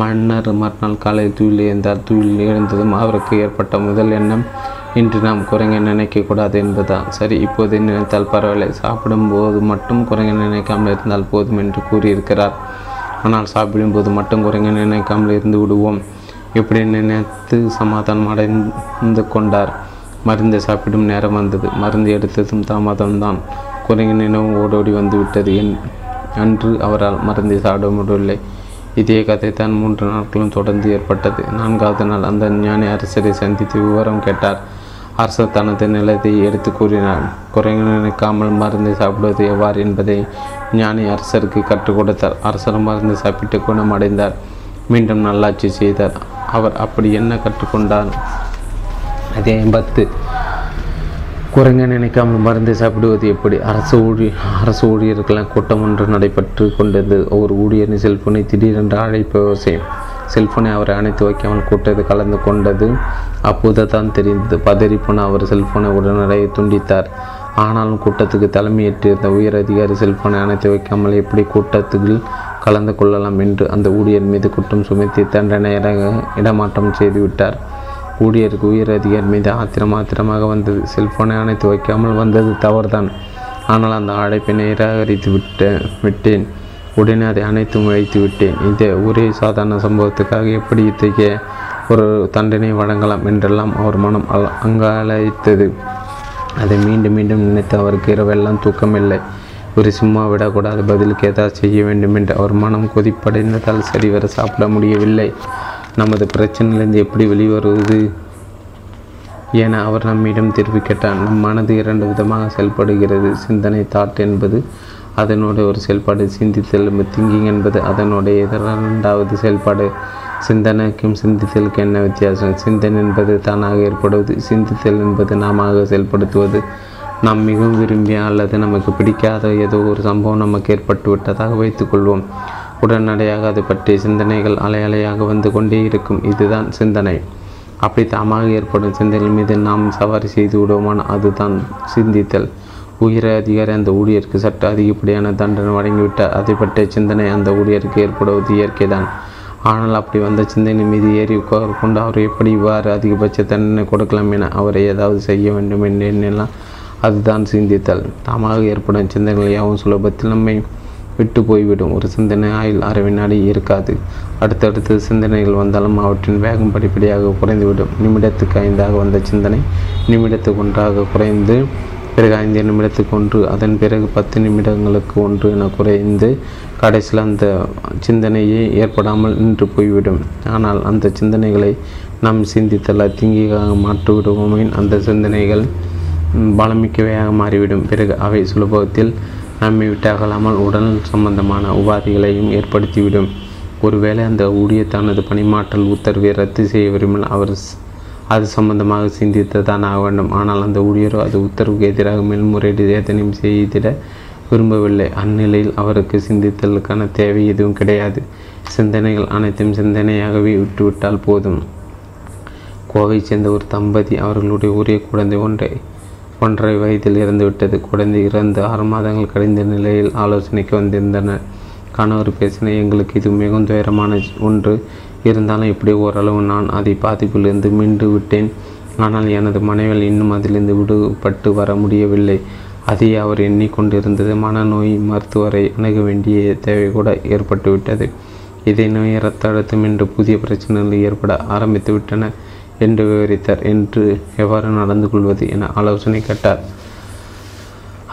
மன்னர் மறுநாள் காலை தூயில் எழுந்ததும் அவருக்கு ஏற்பட்ட முதல் எண்ணம், இன்று நாம் குறைங்க நினைக்கக்கூடாது என்பதுதான். சரி, இப்போது நினைத்தால் பரவாயில்லை, சாப்பிடும்போது மட்டும் குறைங்க நினைக்காமல் இருந்தால் போதும் என்று கூறியிருக்கிறார். ஆனால் சாப்பிடும்போது மட்டும் குறைங்க நினைக்காமல் இருந்து விடுவோம் இப்படி நினைத்து சமாதானம் அடைந்து கொண்டார். மருந்தை சாப்பிடும் நேரம் வந்தது. மருந்து எடுத்ததும் தாமதம்தான். குறைங்க நினைவு ஓடோடி வந்துவிட்டது. அன்று அவரால் மருந்தை சாப்பிட முடியவில்லை. இதே கதை தான் 3 நாட்களும் தொடர்ந்து ஏற்பட்டது. 4வது நாள் அந்த ஞானி அரசரை சந்தித்து விவரம் கேட்டார். அரசர் தனது நிலத்தை எடுத்து கூறினார். குறைந்து நினைக்காமல் மருந்தை சாப்பிடுவது எவ்வாறு என்பதை ஞானி அரசருக்கு கற்றுக் கொடுத்தார். அரசர் மருந்து சாப்பிட்டு குணமடைந்தார். மீண்டும் நல்லாட்சி செய்தார். அவர் அப்படி என்ன கற்றுக்கொண்டார்? அதே 10 குறைங்க நினைக்காமல் மருந்து சாப்பிடுவது எப்படி? அரசு ஊழியர்களால் கூட்டம் ஒன்று நடைபெற்று கொண்டது. ஒரு ஊழியரின் செல்போனை திடீரென்று அழைப்பு அவசியம். செல்போனை அவரை அணைத்து வைக்காமல் கூட்டத்தை கலந்து கொண்டது. அப்போது தான் தெரிந்தது. பதறிப்போன அவர் செல்போனை உடனடியாக துண்டித்தார். ஆனாலும் கூட்டத்துக்கு தலைமையேற்றிருந்த உயர் அதிகாரி செல்போனை அணைத்து வைக்காமல் எப்படி கூட்டத்துக்கு கலந்து கொள்ளலாம் என்று அந்த ஊழியர் மீது குற்றம் சுமத்தி தண்டனையாக இடமாற்றம் செய்துவிட்டார். ஊழியருக்கு உயர் அதிகாரி மீது ஆத்திரமாக வந்தது. செல்போனை அணைத்து வைக்காமல் வந்தது தவறுதான். ஆனால் அந்த அழைப்பை நிராகரித்து விட்டேன். உடனே அதை அனைத்தும் வைத்து விட்டேன். இந்த ஒரே சாதாரண சம்பவத்துக்காக எப்படி இத்தகைய ஒரு தண்டனை வழங்கலாம் என்றெல்லாம் அவர் மனம் அங்காளித்தது. அதை மீண்டும் நினைத்து அவருக்கு இரவெல்லாம் தூக்கமில்லை. ஒரு சும்மா விடக்கூடாது, பதிலுக்கு ஏதாவது செய்ய வேண்டும் என்று அவர் மனம் கொதிப்படைந்ததால் சரிவர சாப்பிட முடியவில்லை. நமது பிரச்சனையிலிருந்து எப்படி வெளிவருவது என அவர் நம்மிடம் திருப்பி கேட்டார். நம் மனது 2 விதமாக செயல்படுகிறது. சிந்தனை, தாட் என்பது அதனுடைய ஒரு செயல்பாடு. சிந்தித்தல், திங்கிங் என்பது அதனுடைய 2வது செயல்பாடு. சிந்தனைக்கும் சிந்தித்தலுக்கும் என்ன வித்தியாசம்? சிந்தனை என்பது தானாக ஏற்படுவது. சிந்தித்தல் என்பது நாம செயல்படுத்துவது. நாம் மிகவும் விரும்பிய அல்லது நமக்கு பிடிக்காத ஏதோ ஒரு சம்பவம் நமக்கு ஏற்பட்டு விட்டதாக வைத்துக்கொள்வோம். உடனடியாக அது பற்றிய சிந்தனைகள் அலையாக வந்து கொண்டே இருக்கும். இதுதான் சிந்தனை. அப்படி தாமாக ஏற்படும் சிந்தனைகள் மீது நாம் சவாரி செய்து விடுவோமான அதுதான் சிந்தித்தல். உயர் அதிகாரி அந்த ஊழியருக்கு சற்று அதிகப்படியான தண்டனை வழங்கிவிட்டார். அதை பற்றிய சிந்தனை அந்த ஊழியருக்கு ஏற்படுவது இயற்கை தான். ஆனால் அப்படி வந்த சிந்தனை மீது ஏறி உட்கார் கொண்டு அவர் எப்படி இவ்வாறு அதிகபட்ச தண்டனை கொடுக்கலாம் என அவரை ஏதாவது செய்ய வேண்டும் என்று எண்ணெல்லாம் அதுதான் சிந்தித்தல். தாமாக ஏற்படும் சிந்தனைகள் யாவும் சுலபத்தில் நம்மை விட்டு போய்விடும். ஒரு சிந்தனை 1/2 வினாடி இருக்காது. அடுத்தடுத்து சிந்தனைகள் வந்தாலும் அவற்றின் வேகம் படிப்படியாக குறைந்துவிடும். நிமிடத்துக்கு 5ஆக வந்த சிந்தனை நிமிடத்துக்கு 1ஆக குறைந்து, பிறகு 5 நிமிடத்துக்கு 1, அதன் பிறகு 10 நிமிடங்களுக்கு 1 என குறைந்து, கடைசியில் அந்த சிந்தனையே ஏற்படாமல் நின்று போய்விடும். ஆனால் அந்த சிந்தனைகளை நாம் சிந்தித்தல் திங்கியாக மாற்றிவிடுவோமே, அந்த சிந்தனைகள் பலமிக்கவையாக மாறிவிடும். பிறகு அவை சுலபத்தில் நம்மை விட்டாகலாமல் உடல் சம்பந்தமான உபாதைகளையும் ஏற்படுத்திவிடும். ஒருவேளை அந்த ஊழியர் தனது பணிமாற்றல் உத்தரவை ரத்து செய்ய விரும்பினால் அவர் அது சம்பந்தமாக சிந்தித்துத்தான் ஆக வேண்டும். ஆனால் அந்த ஊழியரோ அது உத்தரவுக்கு எதிராக மேல்முறையீடு எதனையும் செய்திட விரும்பவில்லை. அந்நிலையில் அவருக்கு சிந்தித்தலுக்கான தேவை எதுவும் கிடையாது. சிந்தனைகள் அனைத்தும் சிந்தனையாகவே விட்டுவிட்டால் போதும். கோவையைச் சேர்ந்த ஒரு தம்பதி அவர்களுடைய ஒரே குழந்தை 1.5 வயதில் இறந்துவிட்டது. குழந்தை இறந்து 6 மாதங்கள் கழிந்த நிலையில் ஆலோசனைக்கு வந்திருந்தனர். கணவர் பேசின, எங்களுக்கு இது மிகவும் துயரமான ஒன்று, இருந்தாலும் இப்படி ஓரளவு நான் அதை பாதிப்பிலிருந்து மீண்டு விட்டேன். ஆனால் எனது மனைவியால் இன்னும் அதிலிருந்து விடுபட்டு வர முடியவில்லை. அதை அவர் எண்ணிக்கொண்டிருந்தது. மனநோய் மருத்துவரை அணுக வேண்டிய தேவை கூட ஏற்பட்டுவிட்டது. இதே நோய் இரத்த அழுத்தம் என்று புதிய பிரச்சனைகள் ஏற்பட ஆரம்பித்துவிட்டன என்று விவரித்தார். என்று எவ்வாறு நடந்து கொள்வது என ஆலோசனை கேட்டார்.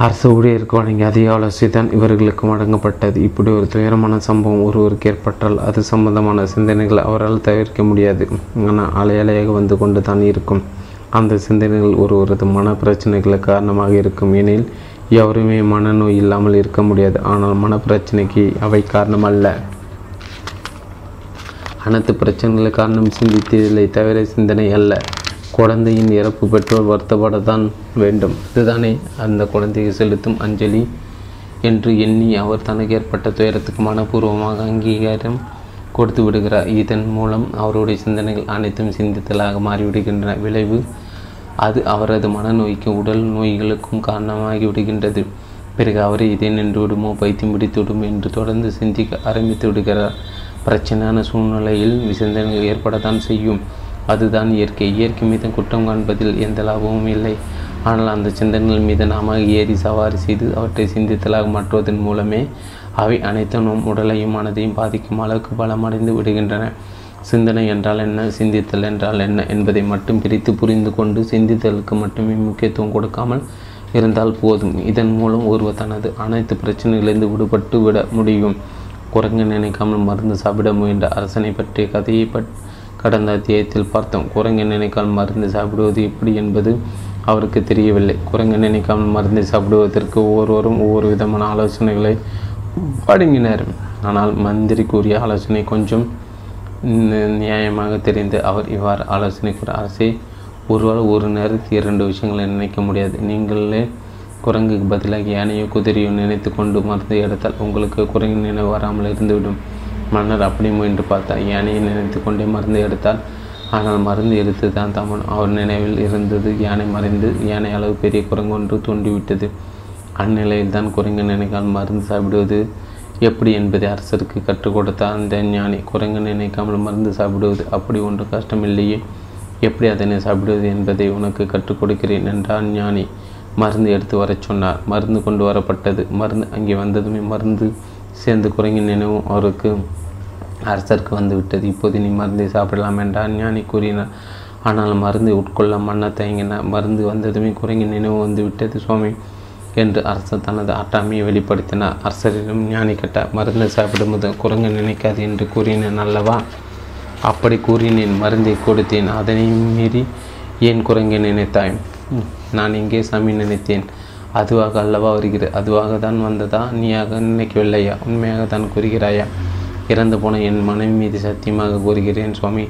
அரசு ஊழியருக்கு வழங்கிய அதிக ஆலோசனை தான் இவர்களுக்கு வழங்கப்பட்டது. இப்படி ஒரு துயரமான சம்பவம் ஒருவருக்கு ஏற்பட்டால் அது சம்பந்தமான சிந்தனைகள் அவரால் தவிர்க்க முடியாது. ஆனால் அலையலையாக வந்து கொண்டு தான் இருக்கும். அந்த சிந்தனைகள் ஒருவரது மன பிரச்சனைகளுக்கு காரணமாக இருக்கும். எனில் எவருமே மனநோய் இல்லாமல் இருக்க முடியாது. ஆனால் மனப்பிரச்சனைக்கு அவை காரணமல்ல. அனைத்து பிரச்சனைகளுக்கு காரணம் சிந்தித்ததில்லை தவிர சிந்தனை அல்ல. குழந்தையின் இறப்பு பெற்றோர் வருத்தப்படத்தான் வேண்டும். இதுதானே அந்த குழந்தையை செலுத்தும் அஞ்சலி என்று எண்ணி அவர் தனக்கு ஏற்பட்ட துயரத்துக்கு மனப்பூர்வமாக அங்கீகாரம் கொடுத்து விடுகிறார். இதன் மூலம் அவருடைய சிந்தனைகள் அனைத்தும் சிந்தித்தலாக மாறிவிடுகின்றன. விளைவு அது அவரது மனநோய்க்கு உடல் நோய்களுக்கும் காரணமாகி விடுகின்றது. பிறகு அவரை இதை நின்று விடுமோ, பைத்தியம் பிடித்து விடும் என்று தொடர்ந்து சிந்திக்க ஆரம்பித்து விடுகிறார். பிரச்சனையான சூழ்நிலையில் சிந்தனைகள் ஏற்படத்தான் செய்யும். அதுதான் இயற்கை. இயற்கை மீது குற்றம் காண்பதில் எந்த லாபமும் இல்லை. ஆனால் அந்த சிந்தனைகள் மீது நாம ஏறி சவாரி செய்து அவற்றை சிந்தித்தலாக மாற்றுவதன் மூலமே அவை அனைத்தும் நம் உடலையும் மனதையும் பாதிக்கும் அளவுக்கு பலமடைந்து விடுகின்றன. சிந்தனை என்றால் என்ன, சிந்தித்தல் என்றால் என்ன என்பதை மட்டும் பிரித்து புரிந்து கொண்டு சிந்தித்தலுக்கு மட்டுமே முக்கியத்துவம் கொடுக்காமல் இருந்தால் போதும். இதன் மூலம் ஒருவர் தனது அனைத்து பிரச்சனைகளிலிருந்து விடுபட்டு விட முடியும். குரங்கு நினைக்காமல் மருந்து சாப்பிட முயன்ற அரசனை பற்றிய கதையை கடந்த அத்தியாயத்தில் பார்த்தோம். குரங்கு நினைக்காமல் மருந்து சாப்பிடுவது எப்படி என்பது அவருக்கு தெரியவில்லை. குரங்கு நினைக்காமல் மருந்து சாப்பிடுவதற்கு ஒவ்வொருவரும் ஒவ்வொரு விதமான ஆலோசனைகளை வழங்கினர். ஆனால் மந்திரி கூறிய ஆலோசனை கொஞ்சம் நியாயமாக தெரிந்து அவர் இவ்வாறு ஆலோசனை கூற, அரசே, ஒருவாள் ஒரு நேரத்தில் இரண்டு விஷயங்களை நினைக்க முடியாது. நீங்களே குரங்குக்கு பதிலாக யானையோ குதிரையோ நினைத்து கொண்டு மருந்து எடுத்தால் உங்களுக்கு குரங்கு நினைவு வராமல் இருந்துவிடும். மன்னர் அப்படி முயன்று பார்த்தார். யானையை நினைத்து கொண்டே மருந்து எடுத்தால், ஆனால் மருந்து எடுத்து தான் தமன் அவர் நினைவில் இருந்தது யானை மறைந்து யானை அளவு பெரிய குரங்கு ஒன்று தூண்டிவிட்டது. அந்நிலையில் தான் குரங்கு நினைக்காமல் மருந்து சாப்பிடுவது எப்படி என்பதை அரசருக்கு கற்றுக் கொடுத்தார் அந்த ஞானி. குரங்கு நினைக்காமல் மருந்து சாப்பிடுவது அப்படி ஒன்று கஷ்டமில்லையே, எப்படி அதனை சாப்பிடுவது என்பதை உனக்கு கற்றுக் கொடுக்கிறேன் என்றான் ஞானி. மருந்து எடுத்து வரச் சொன்னார். மருந்து கொண்டு வரப்பட்டது. மருந்து அங்கே வந்ததுமே மருந்து சேர்ந்து குரங்கு நினைவும் அவருக்கு அரசருக்கு வந்துவிட்டது. இப்போது நீ மருந்தை சாப்பிடலாம் என்றான் ஞானி கூறினார். ஆனால் மருந்தை உட்கொள்ள மன்ன தயங்கினார். மருந்து வந்ததுமே குரங்கு நினைவு வந்துவிட்டது சுவாமி என்று அரசர் தனது ஆட்டாமையை வெளிப்படுத்தினார். அரசரிடம் ஞானி கேட்டார், மருந்தை சாப்பிடும் போது குரங்கு நினைக்காது என்று கூறினேன் அல்லவா? அப்படி கூறினேன், மருந்தை கொடுத்தேன். அதனை மீறி ஏன் குரங்கை நினைத்தாய்? நான் இங்கே சாமி நினைத்தேன். அதுவாக அல்லவா வருகிறது? அதுவாக தான் வந்ததா? நீயாக நினைக்கவில்லையா? உண்மையாக தான் கூறுகிறாயா? இறந்து போன என் மனைவி மீது சத்தியமாக கூறுகிறேன் சுவாமி,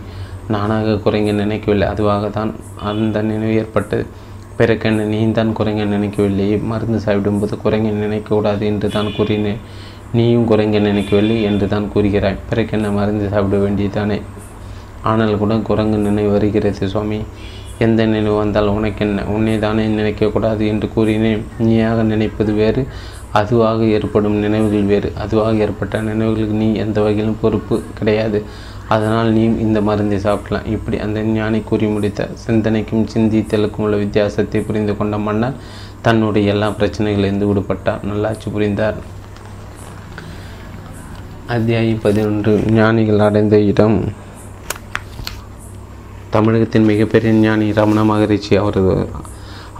நானாக குரங்கை நினைக்கவில்லை. அதுவாக தான் அந்த நினைவு ஏற்பட்டது. பிறக்கென்ன, நீ தான் குரங்கை நினைக்கவில்லையே. மருந்து சாப்பிடும்போது குரங்கை நினைக்கக்கூடாது என்று தான் கூறினேன். நீயும் குரங்கை நினைக்கவில்லை என்று தான் கூறுகிறாய். பிறக்கென்ன, மருந்து சாப்பிட வேண்டியதானே? ஆனால் கூட குரங்கு நினைவு வருகிறது சுவாமி. எந்த நினைவு வந்தால் உனக்கென்ன? உன்னை தானே நினைக்கக்கூடாது என்று கூறினேன். நீயாக நினைப்பது வேறு, அதுவாக ஏற்படும் நினைவுகள் வேறு. அதுவாக ஏற்பட்ட நினைவுகளுக்கு நீ எந்த வகையிலும் பொறுப்பு கிடையாது. அதனால் நீ இந்த மருந்தை சாப்பிடலாம். இப்படி அந்த ஞானி கூறி முடித்த சிந்தனைக்கும் சிந்தித்தலுக்கும் உள்ள வித்தியாசத்தை புரிந்து கொண்ட மன்னர் தன்னுடைய எல்லா பிரச்சனைகளிலிருந்து விடுபட்டார். நல்லாட்சி புரிந்தார். அத்தியாயம் 11. ஞானிகள் அடைந்த இடம். தமிழகத்தின் மிகப்பெரிய ஞானி ரமண மகரிஷி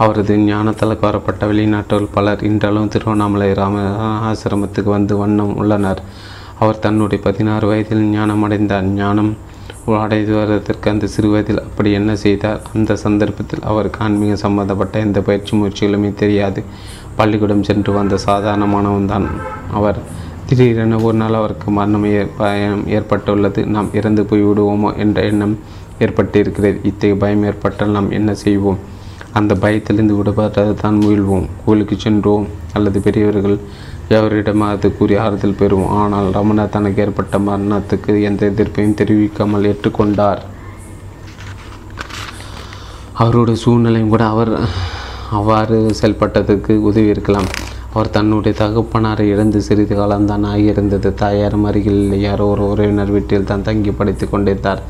அவரது ஞானத்தால் வரப்பட்ட வெளிநாட்டோர் பலர் இன்றளவும் திருவண்ணாமலை ராம ஆசிரமத்துக்கு வந்து வண்ணம் உள்ளனர். அவர் தன்னுடைய 16 வயதில் ஞானம் அடைந்தார். ஞானம் அடைந்து வருவதற்கு அந்த சிறு வயதில் அப்படி என்ன செய்தார்? அந்த சந்தர்ப்பத்தில் அவருக்கு ஆன்மீகம் சம்பந்தப்பட்ட எந்த பயிற்சி முயற்சிகளுமே தெரியாது. பள்ளிக்கூடம் சென்று வந்த சாதாரணமானவன் தான் அவர். திடீரென ஒரு நாள் அவருக்கு மரணம் ஏற்பட்டுள்ளது. நாம் இறந்து போய்விடுவோமோ என்ற எண்ணம் ஏற்பட்டிருக்கிறது. இத்தகைய பயம் ஏற்பட்டால் நாம் என்ன செய்வோம்? அந்த பயத்திலிருந்து விடுபட்டது தான் முயல்வோம். கோயிலுக்கு சென்றோம் அல்லது பெரியவர்கள் எவரிடமாவது கூறி ஆறுதல் பெறுவோம். ஆனால் ரமணா தனக்கு ஏற்பட்ட மரணத்துக்கு எந்த எதிர்ப்பையும் தெரிவிக்காமல் ஏற்றுக்கொண்டார். அவருடைய சூழ்நிலையும் கூட அவர் அவ்வாறு செயல்பட்டதற்கு உதவி இருக்கலாம். அவர் தன்னுடைய தகப்பனாரை இழந்து சிறிது காலம்தான் ஆகியிருந்தது. தாயாரும் அருகில் யாரோ ஒரு உறவினர் வீட்டில் தான் தங்கி படித்து கொண்டிருந்தார்.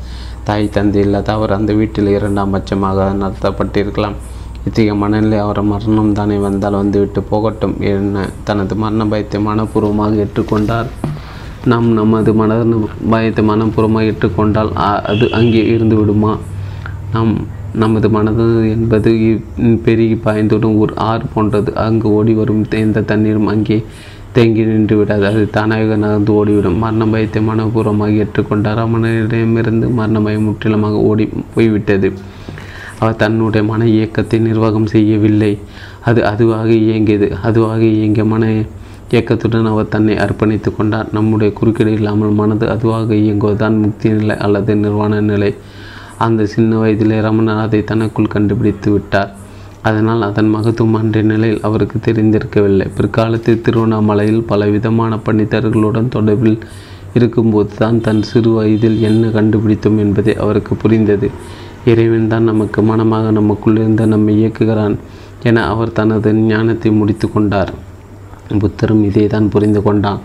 தாய் தந்தை இல்லாத அவர் அந்த வீட்டில் இரண்டாம் பட்சமாக நடத்தப்பட்டிருக்கலாம். இத்தகைய மனநிலை அவர் மரணம் தானே வந்தால் வந்துவிட்டு போகட்டும் என்ன தனது மரண பயத்தை மனப்பூர்வமாக ஏற்றுக்கொண்டார். நாம் நமது மனது பயத்தை மனப்பூர்வமாக ஏற்றுக்கொண்டால் அது அங்கே இருந்து விடுமா? நாம் நமது மனது என்பது பெருகி பாய்ந்துடும் ஒரு ஆறு போன்றது. அங்கு ஓடி வரும் எந்த தண்ணீரும் அங்கே தேங்கி நின்று விடாது, அது தானாக நகர்ந்து ஓடிவிடும். மரண பயத்தை மனப்பூர்வமாக ஏற்றுக்கொண்டார். அவனிடமிருந்து மரண பயம் முற்றிலுமாக ஓடி போய்விட்டது. அவர் தன்னுடைய மன இயக்கத்தை நிர்வாகம் செய்யவில்லை, அது அதுவாக இயங்கியது. அதுவாக இயங்கிய மன இயக்கத்துடன் அவர் தன்னை அர்ப்பணித்து கொண்டார். நம்முடைய குறுக்கீடு இல்லாமல் மனது அதுவாக இயங்குவதுதான் முக்தி நிலை அல்லது நிர்வாண நிலை. அந்த சின்ன வயதிலே ரமணன் அதை தனக்குள் கண்டுபிடித்து விட்டார். அதனால் அதன் மகத்துவம் அன்றைய நிலையில் அவருக்கு தெரிந்திருக்கவில்லை. பிற்காலத்தில் திருவண்ணாமலையில் பல விதமான பண்டிதர்களுடன் தொடர்பில் இருக்கும்போது தான் தன் சிறு வயதில் என்ன கண்டுபிடித்தோம் என்பதை அவருக்கு புரிந்தது. இறைவன் தான் நமக்கு மனமாக நமக்குள்ளிருந்து நம்மை இயக்குகிறான் என அவர் தனது ஞானத்தை முடித்து கொண்டார். புத்தரும் இதை தான் புரிந்து கொண்டான்.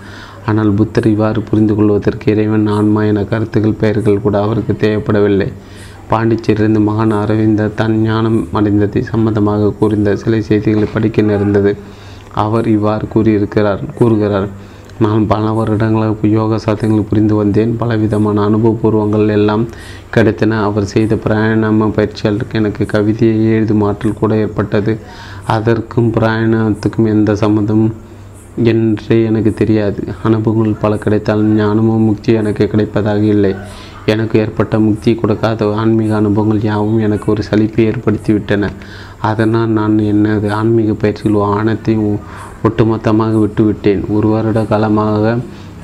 ஆனால் புத்தர் இவ்வாறு புரிந்து கொள்வதற்கு இறைவன் ஆன்மா என கருத்துக்கள் பெயர்கள் கூட அவருக்கு தேவைப்படவில்லை. பாண்டிச்சேரியிலிருந்து மகான் அரவிந்தர் தன் ஞானம் அடைந்ததை சம்பந்தமாக கூறிந்த சில செய்திகளை படிக்க நேர்ந்தது. அவர் இவ்வாறு கூறுகிறார் நான் பல வருடங்களாக யோக சாதனைகளை புரிந்து வந்தேன். பலவிதமான அனுபவபூர்வங்கள் எல்லாம் கிடைத்தன. அவர் செய்த பிராயணம பயிற்சியால் எனக்கு கவிதையை எழுதும் ஆற்றல் கூட ஏற்பட்டது. அதற்கும் பிராயணத்துக்கும் எந்த சம்மந்தமும் என்றே எனக்கு தெரியாது. அனுபவங்கள் பல கிடைத்தால் ஞானமும் முக்தி எனக்கு கிடைப்பதாக இல்லை. எனக்கு ஏற்பட்ட முக்தி கொடுக்காத ஆன்மீக அனுபவங்கள் யாவும் எனக்கு ஒரு சலிப்பை ஏற்படுத்திவிட்டன. அதனால் நான் எனது ஆன்மீக பயிற்சியில் ஆணத்தை ஒட்டுமொத்தமாக விட்டுவிட்டேன். ஒரு வருட காலமாக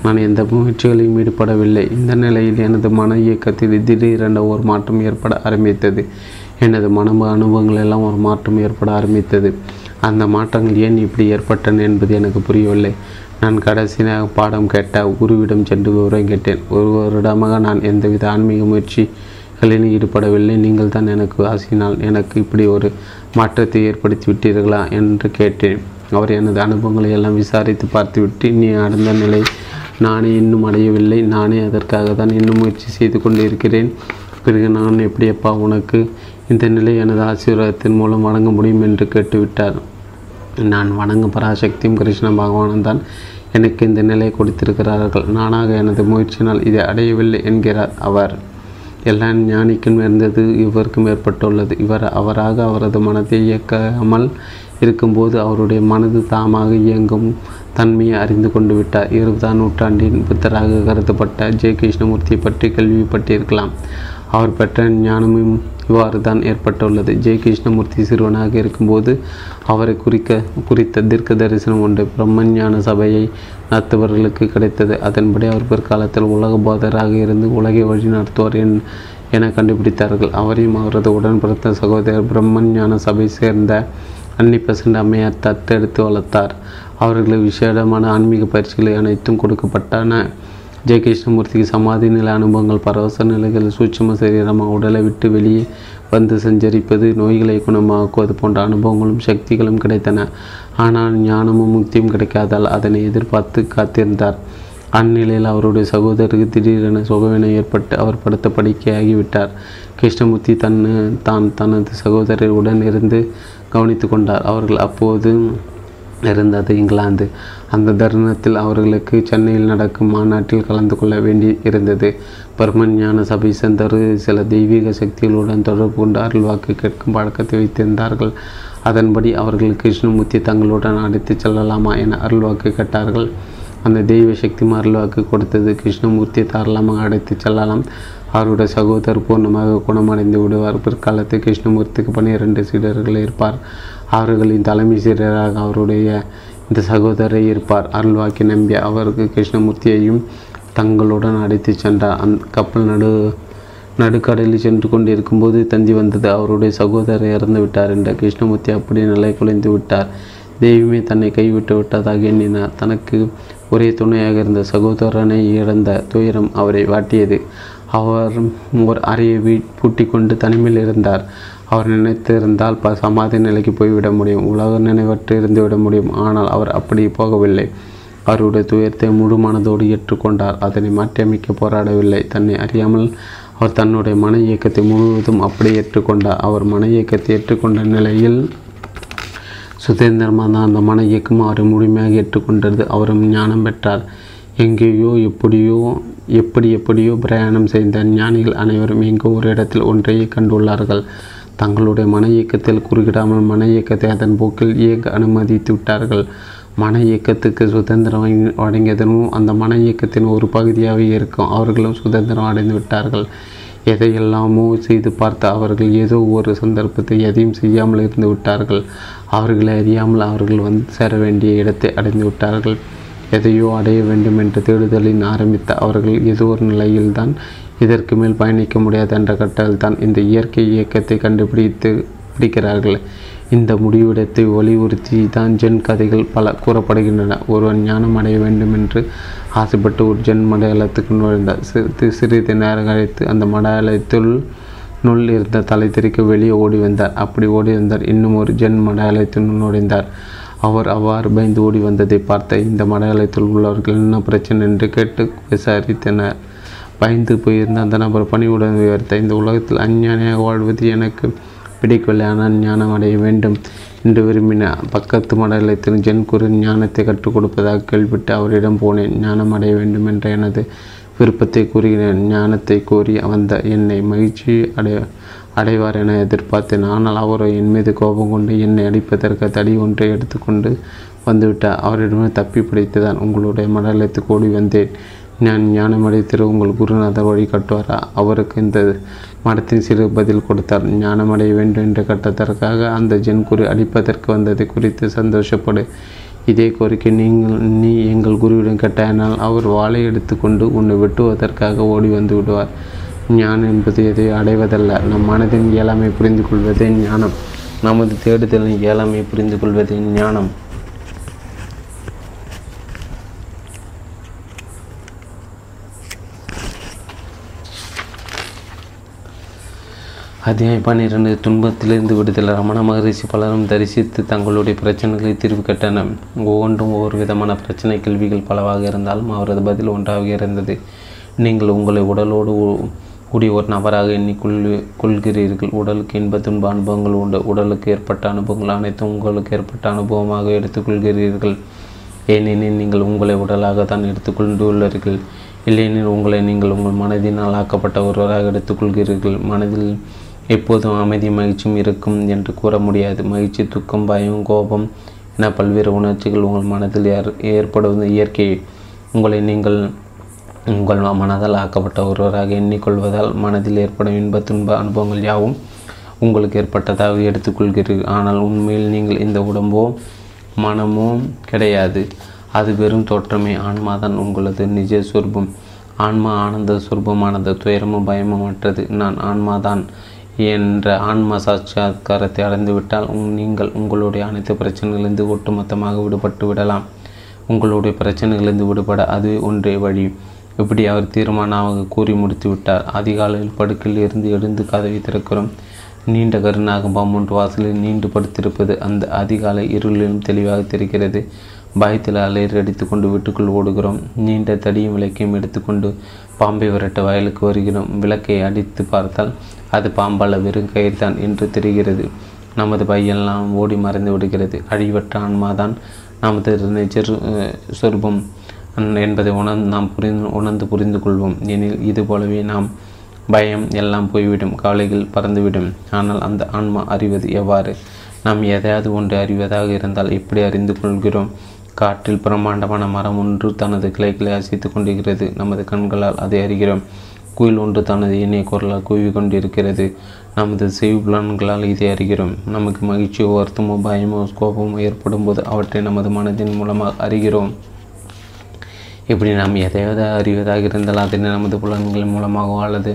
நான் எந்த முயற்சிகளையும் ஈடுபடவில்லை. இந்த நிலையில் எனது மன இயக்கத்தில் திடீரென ஒரு மாற்றம் ஏற்பட ஆரம்பித்தது. எனது மன அனுபவங்கள் எல்லாம் ஒரு மாற்றம் ஏற்பட ஆரம்பித்தது. அந்த மாற்றங்கள் ஏன் இப்படி ஏற்பட்டன என்பது எனக்கு புரியவில்லை. நான் கடைசியாக பாடம் கேட்ட குருவிடம் சென்று விவரம் கேட்டேன். ஒரு வருடமாக நான் எந்தவித ஆன்மீக முயற்சிகளில் ஈடுபடவில்லை. நீங்கள் தான் எனக்கு ஆசினால் எனக்கு இப்படி ஒரு மாற்றத்தை ஏற்படுத்தி விட்டீர்களா என்று கேட்டேன். அவர் எனது அனுபவங்களை எல்லாம் விசாரித்து பார்த்துவிட்டு நீ அடைந்த நிலை நானே இன்னும் அடையவில்லை. நானே அதற்காக தான் இன்னும் முயற்சி செய்து கொண்டு இருக்கிறேன். பிறகு நான் எப்படியப்பா உனக்கு இந்த நிலை எனது ஆசீர்வாதத்தின் மூலம் வணங்க முடியும் என்று கேட்டுவிட்டார். நான் வணங்கும் பராசக்தியும் கிருஷ்ண பகவானும் தான் எனக்கு இந்த நிலையை கொடுத்திருக்கிறார்கள். நானாக எனது முயற்சினால் இதை அடையவில்லை என்கிறார் அவர். எல்லா ஞானிக்கும் இருந்தது இவருக்கும் ஏற்பட்டுள்ளது. இவர் அவராக அவரது மனத்தை இயக்காமல் இருக்கும்போது அவருடைய மனது தாமாக இயங்கும் தன்மையை அறிந்து கொண்டு விட்டார். 20ஆம் நூற்றாண்டின் புத்தராக கருதப்பட்ட ஜே. கிருஷ்ணமூர்த்தி பற்றி கேள்விப்பட்டிருக்கலாம். அவர் பெற்ற ஞானமும் இவ்வாறு தான் ஏற்பட்டுள்ளது. ஜே. கிருஷ்ணமூர்த்தி சிறுவனாக இருக்கும்போது அவரை குறித்த தீர்க்க தரிசனம் ஒன்று பிரம்மன் ஞான சபையை நடத்துபவர்களுக்கு கிடைத்தது. அதன்படி அவர் பிற்காலத்தில் உலக போதராக இருந்து உலகை வழி நடத்துவார் என கண்டுபிடித்தார்கள். அவரையும் அவரது உடன்பிறந்த சகோதரர் பிரம்மன் ஞான சபை சேர்ந்த அன்னிபெசன்ட் அம்மையார் தத்தெடுத்து வளர்த்தார். அவர்களுக்கு விசேடமான ஆன்மீக பயிற்சிகளை அனைத்தும் கொடுக்கப்பட்டன. ஜே. கிருஷ்ணமூர்த்திக்கு சமாதி நில அனுபவங்கள், பரவச நிலைகள், சூட்சும சரீரமாக உடலை விட்டு வெளியே வந்து சஞ்சரிப்பது, நோய்களை குணமாக்குவது போன்ற அனுபவங்களும் சக்திகளும் கிடைத்தன. ஆனால் ஞானமும் முக்தியும் கிடைக்காதால் அதனை எதிர்பார்த்து காத்திருந்தார். அந்நிலையில் அவருடைய சகோதரருக்கு திடீரென சுகவினை ஏற்பட்டு அவர் படுத்த படுக்கையாகிவிட்டார். கிருஷ்ணமூர்த்தி தனது சகோதரர் உடன் இருந்து கவனித்து கொண்டார். அவர்கள் அப்போது இருந்தது இங்கிலாந்து. அந்த தருணத்தில் அவர்களுக்கு சென்னையில் நடக்கும் மாநாட்டில் கலந்து கொள்ள வேண்டி இருந்தது. பர்மன் ஞான சபை சென்று சில தெய்வீக சக்திகளுடன் தொடர்பு கொண்டு அருள் வாக்கு கேட்கும் பழக்கத்தை வைத்திருந்தார்கள். அதன்படி அவர்கள் கிருஷ்ணமூர்த்தி தங்களுடன் அழைத்து செல்லலாமா என அருள் வாக்கு கேட்டார்கள். அந்த தெய்வ சக்தி அருள் வாக்கு கொடுத்தது. கிருஷ்ணமூர்த்தியை தாராளமாக அழைத்து செல்லலாம், அவருடைய சகோதரர் பூர்ணமாக குணமடைந்து விடுவார். பிற்காலத்தில் கிருஷ்ணமூர்த்திக்கு 12 சீடர்கள் இருப்பார். அவர்களின் தலைமை சீடராக அவருடைய இந்த சகோதரரை இருப்பார். அருள்வாக்கி நம்பிய அவருக்கு கிருஷ்ணமூர்த்தியையும் தங்களுடன் அடைத்து சென்றார். அந்த கப்பல் நடுக்கடலில் சென்று கொண்டிருக்கும்போது தந்தி வந்தது. அவருடைய சகோதரரை இறந்து விட்டார் என்ற கிருஷ்ணமூர்த்தி அப்படியே நிலை குலைந்து விட்டார். தெய்வமே தன்னை கைவிட்டு விட்டதாக எண்ணினார். தனக்கு ஒரே துணையாக இருந்த சகோதரனை இழந்த துயரம் அவரை வாட்டியது. அவர் ஒரு அறையை பூட்டி கொண்டு தனிமையில் இருந்தார். அவர் நினைத்திருந்தால் சமாதி நிலைக்கு போய்விட முடியும், உலக நினைவற்று இருந்துவிட முடியும். ஆனால் அவர் அப்படி போகவில்லை. அவருடைய துயரத்தை முழு மனதோடு ஏற்றுக்கொண்டார். அதனை மாற்றியமைக்க போராடவில்லை. தன்னை அறியாமல் அவர் தன்னுடைய மன இயக்கத்தை முழுவதும் அப்படியே ஏற்றுக்கொண்டார். அவர் மன இயக்கத்தை ஏற்றுக்கொண்ட நிலையில் சுதந்திரமாக தான் அந்த மன இயக்கம் அவரை முழுமையாக ஏற்றுக்கொண்டது. அவரும் ஞானம் பெற்றார். எங்கேயோ எப்படியோ பிரயாணம் செய்த ஞானிகள் அனைவரும் எங்கோ ஒரு இடத்தில் ஒன்றையே கண்டுள்ளார்கள். தங்களுடைய மன இயக்கத்தில் குறுக்கிடாமல் மன இயக்கத்தை அதன் போக்கில் இயக்க அனுமதித்து விட்டார்கள். மன இயக்கத்துக்கு சுதந்திரம் அடைந்ததும் அந்த மன இயக்கத்தின் ஒரு பகுதியாகவே இருக்கும். அவர்களும் சுதந்திரம் அடைந்து விட்டார்கள். எதையெல்லாமோ செய்து பார்த்து அவர்கள் ஏதோ ஒரு சந்தர்ப்பத்தை எதையும் செய்யாமல் இருந்து விட்டார்கள். அவர்களை அறியாமல் அவர்கள் வந்து சேர வேண்டிய இடத்தை அடைந்து விட்டார்கள். எதையோ அடைய வேண்டும் என்ற தேடுதலின் ஆரம்பித்த அவர்கள் ஏதோ ஒரு நிலையில்தான் இதற்கு மேல் பயணிக்க முடியாது என்ற கட்டத்தில் தான் இந்த இயற்கை இயக்கத்தை கண்டுபிடித்து பிடிக்கிறார்கள். இந்த முடிவிடத்தை வலியுறுத்தி தான் ஜென் கதைகள் பல கூறப்படுகின்றன. ஒருவன் ஞானம் அடைய வேண்டும் என்று ஆசைப்பட்டு ஒரு ஜென் மடாலயத்துக்கு நுழைந்தார். சிறிது நேரம் கழித்து அந்த மடாலயத்தில் நுள் இருந்த தலை திரிக்க வெளியே ஓடி வந்தார். அப்படி ஓடி வந்தார் இன்னும் ஒரு ஜென் மடாலயத்தில் நுழைந்தார். அவர் அவ்வாறு பயந்து ஓடி வந்ததை பார்த்த இந்த மடாலயத்தில் உள்ளவர்கள் என்ன பிரச்சனை என்று கேட்டு விசாரித்தனர். பயந்து போயிருந்த அந்த நபர் பணிவுடன் உயர்த்த, இந்த உலகத்தில் அஞ்ஞானியாக வாழ்வது எனக்கு பிடிக்கவில்லை, ஆனால் ஞானம் அடைய வேண்டும் என்று விரும்பினார். பக்கத்து மடாலயத்தில் ஜென் குரு ஞானத்தை கற்றுக் கொடுப்பதாக கேள்விப்பட்டு அவரிடம் போனேன். ஞானம் அடைய வேண்டும் என்ற எனது விருப்பத்தை கூறுகிறேன். ஞானத்தை கோரி வந்த என்னை மகிழ்ச்சி அடைவார் என எதிர்பார்த்தேன். ஆனால் அவரோ என் மீது கோபம் கொண்டு என்னை அடிப்பதற்கு தடி ஒன்றை எடுத்துக்கொண்டு வந்துவிட்டார். அவரிடமே தப்பி பிடித்துதான் உங்களுடைய மடாலயத்துக்கு ஓடி வந்தேன். நான் ஞானமடைத்திரு உங்கள் குருநாதர் வழி கட்டுவாரா? அவருக்கு இந்த மடத்தின் சிறு பதில் கொடுத்தார். ஞானமடைய வேண்டும் என்று கட்டதற்காக அந்த ஜென் குரு அடிப்பதற்கு வந்ததை குறித்து சந்தோஷப்படு. இதே கோரிக்கை நீ எங்கள் குருவிடம் கேட்டாயினால் அவர் வாளை எடுத்துக்கொண்டு உன்னை வெட்டுவதற்காக ஓடி வந்து விடுவார். ஞானம் என்பது எதை அடைவதல்ல, நம் மனதின் இயலாமை புரிந்து கொள்வதே ஞானம். நமது தேடுதலின் இயலாமை புரிந்து கொள்வதே ஞானம். அத்தியாயம் 12 துன்பத்திலிருந்து விடுதலை. ரமண மகரிஷி பலரும் தரிசித்து தங்களுடைய பிரச்சனைகளை தீர்வு கட்டனர். ஒவ்வொன்றும் ஒவ்வொரு விதமான பிரச்சனை கேள்விகள் பலவாக இருந்தாலும் அவரது பதில் ஒன்றாக இருந்தது. நீங்கள் உங்களை உடலோடு கூடிய ஒரு நபராக எண்ணிக்கொள்கிறீர்கள். உடலுக்கு இன்ப துன்ப அனுபவங்கள் உண்டு. உடலுக்கு ஏற்பட்ட அனுபவங்கள் அனைத்தும் உங்களுக்கு ஏற்பட்ட அனுபவமாக எடுத்துக்கொள்கிறீர்கள். ஏனெனில் நீங்கள் உங்களை உடலாக தான் எடுத்துக்கொண்டுள்ளீர்கள். இல்லையெனில் உங்களை நீங்கள் உங்கள் மனதினால் ஆக்கப்பட்ட ஒருவராக எடுத்துக்கொள்கிறீர்கள். மனதில் எப்போதும் அமைதி மகிழ்ச்சியும் இருக்கும் என்று கூற முடியாது. மகிழ்ச்சி, துக்கம், பயம், கோபம் என பல்வேறு உணர்ச்சிகள் உங்கள் மனதில் ஏற்படுவது இயற்கை. உங்களை நீங்கள் உங்கள் மனதால் ஆக்கப்பட்ட ஒருவராக எண்ணிக்கொள்வதால் மனதில் ஏற்படும் இன்ப துன்ப அனுபவங்கள் யாவும் உங்களுக்கு ஏற்பட்டதாக எடுத்துக்கொள்கிறீர்கள். ஆனால் உண்மையில் நீங்கள் இந்த உடம்போ மனமோ கிடையாது. அது வெறும் தோற்றமே. ஆன்மாதான் உங்களது நிஜ சொரூபம். ஆன்மா ஆனந்த சொரூபமானது, துயரமும் பயமும் அற்றது. நான் ஆன்மாதான் என்ற ஆன்ம சாட்சாத்காரத்தை அடைந்துவிட்டால் நீங்கள் உங்களுடைய அனைத்து பிரச்சனைகளிலிருந்து ஒட்டுமொத்தமாக விடுபட்டு விடலாம். உங்களுடைய பிரச்சனைகளிலிருந்து விடுபட அதுவே ஒன்றே வழி. இப்படி அவர் தீர்மானமாக கூறி முடித்து விட்டார். அதிகாலையில் படுக்கையில் இருந்து எழுந்து கதவை திறக்கிறோம். நீண்ட கருணாகும் பாம்பொன்று வாசலில் நீண்டு படுத்திருப்பது அந்த அதிகாலை இருளிலும் தெளிவாக தெரிகிறது. பயத்தில் அலையர் அடித்து கொண்டு வீட்டுக்குள் ஓடுகிறோம். நீண்ட தடியும் விளக்கையும் எடுத்துக்கொண்டு பாம்பை விரட்ட வயலுக்கு வருகிறோம். விளக்கை அடித்து பார்த்தால் அது பாம்பால் வெறும் கயிறுதான் என்று தெரிகிறது. நமது பையெல்லாம் ஓடி மறைந்து விடுகிறது. அழிவற்ற ஆன்மாதான் நமது நிஜ சொரூபம் என்பதை உணர்ந்து புரிந்து கொள்வோம். எனில் இதுபோலவே நாம் பயம் எல்லாம் போய்விடும், கவலைகள் பறந்துவிடும். ஆனால் அந்த ஆன்மா அறிவது எவ்வாறு? நாம் எதையாவது ஒன்று அறிவதாக இருந்தால் எப்படி அறிந்து கொள்கிறோம்? காற்றில் பிரம்மாண்டமான மரம் ஒன்று தனது கிளைகளை அசைத்து கொண்டிருக்கிறது. நமது கண்களால் அதை அறிகிறோம். குயில் ஒன்று தனது இணைய குரலால் கூவி கொண்டிருக்கிறது. நமது செவிப்புலன்களால் இதை அறிகிறோம். நமக்கு மகிழ்ச்சியோ வருத்தமோ பயமோ கோபமோ ஏற்படும் போது அவற்றை நமது மனதின் மூலமாக அறிகிறோம். இப்படி நாம் எதையாவது அறிவதாக இருந்தால் அதனை நமது புலன்கள் மூலமாகவோ அல்லது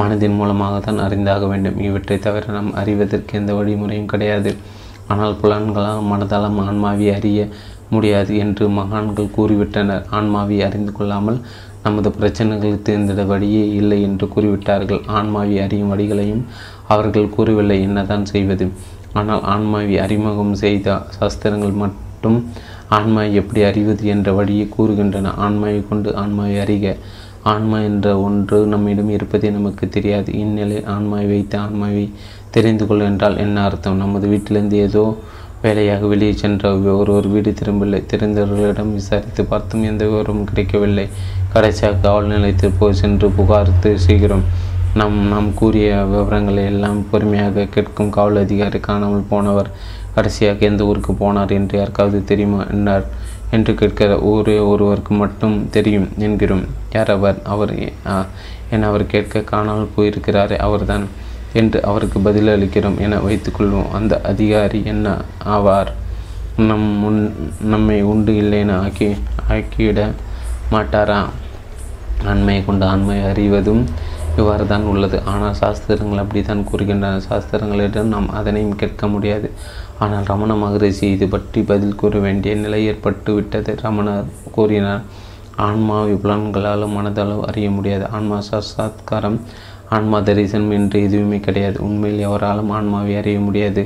மனதின் மூலமாகத்தான் அறிந்தாக வேண்டும். இவற்றை தவிர நாம் அறிவதற்கு எந்த வழிமுறையும் கிடையாது. ஆனால் புலன்களால் மனதாலும் ஆன்மாவை அறிய முடியாது என்று மகான்கள் கூறிவிட்டனர். ஆன்மாவை அறிந்து கொள்ளாமல் நமது பிரச்சனைகள் தீர்ந்திட வழியே இல்லை என்று கூறிவிட்டார்கள். ஆன்மாவை அறியும் வழிகளையும் அவர்கள் கூறவில்லை. என்னதான் செய்வது? ஆனால் ஆன்மாவை அறிமுகம் செய்த சாஸ்திரங்கள் மட்டும் ஆன்மாவை எப்படி அறிவது என்ற வழியை கூறுகின்றன. ஆன்மாவை கொண்டு ஆன்மாவை அறிக. ஆன்மா என்ற ஒன்று நம்மிடம் இருப்பதே நமக்கு தெரியாது. இந்நிலை ஆன்மாவை வைத்து ஆன்மாவை தெரிந்து கொள் என்றால் என்ன அர்த்தம்? நமது வீட்டிலிருந்து ஏதோ வேலையாக வெளியே சென்ற ஒருவர் வீடு திரும்பவில்லை. தெரிந்தவர்களிடம் விசாரித்து பார்த்தும் எந்த விவரமும் கிடைக்கவில்லை. கடைசியாக காவல் நிலையத்திற்கு சென்று புகார்த்து செய்கிறோம். நாம் கூறிய விவரங்களை எல்லாம் பொறுமையாக கேட்கும் காவல் அதிகாரி காணாமல் போனவர் கடைசியாக எந்த ஊருக்கு போனார் என்று யாருக்காவது தெரியுமா என்றார் என்று கேட்கிற ஒரே ஒருவருக்கு மட்டும் தெரியும் என்கிறோம். யார் அவர்? அவர் என அவர் கேட்க, காணாமல் போயிருக்கிறாரே அவர்தான் என்று அவருக்கு பதிலளிக்கிறோம் என வைத்துக்கொள்வோம். அந்த அதிகாரி என்ன ஆவார்? நம்மை உண்டு இல்லைன்னு ஆக்கிவிட மாட்டாரா? ஆண்மையை கொண்டு ஆண்மையை அறிவதும் இவ்வாறு தான் உள்ளது. ஆனால் சாஸ்திரங்கள் அப்படி தான் கூறுகின்றன. சாஸ்திரங்களிடம் நாம் அதனையும் கேட்க முடியாது. ஆனால் ரமண மகரிஷி இது பற்றி பதில் கூற வேண்டிய நிலை ஏற்பட்டு விட்டது. ரமணர் கூறினார், ஆன்மாவை புலன்களாலும் மனதாலும் அறிய முடியாது. ஆன்மா சாட்சாத்காரம், ஆன்மா தரிசனம் என்று எதுவுமே கிடையாது. உண்மையில் எவராலும் ஆன்மாவை அறிய முடியாது.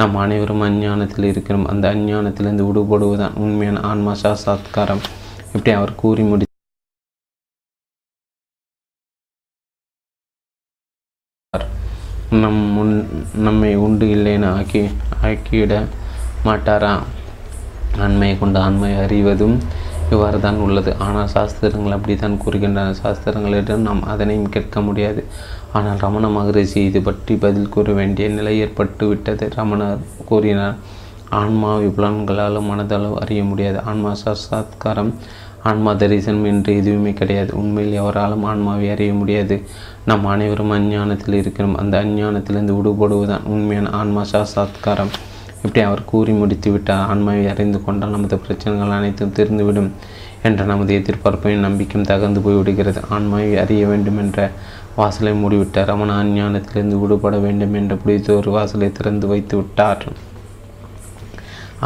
நாம் அனைவரும் அஞ்ஞானத்தில் இருக்கிறோம். அந்த அஞ்ஞானத்திலிருந்து விடுபடுவதுதான் உண்மையான ஆன்மா சாட்சாத்காரம். இப்படி அவர் கூறி முடித்தார். நம்மை உண்டு இல்லைன்னு ஆக்கிவிட மாட்டாரா? ஆன்மையை கொண்டு ஆன்மையை அறிவதும் இவ்வாறு தான் உள்ளது. ஆனால் சாஸ்திரங்கள் அப்படி தான் கூறுகின்றன. சாஸ்திரங்களிடம் நாம் அதனையும் கேட்க முடியாது. ஆனால் ரமண மகரிஷி இது பற்றி பதில் கூற வேண்டிய நிலை ஏற்பட்டு விட்டது. ரமணர் கூறினார், ஆன்மாவை புலன்களாலும் மனதாலும் அறிய முடியாது. ஆன்மா சாட்சாத்காரம், ஆன்மா தரிசனம் என்று எதுவுமே கிடையாது. உண்மையில் எவராலும் ஆன்மாவை அறிய முடியாது. நாம் அனைவரும் அஞ்ஞானத்தில் இருக்கிறோம். அந்த அஞ்ஞானத்திலிருந்து விடுபடுவதுதான் உண்மையான ஆன்மா சாட்சாத்காரம். இப்படி அவர் கூறி முடித்து விட்டார். ஆன்மாவை அறிந்து கொண்டால் நமது பிரச்சனைகள் அனைத்தும் தீர்ந்துவிடும் என்ற நமது எதிர்பார்ப்பையும் நம்பிக்கையும் தகர்ந்து போய்விடுகிறது. ஆன்மாவை அறிய வேண்டும் என்ற வாசலை மூடிவிட்டார். ரமண அஞ்ஞானத்திலிருந்து விடுபட வேண்டும் என்று பிடித்து ஒரு வாசலை திறந்து வைத்து விட்டார்.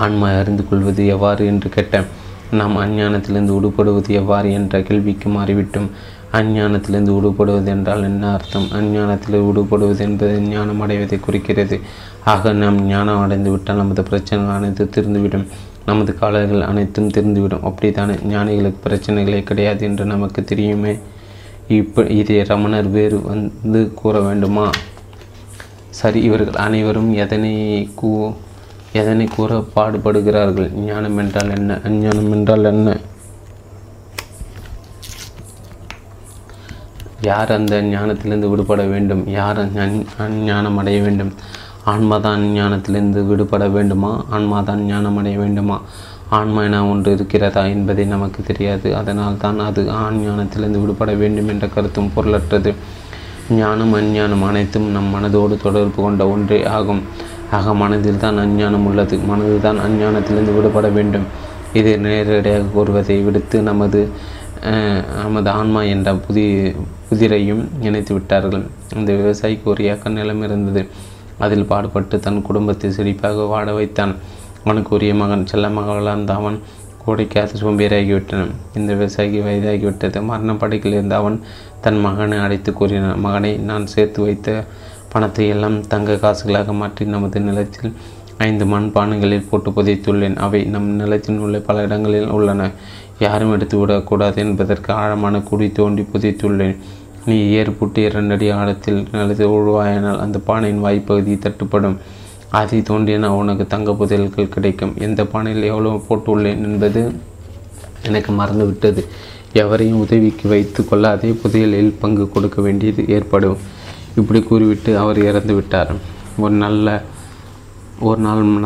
ஆன்மாவை அறிந்து கொள்வது எவ்வாறு என்று கேட்ட நாம் அஞ்ஞானத்திலிருந்து விடுபடுவது எவ்வாறு என்ற கேள்விக்கு மாறிவிட்டோம். அஞ்ஞானத்திலிருந்து விடுபடுவது என்றால் என்ன அர்த்தம்? அஞ்ஞானத்தில் விடுபடுவது என்பது ஞானம் அடைவதை குறிக்கிறது. ஆக நாம் ஞானம் அடைந்து விட்டால் நமது பிரச்சனைகள் அனைத்தும் தீர்ந்துவிடும், நமது காலங்கள் அனைத்தும் தீர்ந்துவிடும். அப்படித்தானே? ஞானிகளுக்கு பிரச்சனைகளே கிடையாது என்று நமக்கு தெரியுமே. இதை ரமணர் வேறு வந்து கூற வேண்டுமா? சரி, இவர்கள் அனைவரும் எதனை கூற பாடுபடுகிறார்கள்? ஞானம் என்றால் என்ன? அஞ்ஞானம் என்றால் என்ன? யார் அந்த ஞானத்திலிருந்து விடுபட வேண்டும்? யார் அஞ்ஞானம் அடைய வேண்டும்? ஆன்மாதான் அஞ்ஞானத்திலிருந்து விடுபட வேண்டுமா? ஆன்மாதான் ஞானம் அடைய வேண்டுமா? ஆன்மா என ஒன்று இருக்கிறதா என்பதை நமக்கு தெரியாது. அதனால் தான் அது அஞ்ஞானத்திலிருந்து விடுபட வேண்டும் என்ற கருத்தும் பொருளற்றது. ஞானம் அஞ்ஞானம் அனைத்தும் நம் மனதோடு தொடர்பு கொண்ட ஒன்றே ஆகும். ஆக மனதில் தான் அஞ்ஞானம் உள்ளது. மனது தான் அஞ்ஞானத்திலிருந்து விடுபட வேண்டும். இதை நேரடியாக கூறுவதை விடுத்து நமது ஆன்மா என்ற புதிரையும் இணைத்து விட்டார்கள். அந்த விவசாயிக்கு ஒரு ஏக்கர் நிலம் இருந்தது. அதில் பாடுபட்டு தன் குடும்பத்தை செழிப்பாக வாட வைத்தான். அவனுக்கு ஒரே மகன். செல்ல மகளான் அவன் கோடைக்காக சோம்பேறியாகிவிட்டான். இந்த விவசாயிக்கு வயதாகிவிட்டது. மரணப்படைக்கில் இருந்த அவன் தன் மகனை அழைத்து கூறினான், மகனை, நான் சேர்த்து வைத்த பணத்தை எல்லாம் தங்க காசுகளாக மாற்றி நமது நிலத்தில் 5 மண் பானைகளில் போட்டு புதைத்துள்ளேன். அவை நம் நிலத்தில் உள்ள பல இடங்களில் உள்ளன. யாரும் எடுத்து விடக்கூடாது என்பதற்கு ஆழமான குடி தோண்டி புதைத்துள்ளேன். நீ ஏற்புட்டு 2 அடி ஆழத்தில் நிலத்தை உழுவாயானால் அந்த பானையின் வாய்ப்பகுதி தட்டுப்படும். அதை தோண்டினா உனக்கு தங்க புதையல்கள் கிடைக்கும். எந்த பானையில் எவ்வளோ போட்டுள்ளேன் என்பது எனக்கு மறந்துவிட்டது. எவரையும் உதவிக்கு வைத்து கொள்ள அதே புதையலில் பங்கு கொடுக்க வேண்டியது ஏற்படும். இப்படி கூறிவிட்டு அவர் இறந்து விட்டார். ஒரு நாள்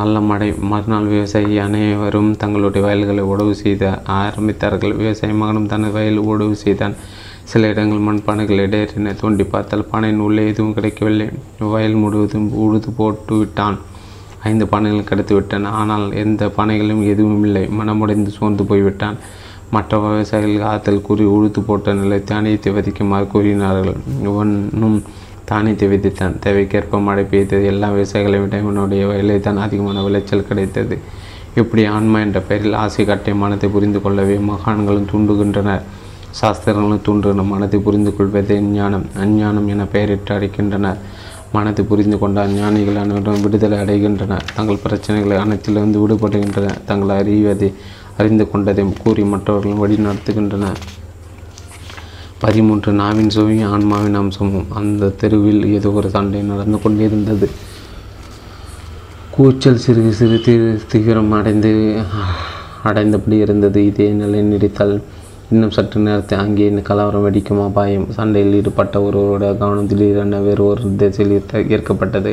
நல்ல மழை. மறுநாள் விவசாயி அனைவரும் தங்களுடைய வயல்களை உழவு செய்த ஆரம்பித்தார்கள். விவசாய மகனும் தனது வயல் உழவு செய்தான். சில இடங்கள் மண்பானைகள் இடையிறனை தோண்டி பார்த்தால் பானையின் உள்ளே எதுவும் கிடைக்கவில்லை. வயல் முழுவதும் உழுது போட்டு விட்டான். 5 பானைகள் கிடைத்து விட்டான். ஆனால் எந்த பானைகளும் எதுவும் இல்லை. மனமுடைந்து சோர்ந்து போய்விட்டான். மற்ற விவசாயிகள் ஆற்றல் கூறி உழுது போட்ட நிலை தானியத்தை விதைக்குமாறு கூறினார்கள். ஒன்றும் தானியத்தை விதைத்தான். தேவைக்கேற்ப மழை பெய்தது. எல்லா விவசாயிகளை விட இவனுடைய வயலை தான் அதிகமான விளைச்சல் கிடைத்தது. இப்படி ஆன்மா என்ற பெயரில் ஆசை காட்டிய மனத்தை புரிந்து கொள்ளவே மகான்களும் தூண்டுகின்றனர், சாஸ்திரங்களும் தூண்டுகின்றன. மனத்தை புரிந்து கொள்வதே ஞானம், அஞ்ஞானம் என பெயரிட்டு அடைக்கின்றனர். மனத்தை புரிந்து கொண்டால் ஞானிகள் அனைவரும் விடுதலை அடைகின்றனர். தங்கள் பிரச்சனைகளை அனைத்திலிருந்து விடுபடுகின்றனர். தங்கள் அறிவதை அறிந்து கொண்டதையும் கூறி மற்றவர்களும் வழி நடத்துகின்றனர். 13 நாவின் சுவையும் ஆன்மாவின் அம்சமும். அந்த தெருவில் ஏதோ ஒரு சண்டை நடந்து கொண்டிருந்தது. கூச்சல் சிறு தீவிரம் அடைந்தபடி இருந்தது. இதே நிலை நீடித்தால் இன்னும் சற்று நேரத்தை அங்கே கலவரம் வெடிக்கும் அபாயம். சண்டையில் ஈடுபட்ட ஒருவரோட கவனம் திடீரென வேறு ஒரு திசையில் ஏற்கப்பட்டது.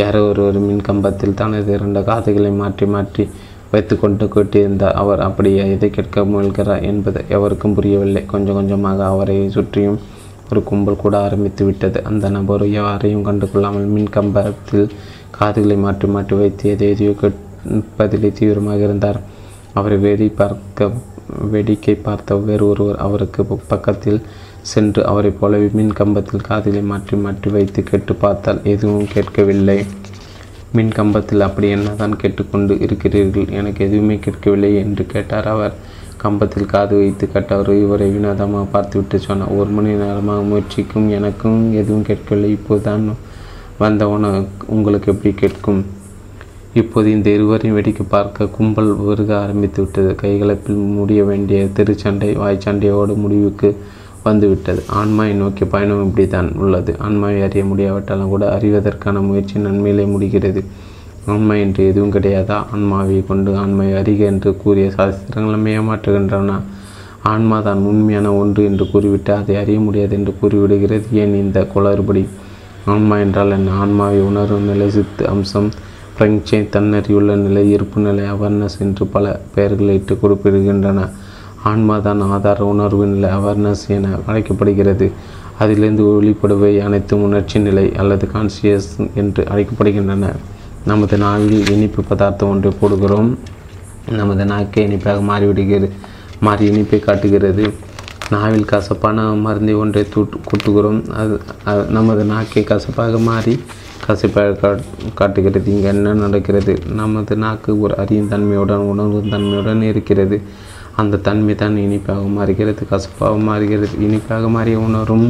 யாரோ ஒருவர் மின் கம்பத்தில் தனது 2 காதுகளை மாற்றி மாற்றி வைத்து கொண்டு கேட்டிருந்தார். அவர் அப்படியே எதை கேட்க முயல்கிறார் என்பது எவருக்கும் புரியவில்லை. கொஞ்சம் கொஞ்சமாக அவரை சுற்றியும் ஒரு கும்பல் கூட ஆரம்பித்து விட்டது. அந்த நபர் யாரையும் கண்டு கொள்ளாமல் மின் கம்பத்தில் காதுகளை மாற்றி மாற்றி வைத்து எதையோ கேட்பதிலே தீவிரமாக இருந்தார். அவரை வேடிக்கை பார்த்த வேறு ஒருவர் அவருக்கு பக்கத்தில் சென்று அவரை போலவே மின் கம்பத்தில் காதிலை மாற்றி மாற்றி வைத்து கேட்டு பார்த்தால் எதுவும் கேட்கவில்லை. மின் கம்பத்தில் அப்படி என்னதான் கேட்டுக்கொண்டு இருக்கிறீர்கள், எனக்கு எதுவுமே கேட்கவில்லை என்று கேட்டார். அவர் கம்பத்தில் காது வைத்து கேட்டவர் இவரை வினோதமாக பார்த்துவிட்டு சொன்னார், 1 மணி நேரமாக முயற்சிக்கும், எனக்கும் எதுவும் கேட்கவில்லை, இப்போதுதான் வந்தவன உங்களுக்கு எப்படி கேட்கும்? இப்போது இந்த இருவரையும் வெடிக்க பார்க்க கும்பல் வருக ஆரம்பித்து விட்டது. கைகலப்பில் முடிய வேண்டிய திருச்சண்டை வாய்ச்சண்டையோடு முடிவுக்கு வந்துவிட்டது. ஆன்மாவை நோக்கிய பயணம் இப்படி தான் உள்ளது. ஆன்மாவை அறிய முடியாவிட்டாலும் கூட அறிவதற்கான முயற்சி நன்மையிலே முடிகிறது. ஆன்மா என்று எதுவும் கிடையாதா? ஆன்மாவை கொண்டு ஆன்மாவை அறிக என்று கூறிய சாஸ்திரங்களமையே மாற்றுகின்றன. ஆன்மா தான் உண்மையான ஒன்று என்று கூறிவிட்டு அதை அறிய முடியாது என்று கூறிவிடுகிறது. ஏன் இந்த குளறுபடி? ஆன்மா என்றால் என்ன? ஆன்மாவை உணர்வு நிலை, சித்து அம்சம், பிரஞ்சை, தன்னறியுள்ள நிலை, இருப்பு நிலை, அவர்னஸ் என்று பல பெயர்களிட்டு குறிப்பிடுகின்றன. ஆன்மாதான் ஆதார உணர்வு நிலை, அவர்னஸ் என அழைக்கப்படுகிறது. அதிலிருந்து வெளிப்படுவை அனைத்து உணர்ச்சி நிலை அல்லது கான்சியஸ் என்று அழைக்கப்படுகின்றன. நமது நாவில் இனிப்பு பதார்த்தம் ஒன்றை போடுகிறோம். நமது நாக்கை இனிப்பாக மாறி இனிப்பை காட்டுகிறது. நாவில் கசப்பான மருந்தை ஒன்றை கூட்டுகிறோம். அது நமது நாக்கை கசப்பாக மாறி கசப்பாக காட்டுகிறது. இங்கே என்ன நடக்கிறது? நமது நாக்கு ஒரு அறியும் தன்மையுடன் உணர்வு தன்மையுடன் இருக்கிறது. அந்த தன்மை தான் இனிப்பாக மாறுகிறது, கசப்பாக மாறுகிறது. இனிப்பாக மாறிய உணரும்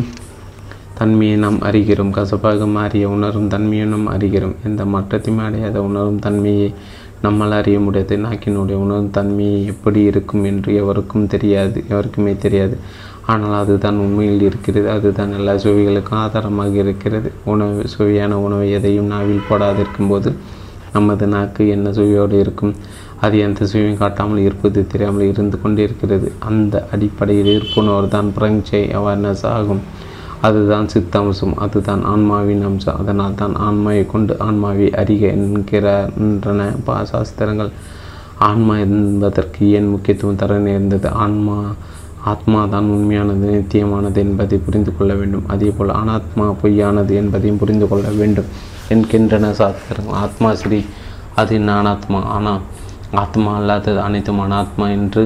தன்மையை நாம் அறிகிறோம், கசப்பாக மாறிய உணரும் தன்மையை நாம் அறிகிறோம். எந்த மாற்றத்தையும் அடையாத உணரும் தன்மையை நம்மால் அறிய முடியாது. நாக்கினுடைய உணர்வு தன்மையை எப்படி இருக்கும் என்று எவருக்குமே தெரியாது. ஆனால் அதுதான் உண்மையில் இருக்கிறது. அதுதான் எல்லா சுவைகளுக்கும் ஆதாரமாக இருக்கிறது. உணவு சுவையான உணவை எதையும் நாவில் போடாதிருக்கும் போது நமது நாக்கு என்ன சுவையோடு இருக்கும்? அது எந்த சுவையும் காட்டாமல் இருப்பது தெரியாமல் இருந்து கொண்டிருக்கிறது. அந்த அடிப்படையில் இருப்புணர்வு தான் பிரஞ்சை அவேர்னஸ் ஆகும். அதுதான் சித்தம்சம், அதுதான் ஆன்மாவின் அம்சம். அதனால் தான் ஆன்மாவை கொண்டு ஆன்மாவை அறிக என்கின்றன சாஸ்திரங்கள். ஆன்மா என்பதற்கு ஏன் முக்கியத்துவம் தர நேர்ந்தது? ஆத்மா தான் உண்மையானது, நித்தியமானது என்பதை புரிந்து கொள்ள வேண்டும். அதேபோல் அனாத்மா பொய்யானது என்பதையும் புரிந்து கொள்ள வேண்டும் என்கின்றன சாஸ்திரங்கள். ஆத்மா சரி, அது அனாத்மா. ஆனால் ஆத்மா அல்லாதது அனைத்தும் அனாத்மா என்று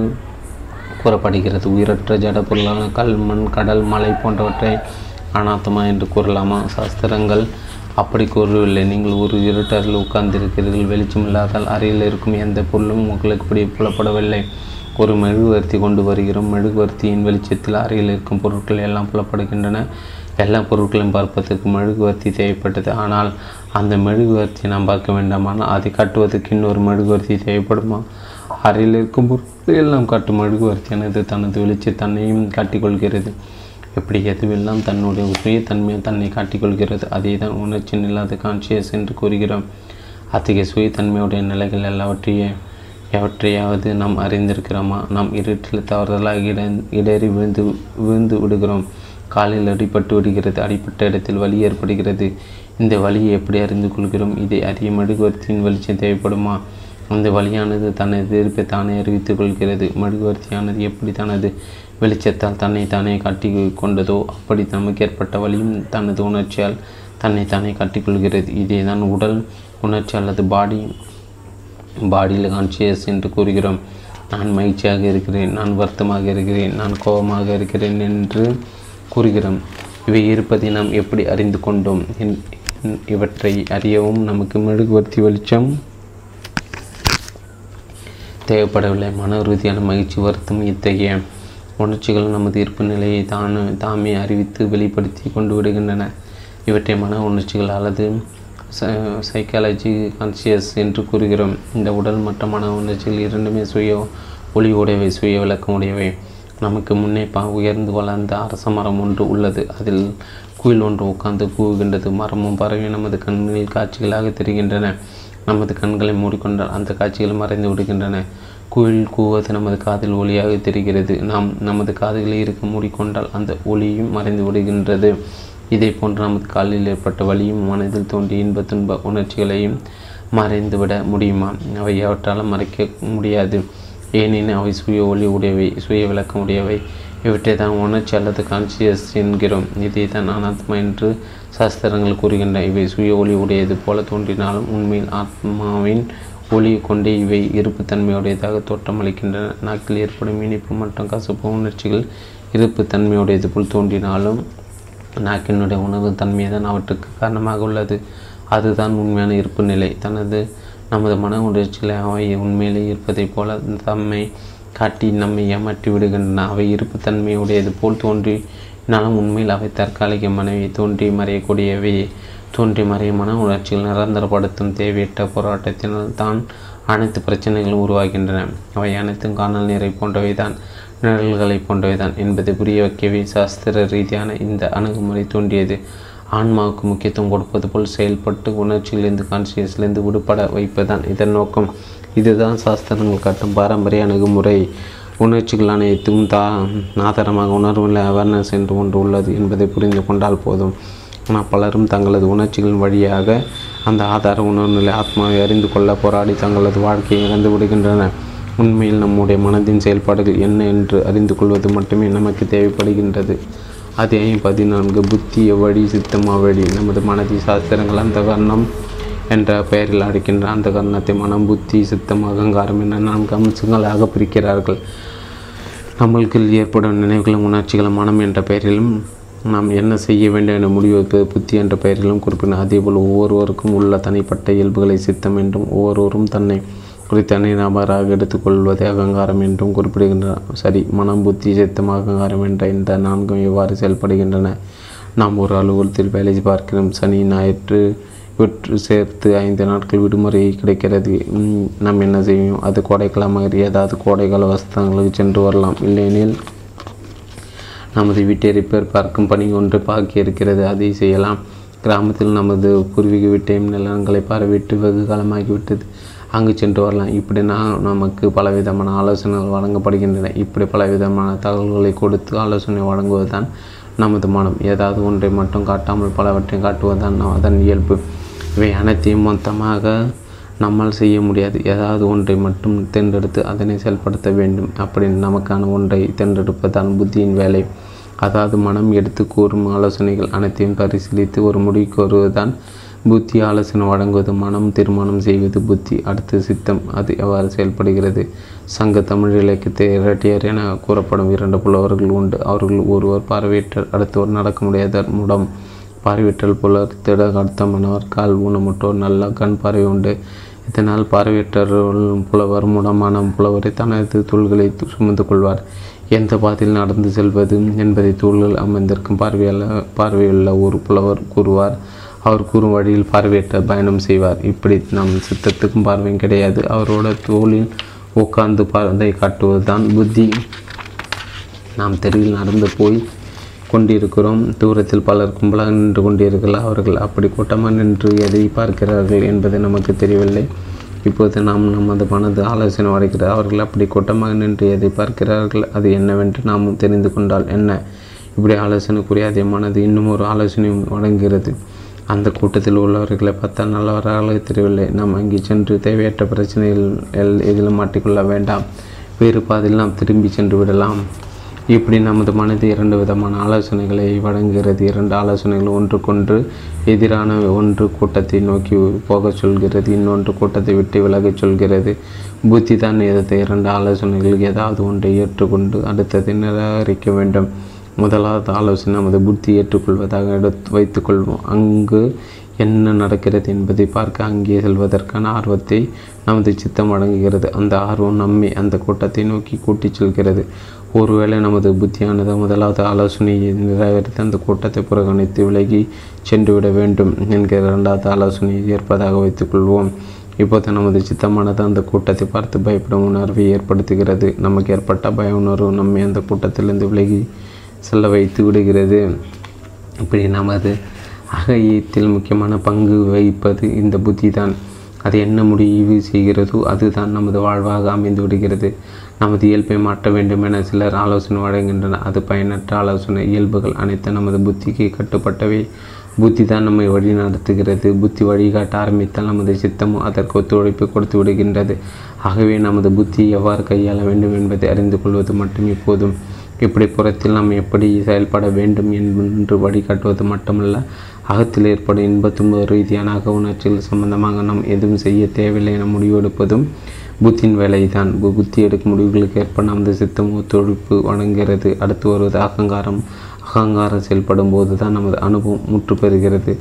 கூறப்படுகிறது. உயிரற்ற ஜட பொருளான கல், மண், கடல், மலை போன்றவற்றை அனாத்மா என்று கூறலாமா? சாஸ்திரங்கள் அப்படி கூறவில்லை. நீங்கள் ஒரு இருட்டறையில் உட்கார்ந்திருக்கிறீர்கள். வெளிச்சம் இல்லாதால் அறையில் இருக்கும் எந்த பொருளும் உங்களுக்கு இப்படி புலப்படவில்லை. ஒரு மெழுகுவர்த்தி கொண்டு வருகிறோம். மெழுகுவர்த்தியின் வெளிச்சத்தில் அறையில் இருக்கும் பொருட்கள் எல்லாம் புலப்படுகின்றன. எல்லா பொருட்களையும் பார்ப்பதற்கு மெழுகுவர்த்தி தேவைப்பட்டது. ஆனால் அந்த மெழுகுவர்த்தியை நாம் பார்க்க வேண்டாமானால் அதை காட்டுவதற்கு இன்னொரு மெழுகுவர்த்தி தேவைப்படுமா? அறையில் இருக்கும் பொருட்கள் எல்லாம் காட்டும் மெழுகுவர்த்தியானது தனது வெளிச்ச தன்னையும் காட்டிக்கொள்கிறது. எப்படி எதுவெல்லாம் தன்னுடைய சுயத்தன்மையை தன்னை காட்டிக்கொள்கிறது, அதே தான் உணர்ச்சி இல்லாத கான்சியஸ் என்று கூறுகிறோம். அத்தகைய சுயத்தன்மையுடைய நிலைகள் எவற்றையாவது நாம் அறிந்திருக்கிறோமா? நாம் இருட்டில் தவறுதலாக இடறி விழுந்து விடுகிறோம். காலில் அடிபட்டு விடுகிறது. அடிப்பட்ட இடத்தில் வலி ஏற்படுகிறது. இந்த வலியை எப்படி அறிந்து கொள்கிறோம்? இதை அறிய மெழுகுவர்த்தியின் வெளிச்சம் தேவைப்படுமா? அந்த வலியானது தனது எதிர்ப்பை தானே அறிவித்துக் கொள்கிறது. மெழுகுவர்த்தியானது எப்படி தனது வெளிச்சத்தால் தன்னை தானே காட்டி கொண்டதோ அப்படி நமக்கு ஏற்பட்ட வலியும் தனது உணர்ச்சியால் தன்னை தானே காட்டிக்கொள்கிறது. இதே தான் உடல் உணர்ச்சி அல்லது பாடியில் கான்சியஸ் என்று கூறுகிறோம். நான் மகிழ்ச்சியாக இருக்கிறேன், நான் வருத்தமாக இருக்கிறேன், நான் கோபமாக இருக்கிறேன் என்று கூறுகிறோம். இவை இருப்பதை நாம் எப்படி அறிந்து கொண்டோம்? இவற்றை அறியவும் நமக்கு மெழுகுவர்த்தி வெளிச்சம் தேவைப்படவில்லை. மன உறுதியான மகிழ்ச்சி, வருத்தம் இத்தகைய உணர்ச்சிகள் நமது இருப்பு நிலையை தாமே அறிவித்து வெளிப்படுத்தி கொண்டு விடுகின்றன. இவற்றை மன உணர்ச்சிகள் அல்லது சைக்காலஜி கான்சியஸ் என்று கூறுகிறோம். இந்த உடல் மற்றும் மன உணர்ச்சிகள் இரண்டுமே சுய ஒளி உடையவை, சுய விளக்கம் உடையவை. நமக்கு முன்னே உயர்ந்து வளர்ந்த அரச மரம் ஒன்று உள்ளது. அதில் குயில் ஒன்று உட்கார்ந்து கூவுகின்றது. மரமும் பறவை நமது கண்களில் காட்சிகளாக தெரிகின்றன. நமது கண்களை மூடிக்கொண்டால் அந்த காட்சிகள் மறைந்து விடுகின்றன. குயில் கூவது நமது காதில் ஒளியாக தெரிகிறது. நாம் நமது காதுகளில் இருக்க மூடிக்கொண்டால் அந்த ஒளியும் மறைந்து விடுகின்றது. இதே போன்று நமது காலில் ஏற்பட்ட வலியும் மனதில் தோன்றிய இன்ப துன்ப உணர்ச்சிகளையும் மறைந்துவிட முடியுமா? அவை எவற்றாலும் மறைக்க முடியாது. ஏனெனில் அவை சுய ஒளி உடையவை, சுய விளக்கம் உடையவை. இவற்றை தான் உணர்ச்சி அல்லது கான்சியஸ் என்கிறோம். இதை தான் அனாத்மா என்று சாஸ்திரங்கள் கூறுகின்றன. இவை சுய ஒளி உடையது போல தோன்றினாலும் உண்மையில் ஆத்மாவின் ஒளி கொண்டே இவை இருப்புத்தன்மையுடையதாக தோற்றமளிக்கின்றன. நாக்கில் ஏற்படும் இனிப்பு மற்றும் கசப்பு உணர்ச்சிகள் இருப்புத்தன்மையுடையது போல் தோன்றினாலும் நாக்கினுடைய உணர்வு தன்மையை தான் அவற்றுக்கு காரணமாக உள்ளது. அதுதான் உண்மையான இருப்பு நிலை. நமது மன உணர்ச்சிகளை அவை உண்மையிலே இருப்பதைப் போல தம்மை காட்டி நம்மை ஏமாற்றி விடுகின்றன. அவை இருப்புத்தன்மை உடையது போல் தோன்றினாலும் உண்மையில் அவை தற்காலிக மனைவியை தோன்றி மறையக்கூடியவையே. தோன்றி மறைய மன உணர்ச்சிகள் நிரந்தரப்படுத்தும் தேவையற்ற போராட்டத்தினால் தான் அனைத்து பிரச்சனைகளும் உருவாகின்றன. அவை அனைத்தும் காணல் நீரை போன்றவை தான், நிழல்களை போன்றவை தான் என்பதை புரிய வைக்கவே சாஸ்திர ரீதியான இந்த அணுகுமுறை தோன்றியது. ஆன்மாவுக்கு முக்கியத்துவம் கொடுப்பது போல் செயல்பட்டு உணர்ச்சியிலிருந்து கான்சியஸ்லேருந்து விடுபட வைப்பதுதான் இதன் நோக்கம். இதுதான் சாஸ்திரங்கள் காட்டும் பாரம்பரிய அணுகுமுறை. உணர்ச்சிகள் அனைத்தும் ஆதாரமாக உணர்வுள்ள அவேர்னஸ் என்று ஒன்று உள்ளது என்பதை புரிந்து கொண்டால் போதும். ஆனால் பலரும் தங்களது உணர்ச்சிகளின் வழியாக அந்த ஆதார உணர்வுநிலை ஆத்மாவை அறிந்து கொள்ள போராடி தங்களது வாழ்க்கையை இழந்து விடுகின்றன. உண்மையில் நம்முடைய மனதின் செயல்பாடுகள் என்ன என்று அறிந்து கொள்வது மட்டுமே நமக்கு தேவைப்படுகின்றது. அதே 14 புத்தி எவ்வழி சித்தம் அவ்வழி. நமது மனதி சாஸ்திரங்கள் அந்த கர்ணம் என்ற பெயரில் அழைக்கின்ற அந்த கர்ணத்தை மனம், புத்தி, சித்தம், அகங்காரம் என 4 அம்சங்களாக பிரிக்கிறார்கள். நம்மளுக்கு ஏற்படும் நினைவுகளும் உணர்ச்சிகளும் மனம் என்ற பெயரிலும் நாம் என்ன செய்ய வேண்டும் என முடிவு புத்தி என்ற பெயரிலும் குறிப்பிடும். அதேபோல் ஒவ்வொருவருக்கும் உள்ள தனிப்பட்ட இயல்புகளை சித்தம் என்றும், ஒவ்வொருவரும் தன்னை குறித்தனி நபராக எடுத்துக்கொள்வதை அகங்காரம் என்றும் குறிப்பிடுகின்றன. சரி, மனம், புத்தி, சித்தம், அகங்காரம் என்ற இந்த 4 எவ்வாறு செயல்படுகின்றன? நாம் ஒரு அலுவலகத்தில் வேலை பார்க்கிறோம். சனி ஞாயிற்று இவற்று சேர்த்து 5 நாட்கள் விடுமுறை கிடைக்கிறது. நாம் என்ன செய்வோம்? அது கோடைக்காலமாக ஏதாவது கோடைக்கால வசதங்களுக்கு சென்று வரலாம். இல்லையெனில் நமது வீட்டை ரிப்பேர் பார்க்கும் பணி ஒன்று பாக்கி இருக்கிறது, அதை செய்யலாம். கிராமத்தில் நமது பூர்வீக வீட்டையும் நிலங்களை பார்வையிட்டு வெகு காலமாகிவிட்டது, அங்கு சென்று வரலாம். இப்படினா நமக்கு பலவிதமான ஆலோசனைகள் வழங்கப்படுகின்றன. இப்படி பலவிதமான தகவல்களை கொடுத்து ஆலோசனை வழங்குவதுதான் நமது மனம். ஏதாவது ஒன்றை மட்டும் காட்டாமல் பலவற்றை காட்டுவதுதான் அதன் இயல்பு. இவை அனைத்தையும் மொத்தமாக நம்மால் செய்ய முடியாது. ஏதாவது ஒன்றை மட்டும் தேர்ந்தெடுத்து அதனை செயல்படுத்த வேண்டும். அப்படின்னு நமக்கான ஒன்றை தேர்ந்தெடுப்பதுதான் புத்தியின் வேலை. அதாவது மனம் எடுத்து கூறும் ஆலோசனைகள் அனைத்தையும் பரிசீலித்து ஒரு முடிவுக்கு வருவதுதான் புத்தி. ஆலோசனை வழங்குவது மனம், தீர்மானம் செய்வது புத்தி. அடுத்து சித்தம். அது எவ்வாறு செயல்படுகிறது? சங்க தமிழ் இலக்கியத்தை இரட்டையர் என கூறப்படும் 2 புலவர்கள் உண்டு. அவர்கள் ஒருவர் பார்வையற்றர், அடுத்தவர் நடக்க முடியாதவர், முடம் பார்வையற்றல் புலர், திடக் அடுத்தமானவர், கால் ஊனமுற்றோர், நல்ல கண் பார்வை உண்டு. இதனால் பார்வையற்றவர்கள் புலவர் முடமான புலவரை தனது தூள்களை சுமந்து கொள்வார். எந்த பாதையில் நடந்து செல்வது என்பதை தூள்கள் அமைந்திருக்கும் பார்வையுள்ள ஒரு புலவர் கூறுவார். அவர் கூறும் வழியில் பார்வையற்ற பயணம் செய்வார். இப்படி நம் சித்தத்துக்கும் பார்வையும் கிடையாது. அவரோட தோளில் உட்கார்ந்து பார்வை காட்டுவதுதான் புத்தி. நாம் தெருவில் நடந்து போய் கொண்டிருக்கிறோம். தூரத்தில் பலர் கும்பலாக நின்று கொண்டிருக்கலாம். அவர்கள் அப்படி கூட்டமாக நின்று எதை பார்க்கிறார்கள் என்பது நமக்கு தெரியவில்லை. இப்போது நாம் நமது மனது ஆலோசனை வழங்குகிறது. அவர்கள் அப்படி கூட்டமாக நின்று எதை பார்க்கிறார்கள், அது என்னவென்று நாம் தெரிந்து கொண்டால் என்ன? இப்படி ஆலோசனை கூறிய மனது இன்னும் ஒரு ஆலோசனை வழங்குகிறது. அந்த கூட்டத்தில் உள்ளவர்களை பார்த்தால் நல்லவராக தெரியவில்லை, நாம் அங்கே சென்று தேவையற்ற பிரச்சனைகள் எதிலும் மாட்டிக்கொள்ள வேண்டாம், வேறு பாதையில் நாம் திரும்பி சென்று விடலாம். இப்படி நமது மனது 2 விதமான ஆலோசனைகளை வழங்குகிறது. 2 ஆலோசனைகள் ஒன்றுக்கொன்று எதிரான. ஒன்று கூட்டத்தை நோக்கி போகச் சொல்கிறது, இன்னொன்று கூட்டத்தை விட்டு விலகச் சொல்கிறது. புத்தி தான் எதிர்த்த 2 ஆலோசனைகள் ஏதாவது ஒன்றை ஏற்றுக்கொண்டு அடுத்ததை நிராகரிக்க வேண்டும். முதலாவது ஆலோசனை நமது புத்தி ஏற்றுக்கொள்வதாக எடுத்து வைத்துக்கொள்வோம். அங்கு என்ன நடக்கிறது என்பதை பார்க்க அங்கே செல்வதற்கான ஆர்வத்தை நமது சித்தம் வழங்குகிறது. அந்த ஆர்வம் நம்மை அந்த கூட்டத்தை நோக்கி கூட்டிச் செல்கிறது. ஒருவேளை நமது புத்தியானது முதலாவது ஆலோசனையை நிராகரித்து அந்த கூட்டத்தை புறக்கணித்து விலகி சென்றுவிட வேண்டும் என்கிற இரண்டாவது ஆலோசனையை ஏற்பதாக வைத்துக்கொள்வோம். இப்போது நமது சித்தமானது அந்த கூட்டத்தை பார்த்து பயப்படும் உணர்வை ஏற்படுத்துகிறது. நமக்கு ஏற்பட்ட பய உணர்வு நம்மை அந்த கூட்டத்திலிருந்து விலகி செல்ல வைத்து விடுகிறது. இப்படி நமது அகயத்தில் முக்கியமான பங்கு வகிப்பது இந்த புத்தி தான். அது என்ன முடிவு செய்கிறதோ அதுதான் நமது வாழ்வாக அமைந்து விடுகிறது. நமது இயல்பை மாற்ற வேண்டும் என சிலர் ஆலோசனை வழங்குகின்றனர். அது பயனற்ற ஆலோசனை. இயல்புகள் அனைத்து நமது புத்திக்கு கட்டுப்பட்டவை. புத்தி தான் நம்மை வழி நடத்துகிறது. புத்தி வழிகாட்ட ஆரம்பித்தால் நமது சித்தமும் அதற்கு ஒத்துழைப்பு கொடுத்து விடுகின்றது. ஆகவே நமது புத்தியை எவ்வாறு கையாள வேண்டும் என்பதை அறிந்து கொள்வது மட்டுமே போதும். இப்படி புறத்தில் நாம் எப்படி செயல்பட வேண்டும் என்று வழிகாட்டுவது மட்டுமல்ல, அகத்தில் ஏற்படும் இன்பத்துன்ப ரீதியான அக உணர்ச்சிகள் சம்பந்தமாக நாம் எதுவும் செய்ய தேவையில்லை என முடிவெடுப்பதும் புத்தின் வேலைதான். புத்தி எடுக்கும் முடிவுகளுக்கு ஏற்ப நமது சித்தம் ஒத்துழைப்பு வழங்குகிறது. அடுத்து வருவது அகங்காரம். அகங்காரம் செயல்படும் போது தான் நமது அனுபவம் முற்று பெறுகிறது.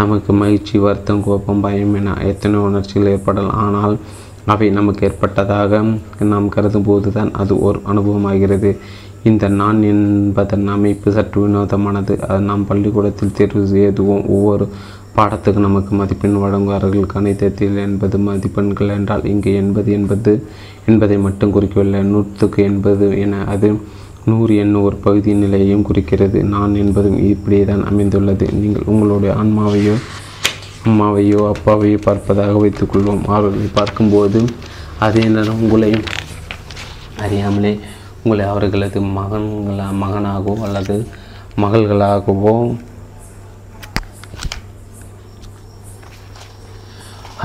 நமக்கு மகிழ்ச்சி, வருத்தம், கோபம், பயம் என எத்தனை உணர்ச்சிகள் ஏற்படலாம். ஆனால் அவை நமக்கு ஏற்பட்டதாக நாம் கருதும் போது தான் அது ஒரு அனுபவமாகிறது. இந்த நான் என்பதன் அமைப்பு சற்று வினோதமானது. நாம் பள்ளிக்கூடத்தில் தேர்வு செய்துவோம். ஒவ்வொரு பாடத்துக்கு நமக்கு மதிப்பெண் வழங்குவார்கள். கணிதத்தில் 80 மதிப்பெண்கள் என்றால் இங்கு 80 என்பதை மட்டும் குறிக்கவில்லை, 100க்கு 80 என. அது 100 என்னும் ஒரு பகுதி நிலையையும் குறிக்கிறது. நான் என்பதும் இப்படியே தான் அமைந்துள்ளது. நீங்கள் உங்களுடைய ஆன்மாவையோ அம்மாவையோ அப்பாவையோ பார்ப்பதாக வைத்துக்கொள்வோம். அவர்களை பார்க்கும்போது அதே நேரம் உங்களை அறியாமலே உங்களை அவர்களது மகனாகவோ அல்லது மகள்களாகவோ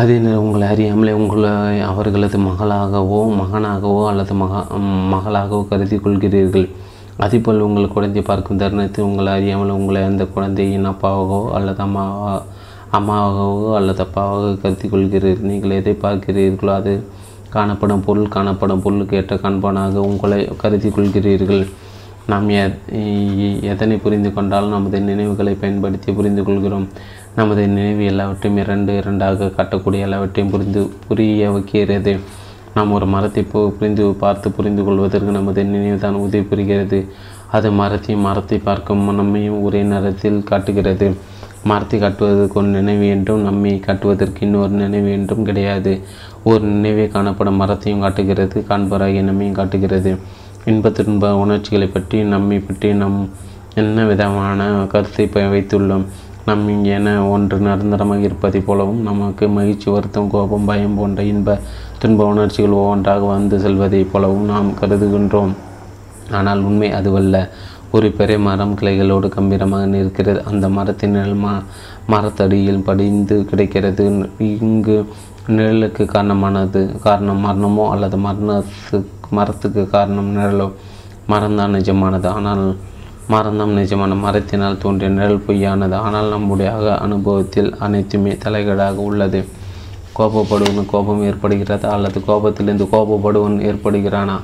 அதே நேரம் உங்களை அறியாமலே உங்களை அவர்களது மகனாகவோ அல்லது மகளாகவோ கருதி கொள்கிறீர்கள். அதேபோல் உங்கள் குழந்தையை பார்க்கும் தருணத்தில் உங்களை அறியாமல் உங்களை அந்த குழந்தையின் அப்பாவாகவோ அல்லது அம்மாவாகவோ அல்லது அப்பாவாக கருதி கொள்கிறீர்கள். நீங்கள் எதை பார்க்கிறீர்களோ அது காணப்படும் பொருளுக்கு ஏற்ற காண்பனாக உங்களை கருதி கொள்கிறீர்கள். நாம் எதனை புரிந்து கொண்டாலும் நமது நினைவுகளை பயன்படுத்தி புரிந்து கொள்கிறோம். நமது நினைவு எல்லாவற்றையும் இரண்டாக காட்டக்கூடிய எல்லாவற்றையும் புரிய வைக்கிறது. நாம் ஒரு மரத்தை புரிந்து கொள்வதற்கு நமது நினைவு தான் உதவி புரிகிறது. அது மரத்தை பார்க்கும் நம்மையும் ஒரே நேரத்தில் காட்டுகிறது. மரத்தை காட்டுவதற்கு ஒரு நினைவு என்றும் நம்மை காட்டுவதற்கு இன்னொரு நினைவு என்றும் கிடையாது. ஒரு நினைவே காணப்படும் மரத்தையும் காட்டுகிறது, காண்பராகிய நம்மையும் காட்டுகிறது. இன்பத்தின்ப உணர்ச்சிகளை பற்றி நம்மை பற்றி நாம் என்ன விதமான கருத்தை வைத்துள்ளோம். நம் என ஒன்று நிரந்தரமாக இருப்பதைப் போலவும் நமக்கு மகிழ்ச்சி, வருத்தம், கோபம், பயம் போன்ற துன்ப உணர்ச்சிகள் ஒவ்வொன்றாக வந்து செல்வதைப் போலவும் நாம் கருதுகின்றோம். ஆனால் உண்மை அதுவல்ல. ஒரு பெரிய மரம் கிளைகளோடு கம்பீரமாக நிற்கிறது. அந்த மரத்தின் நிழல் மரத்தடியில் படிந்து கிடைக்கிறது. இங்கு நிழலுக்கு காரணம் மரணமோ அல்லது மரத்துக்கு காரணம் நிழலோ? மரம்தான் நிஜமானது. ஆனால் மரந்தான் நிஜமான மரத்தினால் தோன்றிய நிழல் பொய்யானது. ஆனால் நம்முடைய அனுபவத்தில் அனைத்துமே தலைகீழாக உள்ளது. கோபப்படுவன் கோபம் ஏற்படுகிறதா அல்லது கோபத்திலிருந்து கோபப்படுவன் ஏற்படுகிறானா?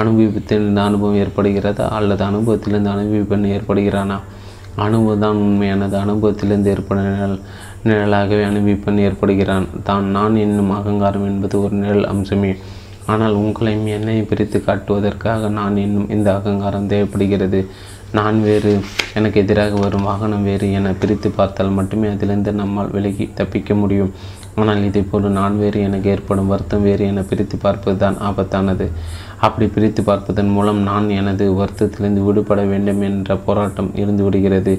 அனுபவித்திலிருந்து அனுபவம் ஏற்படுகிறதா அல்லது அனுபவத்திலிருந்து அனுபவிப்பன் ஏற்படுகிறானா? அனுபவம் தான் உண்மையானது. அனுபவத்திலிருந்து ஏற்படும் நிழலாகவே அனுபவிப்பன் ஏற்படுகிறான். தான் நான் என்னும் அகங்காரம் என்பது ஒரு நிழல் அம்சமே. ஆனால் உங்களையும் என்னையும் பிரித்து காட்டுவதற்காக நான் என்னும் இந்த அகங்காரம் தேவைப்படுகிறது. நான் வேறு, எனக்கு எதிராக வரும் வாகனம் வேறு என பிரித்து பார்த்தால் மட்டுமே அதிலிருந்து நம்மால் விலகி தப்பிக்க முடியும். ஆனால் இதை போல நான் வேறு, எனக்கு ஏற்படும் வருத்தம் வேறு என பிரித்து பார்ப்பது தான் ஆபத்தானது. அப்படி பிரித்து பார்ப்பதன் மூலம் நான் எனது வருத்தத்திலிருந்து விடுபட வேண்டும் என்ற போராட்டம் இருந்து விடுகிறது.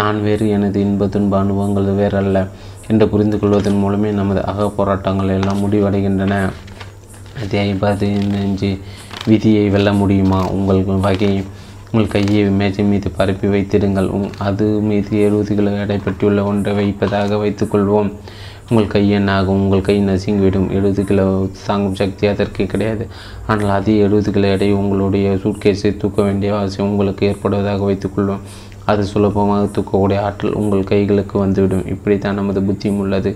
நான் வேறு, எனது இன்ப துன்ப அனுபவங்கள் வேறல்ல என்று புரிந்து கொள்வதன் மூலமே நமது அக போராட்டங்கள் எல்லாம் முடிவடைகின்றன. அத்தியாயம் 15. விதியை வெல்ல முடியுமா? உங்கள் கையை மேஜை மீது பரப்பி வைத்திடுங்கள். அது மீது 70 கிலோ எடை பெற்றுள்ள ஒன்றை வைப்பதாக வைத்துக்கொள்வோம். உங்கள் கை என்ன ஆகும்? உங்கள் கை நசுங்கிவிடும். 70 கிலோ தாங்கும் சக்தி அதற்கு கிடையாது. ஆனால் அதே 70 கிலோ எடை உங்களுடைய சூட்கேஸை தூக்க வேண்டிய அவசியம் உங்களுக்கு ஏற்படுவதாக வைத்துக்கொள்வோம். அது சுலபமாக தூக்கக்கூடிய ஆற்றல் உங்கள் கைகளுக்கு வந்துவிடும். இப்படித்தான் நமது புத்தியும் உள்ளது.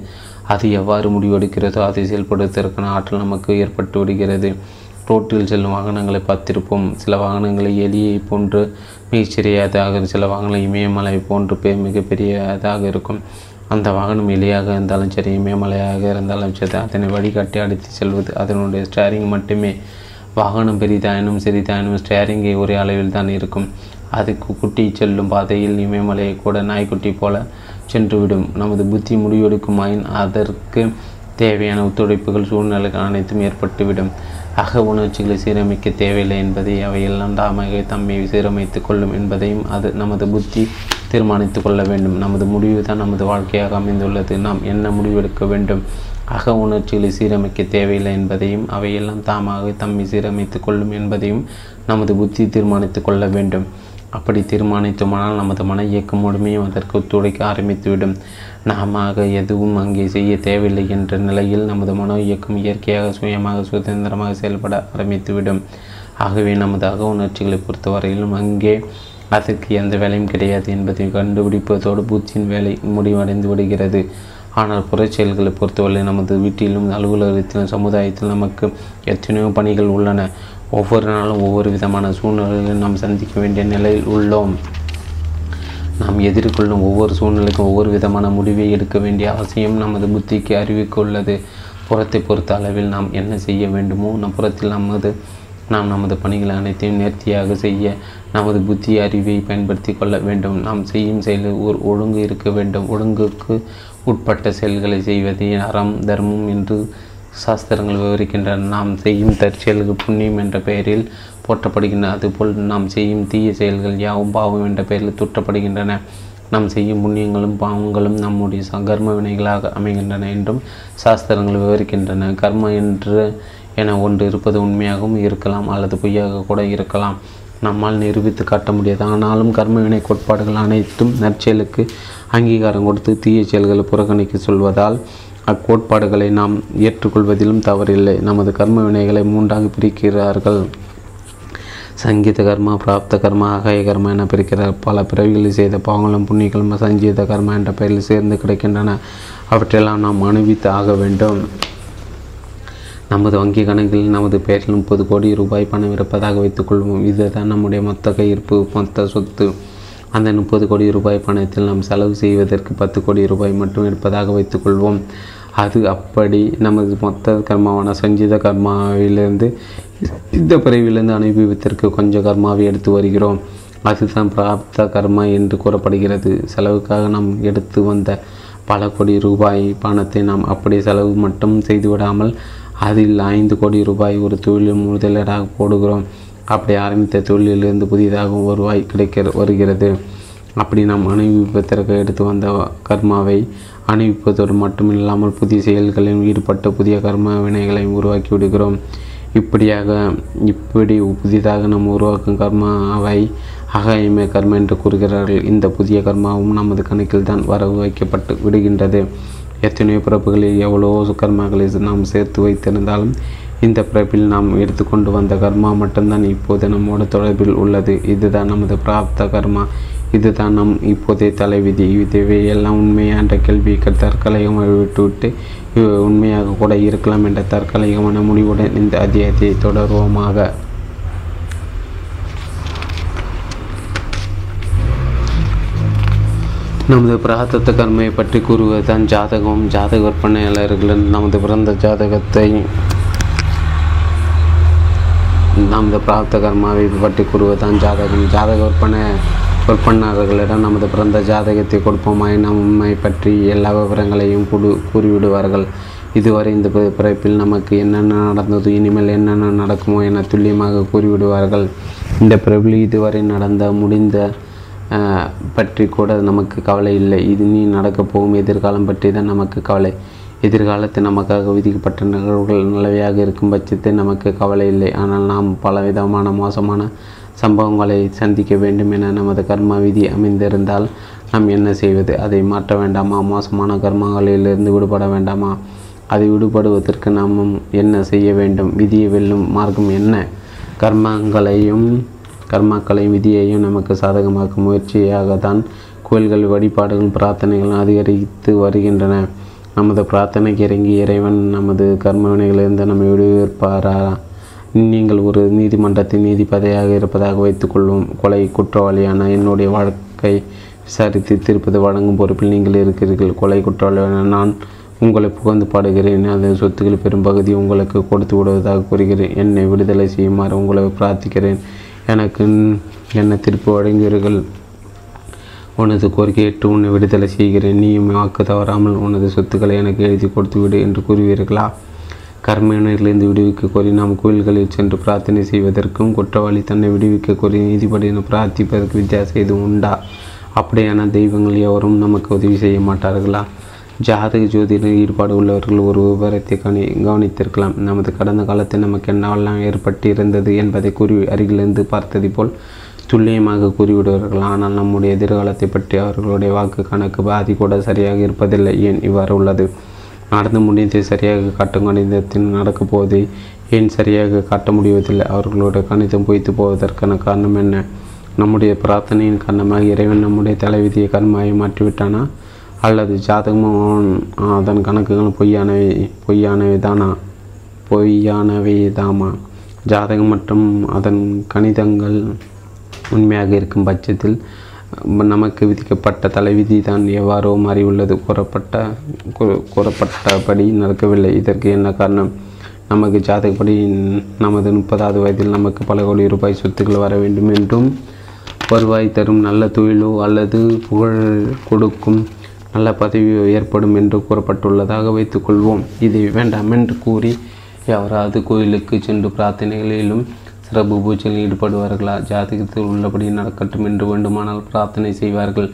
அது எவ்வாறு முடிவெடுக்கிறதோ அதை செயல்படுவதற்கான ஆற்றல் நமக்கு ஏற்பட்டு விடுகிறது. ரோட்டில் செல்லும் வாகனங்களை பார்த்திருப்போம். சில வாகனங்களை எலியை போன்று மிகச்சிறியதாக, சில வாகனங்கள் இமயமலை போன்று மிகப்பெரியதாக இருக்கும். அந்த வாகனம் எளியாக இருந்தாலும் சரி, மேமலையாக இருந்தாலும் சரி, அதனை வடிகாட்டி அடித்து செல்வது. அதனுடைய ஸ்டேரிங் மட்டுமே. வாகனம் பெரிதாயினும் சிறிதாயினும் ஸ்டேரிங்கை ஒரே அளவில் தான் இருக்கும். அதுக்கு குட்டி செல்லும் பாதையில் இமயமலையை கூட நாய்க்குட்டி போல சென்றுவிடும். நமது புத்தி முடிவெடுக்குமாயின் அதற்கு தேவையான ஒத்துழைப்புகள் சூழ்நிலைகள் அனைத்தும் ஏற்பட்டுவிடும். அக உணர்ச்சிகளை சீரமைக்க தேவையில்லை என்பதை அவையெல்லாம் தாமாக தம்மை சீரமைத்து கொள்ளும் என்பதையும் அது நமது புத்தி தீர்மானித்து கொள்ள வேண்டும். நமது முடிவு தான் நமது வாழ்க்கையாக அமைந்துள்ளது. நாம் என்ன முடிவெடுக்க வேண்டும்? அக உணர்ச்சிகளை சீரமைக்க தேவையில்லை என்பதையும் அவையெல்லாம் தாமாக தம்மை சீரமைத்து கொள்ளும் என்பதையும் நமது புத்தி தீர்மானித்து கொள்ள வேண்டும். அப்படி தீர்மானித்தோமானால் நமது மன இயக்கம் முழுமையும் அதற்கு ஒத்துழைக்க ஆரம்பித்துவிடும். நாம எதுவும் அங்கே செய்ய தேவையில்லை என்ற நிலையில் நமது மன இயக்கம் இயற்கையாக சுயமாக சுதந்திரமாக செயல்பட ஆரம்பித்துவிடும். ஆகவே நமது அக உணர்ச்சிகளை பொறுத்தவரையிலும் அங்கே அதற்கு எந்த வேலையும் கிடையாது என்பதை கண்டுபிடிப்பதோடு பூச்சியின் வேலை முடிவடைந்து விடுகிறது. ஆனால் புறச்செயல்களை பொறுத்தவரை நமது வீட்டிலும் அலுவலகத்திலும் சமுதாயத்தில் நமக்கு எத்தனையோ பணிகள் உள்ளன. ஒவ்வொரு நாளும் ஒவ்வொரு விதமான சூழ்நிலைகளில் நாம் சந்திக்க வேண்டிய நிலையில் உள்ளோம். நாம் எதிர்கொள்ளும் ஒவ்வொரு சூழ்நிலைக்கும் ஒவ்வொரு விதமான முடிவை எடுக்க வேண்டிய அவசியம் நமது புத்திக்கு அறிவிக்கொள்ளது. புறத்தை பொறுத்த அளவில் நாம் என்ன செய்ய வேண்டுமோ நம் புறத்தில் நமது பணிகள் அனைத்தையும் நேர்த்தியாக செய்ய நமது புத்தி அறிவை பயன்படுத்தி கொள்ள வேண்டும். நாம் செய்யும் செயலில் ஒரு ஒழுங்கு இருக்க வேண்டும். ஒழுங்குக்கு உட்பட்ட செயல்களை செய்வதே அறம் தர்மம் என்று சாஸ்திரங்கள் விவரிக்கின்றன. நாம் செய்யும் தற்செயல்கள் புண்ணியம் என்ற பெயரில் போற்றப்படுகின்றன. அதுபோல் நாம் செய்யும் தீய செயல்கள் யாவும் பாவம் என்ற பெயரில் தூற்றப்படுகின்றன. நாம் செய்யும் புண்ணியங்களும் பாவங்களும் நம்முடைய கர்ம வினைகளாக அமைகின்றன என்றும் சாஸ்திரங்கள் விவரிக்கின்றன. கர்ம என ஒன்று இருப்பது உண்மையாகவும் இருக்கலாம் அல்லது பொய்யாக கூட இருக்கலாம். நம்மால் நிரூபித்து காட்ட முடியாது. ஆனாலும் கர்மவினை கோட்பாடுகள் அனைத்தும் நற்செயலுக்கு அங்கீகாரம் கொடுத்து தீய செயல்களை புறக்கணிக்க சொல்வதால் அக்கோட்பாடுகளை நாம் ஏற்றுக்கொள்வதிலும் தவறில்லை. நமது கர்ம வினைகளை மூன்றாக பிரிக்கிறார்கள். சங்கீத கர்மா, பிராப்த கர்மா, அகாய கர்மா என பிரிக்கிறார். பல பிறவிகளில் செய்த பாவங்களும் புண்ணியங்களும் சங்கீத கர்மா என்ற பெயரில் சேர்ந்து கிடைக்கின்றன. அவற்றெல்லாம் நாம் அனுபவித்து ஆக வேண்டும். நமது வங்கி கணக்கில் நமது பெயரில் 30 கோடி ரூபாய் பணம் இருப்பதாக வைத்துக்கொள்வோம். இதுதான் நம்முடைய மொத்த கையிருப்பு, மொத்த சொத்து. அந்த 30 கோடி ரூபாய் பணத்தில் நாம் செலவு செய்வதற்கு 10 கோடி ரூபாய் மட்டும் இருப்பதாக வைத்துக்கொள்வோம். அது அப்படி நமது மொத்த கர்மாவான சஞ்சீத கர்மாவிலிருந்து இந்த பிறவிலிருந்து அனுபவித்திற்கு கொஞ்சம் கர்மாவை எடுத்து வருகிறோம். அதுதான் பிராப்த கர்மா என்று கூறப்படுகிறது. செலவுக்காக நாம் எடுத்து வந்த பல கோடி ரூபாய் பணத்தை நாம் அப்படி செலவு மட்டும் செய்துவிடாமல் அதில் 5 கோடி ரூபாய் ஒரு தொழிலில் முதலீடாக போடுகிறோம். அப்படி ஆரம்பித்த தொழிலிலிருந்து புதிதாக வருவாய் வருகிறது. அப்படி நாம் அனுபவிப்பதற்கு எடுத்து வந்த கர்மாவை அனுபவிப்பதோடு மட்டுமில்லாமல் புதிய செயல்களில் ஈடுபட்டு புதிய கர்ம வினைகளை உருவாக்கி விடுகிறோம். இப்படி புதிதாக நாம் உருவாக்கும் கர்மாவை அகாயமே கர்ம என்று கூறுகிறார்கள். இந்த புதிய கர்மாவும் நமது கணக்கில் தான் வரவு வைக்கப்பட்டு விடுகின்றது. எத்தனையோ பிறப்புகளில் எவ்வளவோ கர்மாக்களை நாம் சேர்த்து வைத்திருந்தாலும் இந்த பிறப்பில் நாம் எடுத்துக்கொண்டு வந்த கர்மா மட்டும்தான் இப்போது நம்மோட தொடர்பில் உள்ளது. இதுதான் நமது பிராப்த கர்மா. இதுதான் நம் இப்போதைய தலைவிதி. இதுவே எல்லாம் உண்மையான கேள்விக்கு தற்காலிகமாக விட்டுவிட்டு உண்மையாக கூட இருக்கலாம் என்ற தற்காலிகமான முடிவுடன் இந்த அத்தியாயத்தை தொடர்வோமாக. நமது பிராரப்த கர்மையை பற்றி கூறுவதுதான் ஜாதகம். ஜாதக விற்பனையாளர்களின் நமது பிறந்த ஜாதகத்தை நமது பிராரப்த கர்மாவை பற்றி கூறுவதுதான் ஜாதகம். ஜாதக விற்பனையாளர்களிடம் நமது பிறந்த ஜாதகத்தை கொடுப்போமாய் நம்மை பற்றி எல்லா விவரங்களையும் கூறிவிடுவார்கள். இதுவரை இந்த பிறப்பில் நமக்கு என்னென்ன நடந்தது, இனிமேல் என்னென்ன நடக்குமோ என துல்லியமாக கூறிவிடுவார்கள். இந்த பிறப்பில் இதுவரை நடந்த முடிந்த பற்றி கூட நமக்கு கவலை இல்லை. இது நீ நடக்கப் போகும் எதிர்காலம் பற்றி தான் நமக்கு கவலை. எதிர்காலத்தை நமக்காக விதிக்கப்பட்ட நிகழ்வுகள் நிலவையாக இருக்கும் பட்சத்தை நமக்கு கவலை இல்லை. ஆனால் நாம் பலவிதமான மோசமான சம்பவங்களை சந்திக்க வேண்டும் என நமது கர்ம விதி அமைந்திருந்தால் நாம் என்ன செய்வது? அதை மாற்ற வேண்டாமா? மோசமான கர்மங்களிலிருந்து விடுபட வேண்டாமா? அதை விடுபடுவதற்கு நாம் என்ன செய்ய வேண்டும்? விதியை வெல்லும் மார்க்கம் என்ன? கர்மாக்களையும் விதியையும் நமக்கு சாதகமாக்கும் முயற்சியாகத்தான் கோயில்கள் வழிபாடுகள் பிரார்த்தனைகள் அதிகரித்து வருகின்றன. நமது பிரார்த்தனைக்கு இறங்கி இறைவன் நமது கர்மவினைகளிலிருந்து நம்மை விடுவிப்பாரா? நீங்கள் ஒரு நீதிமன்றத்தின் நீதிபதியாக இருப்பதாக வைத்துக்கொள்வோம். கொலை குற்றவாளியான என்னுடைய வாழ்க்கை விசாரித்து தீர்ப்பது வழங்கும் பொறுப்பில் நீங்கள் இருக்கிறீர்கள். கொலை குற்றாளர் நான் உங்களை புகழ்ந்து பாடுகிறேன். அந்த சொத்துக்கள் பெரும்பகுதி உங்களுக்கு கொடுத்து விடுவதாக கூறுகிறேன். என்னை விடுதலை செய்யுமாறு உங்களை பிரார்த்திக்கிறேன். எனக்கு என்னை திருப்பி வழங்குகிறீர்கள். உனது கோரிக்கையிட்டு உன்னை விடுதலை செய்கிறேன். நீயும் வாக்கு தவறாமல் உனது சொத்துக்களை எனக்கு எழுதி கொடுத்து விடு என்று கூறுவீர்களா? கர்மவினைகளிலிருந்து விடுவிக்க கோரி நாம் கோயில்களில் சென்று பிரார்த்தனை செய்வதற்கும் குற்றவாளி தன்னை விடுவிக்க கோரி நீதிபடியை பிரார்த்திப்பதற்கு வித்தியாசம் எதுவும் உண்டா? அப்படியான தெய்வங்கள் எவரும் நமக்கு உதவி செய்ய மாட்டார்களா? ஜாதக ஜோதிட ஈடுபாடு உள்ளவர்கள் ஒரு விவரத்தை கவனித்திருக்கலாம். நமது கடந்த காலத்தில் நமக்கு என்னவெல்லாம் ஏற்பட்டு இருந்தது என்பதை கூறி அருகிலிருந்து பார்த்ததை போல் துல்லியமாக கூறிவிடுவார்கள். ஆனால் நம்முடைய எதிர்காலத்தை பற்றி அவர்களுடைய வாக்கு கணக்கு பாதி கூட சரியாக இருப்பதில்லை. ஏன் இவ்வாறு உள்ளது? நடந்து முடிந்ததை சரியாக காட்டும் கணிதத்தில் நடக்கப் போவதை ஏன் சரியாக காட்ட முடிவதில்லை? அவர்களோட கணிதம் பொய்த்து போவதற்கான காரணம் என்ன? நம்முடைய பிரார்த்தனையின் காரணமாக இறைவன் நம்முடைய தலைவிதியை கர்மாயை மாற்றிவிட்டானா? அல்லது ஜாதகமும் அதன் கணக்குகள் பொய்யானவை தாமா? ஜாதகம் மற்றும் அதன் கணிதங்கள் உண்மையாக இருக்கும் பட்சத்தில் நமக்கு விதிக்கப்பட்ட தலைவிதி தான் எவ்வாறோ மாறியுள்ளது. கூறப்பட்டபடி நடக்கவில்லை. இதற்கு என்ன காரணம்? நமக்கு ஜாதகப்படி நமது 30வது வயதில் நமக்கு பல கோடி ரூபாய் சொத்துக்கள் வர வேண்டும் என்றும் வருவாய் தரும் நல்ல தொழிலோ அல்லது புகழ் கொடுக்கும் நல்ல பதவியோ ஏற்படும் என்று கூறப்பட்டுள்ளதாக வைத்துக்கொள்வோம். இதை வேண்டாம் என்று கூறி யாராவது கோயிலுக்கு சென்று பிரார்த்தனைகளிலும் சிறப்பு பூஜையில் ஈடுபடுவார்களா? ஜாதகத்தில் உள்ளபடி நடக்கட்டும் என்று வேண்டுமானால் பிரார்த்தனை செய்வார்கள்.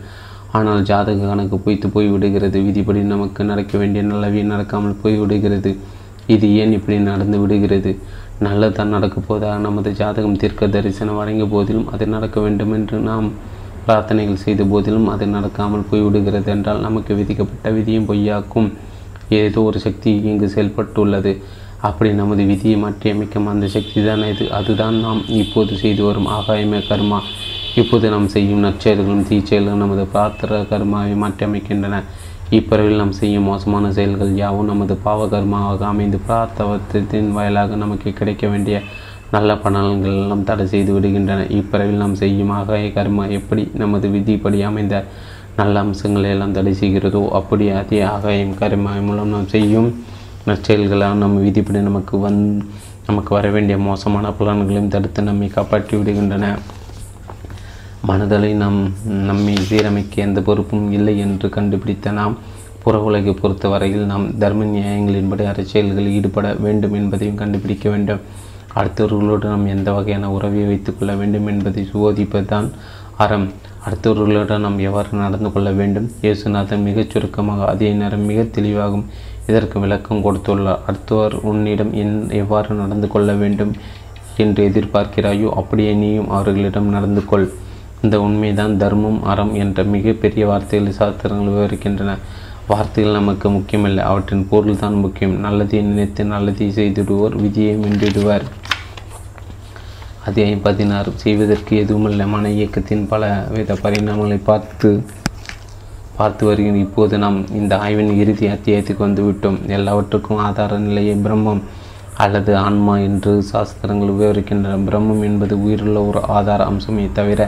ஆனால் ஜாதக கணக்கு பொய்த்து போய்விடுகிறது. விதிப்படி நமக்கு நடக்க வேண்டிய நல்லவை நடக்காமல் போய்விடுகிறது. இது ஏன் இப்படி நடந்து விடுகிறது? நல்லதான் நடக்கும் போதாக நமது ஜாதகம் தீர்க்க தரிசனம் வழங்கிய போதிலும் அது நடக்க வேண்டும் என்று நாம் பிரார்த்தனைகள் செய்த போதிலும் அது நடக்காமல் போய்விடுகிறது என்றால் நமக்கு விதிக்கப்பட்ட விதியும் பொய்யாக்கும் ஏதோ ஒரு சக்தி இங்கு செயல்பட்டுள்ளது. அப்படி நமது விதியை மாற்றியமைக்கும் அந்த சக்தி தான் இது. அதுதான் நாம் இப்போது செய்து வரும் ஆகாயமே கர்மா. இப்போது நாம் செய்யும் நற்செயல்களும் தீச்செயல்களும் நமது பிரார்த்த கர்மாவை மாற்றியமைக்கின்றன. இப்பிறவில் நாம் செய்யும் மோசமான செயல்கள் யாவும் நமது பாவ கர்மாவாக அமைந்து பிரார்த்தவத்தின் வாயிலாக நமக்கு கிடைக்க வேண்டிய நல்ல பலன்கள் எல்லாம் தடை செய்து விடுகின்றன. இப்பிறவில் நாம் செய்யும் ஆகாய கர்மா எப்படி நமது விதிப்படி அமைந்த நல்ல அம்சங்களை எல்லாம் தடை செய்கிறதோ அப்படி அதே ஆகாயம் கர்மா மூலம் நாம் செய்யும் நற்செயல்களால் நம்ம விதிப்படி நமக்கு வர வேண்டிய மோசமான பலன்களையும் தடுத்து நம்மை காப்பாற்றி விடுகின்றன. மனதலை நம்மை சீரமைக்க எந்த பொறுப்பும் இல்லை என்று கண்டுபிடித்த நாம் புற உலகை பொறுத்த வரையில் நாம் தர்ம நியாயங்களின்படி அரசியல்களில் ஈடுபட வேண்டும் என்பதையும் கண்டுபிடிக்க வேண்டும். அடுத்தவர்களோடு நாம் எந்த வகையான உறவை வைத்துக்கொள்ள வேண்டும் என்பதை சோதிப்பதுதான் அறம். அடுத்தவர்களுடன் நாம் எவ்வாறு நடந்து கொள்ள வேண்டும்? இயேசுநாதன் மிகச் சுருக்கமாக அதே நேரம் மிக தெளிவாகும் இதற்கு விளக்கம் கொடுத்துள்ளார். அடுத்தவர் உன்னிடம் எவ்வாறு நடந்து கொள்ள வேண்டும் என்று எதிர்பார்க்கிறாயோ அப்படியே நீயும் அவர்களிடம் நடந்து கொள். இந்த உண்மைதான் தர்மம் அறம் என்ற மிகப்பெரிய வார்த்தைகளை சாஸ்திரங்கள் விவரிக்கின்றன. வார்த்தைகள் நமக்கு முக்கியமில்லை, அவற்றின் பொருள் தான் முக்கியம். நல்லதை நினைத்து நல்லதை செய்திடுவோர் விதியை வென்றிடுவார். அதே 16 செய்வதற்கு எதுவுமில்லை மன இயக்கத்தின் பலவித பரிணாமங்களை பார்த்து வருகிறோம். இப்போது நாம் இந்த ஆய்வின் இறுதி அத்தியாயத்துக்கு வந்துவிட்டோம். எல்லாவற்றுக்கும் ஆதார நிலையை பிரம்மம் அல்லது ஆன்மா என்று சாஸ்திரங்கள் விவரிக்கின்றன. பிரம்மம் என்பது உயிருள்ள ஒரு ஆதார அம்சமே தவிர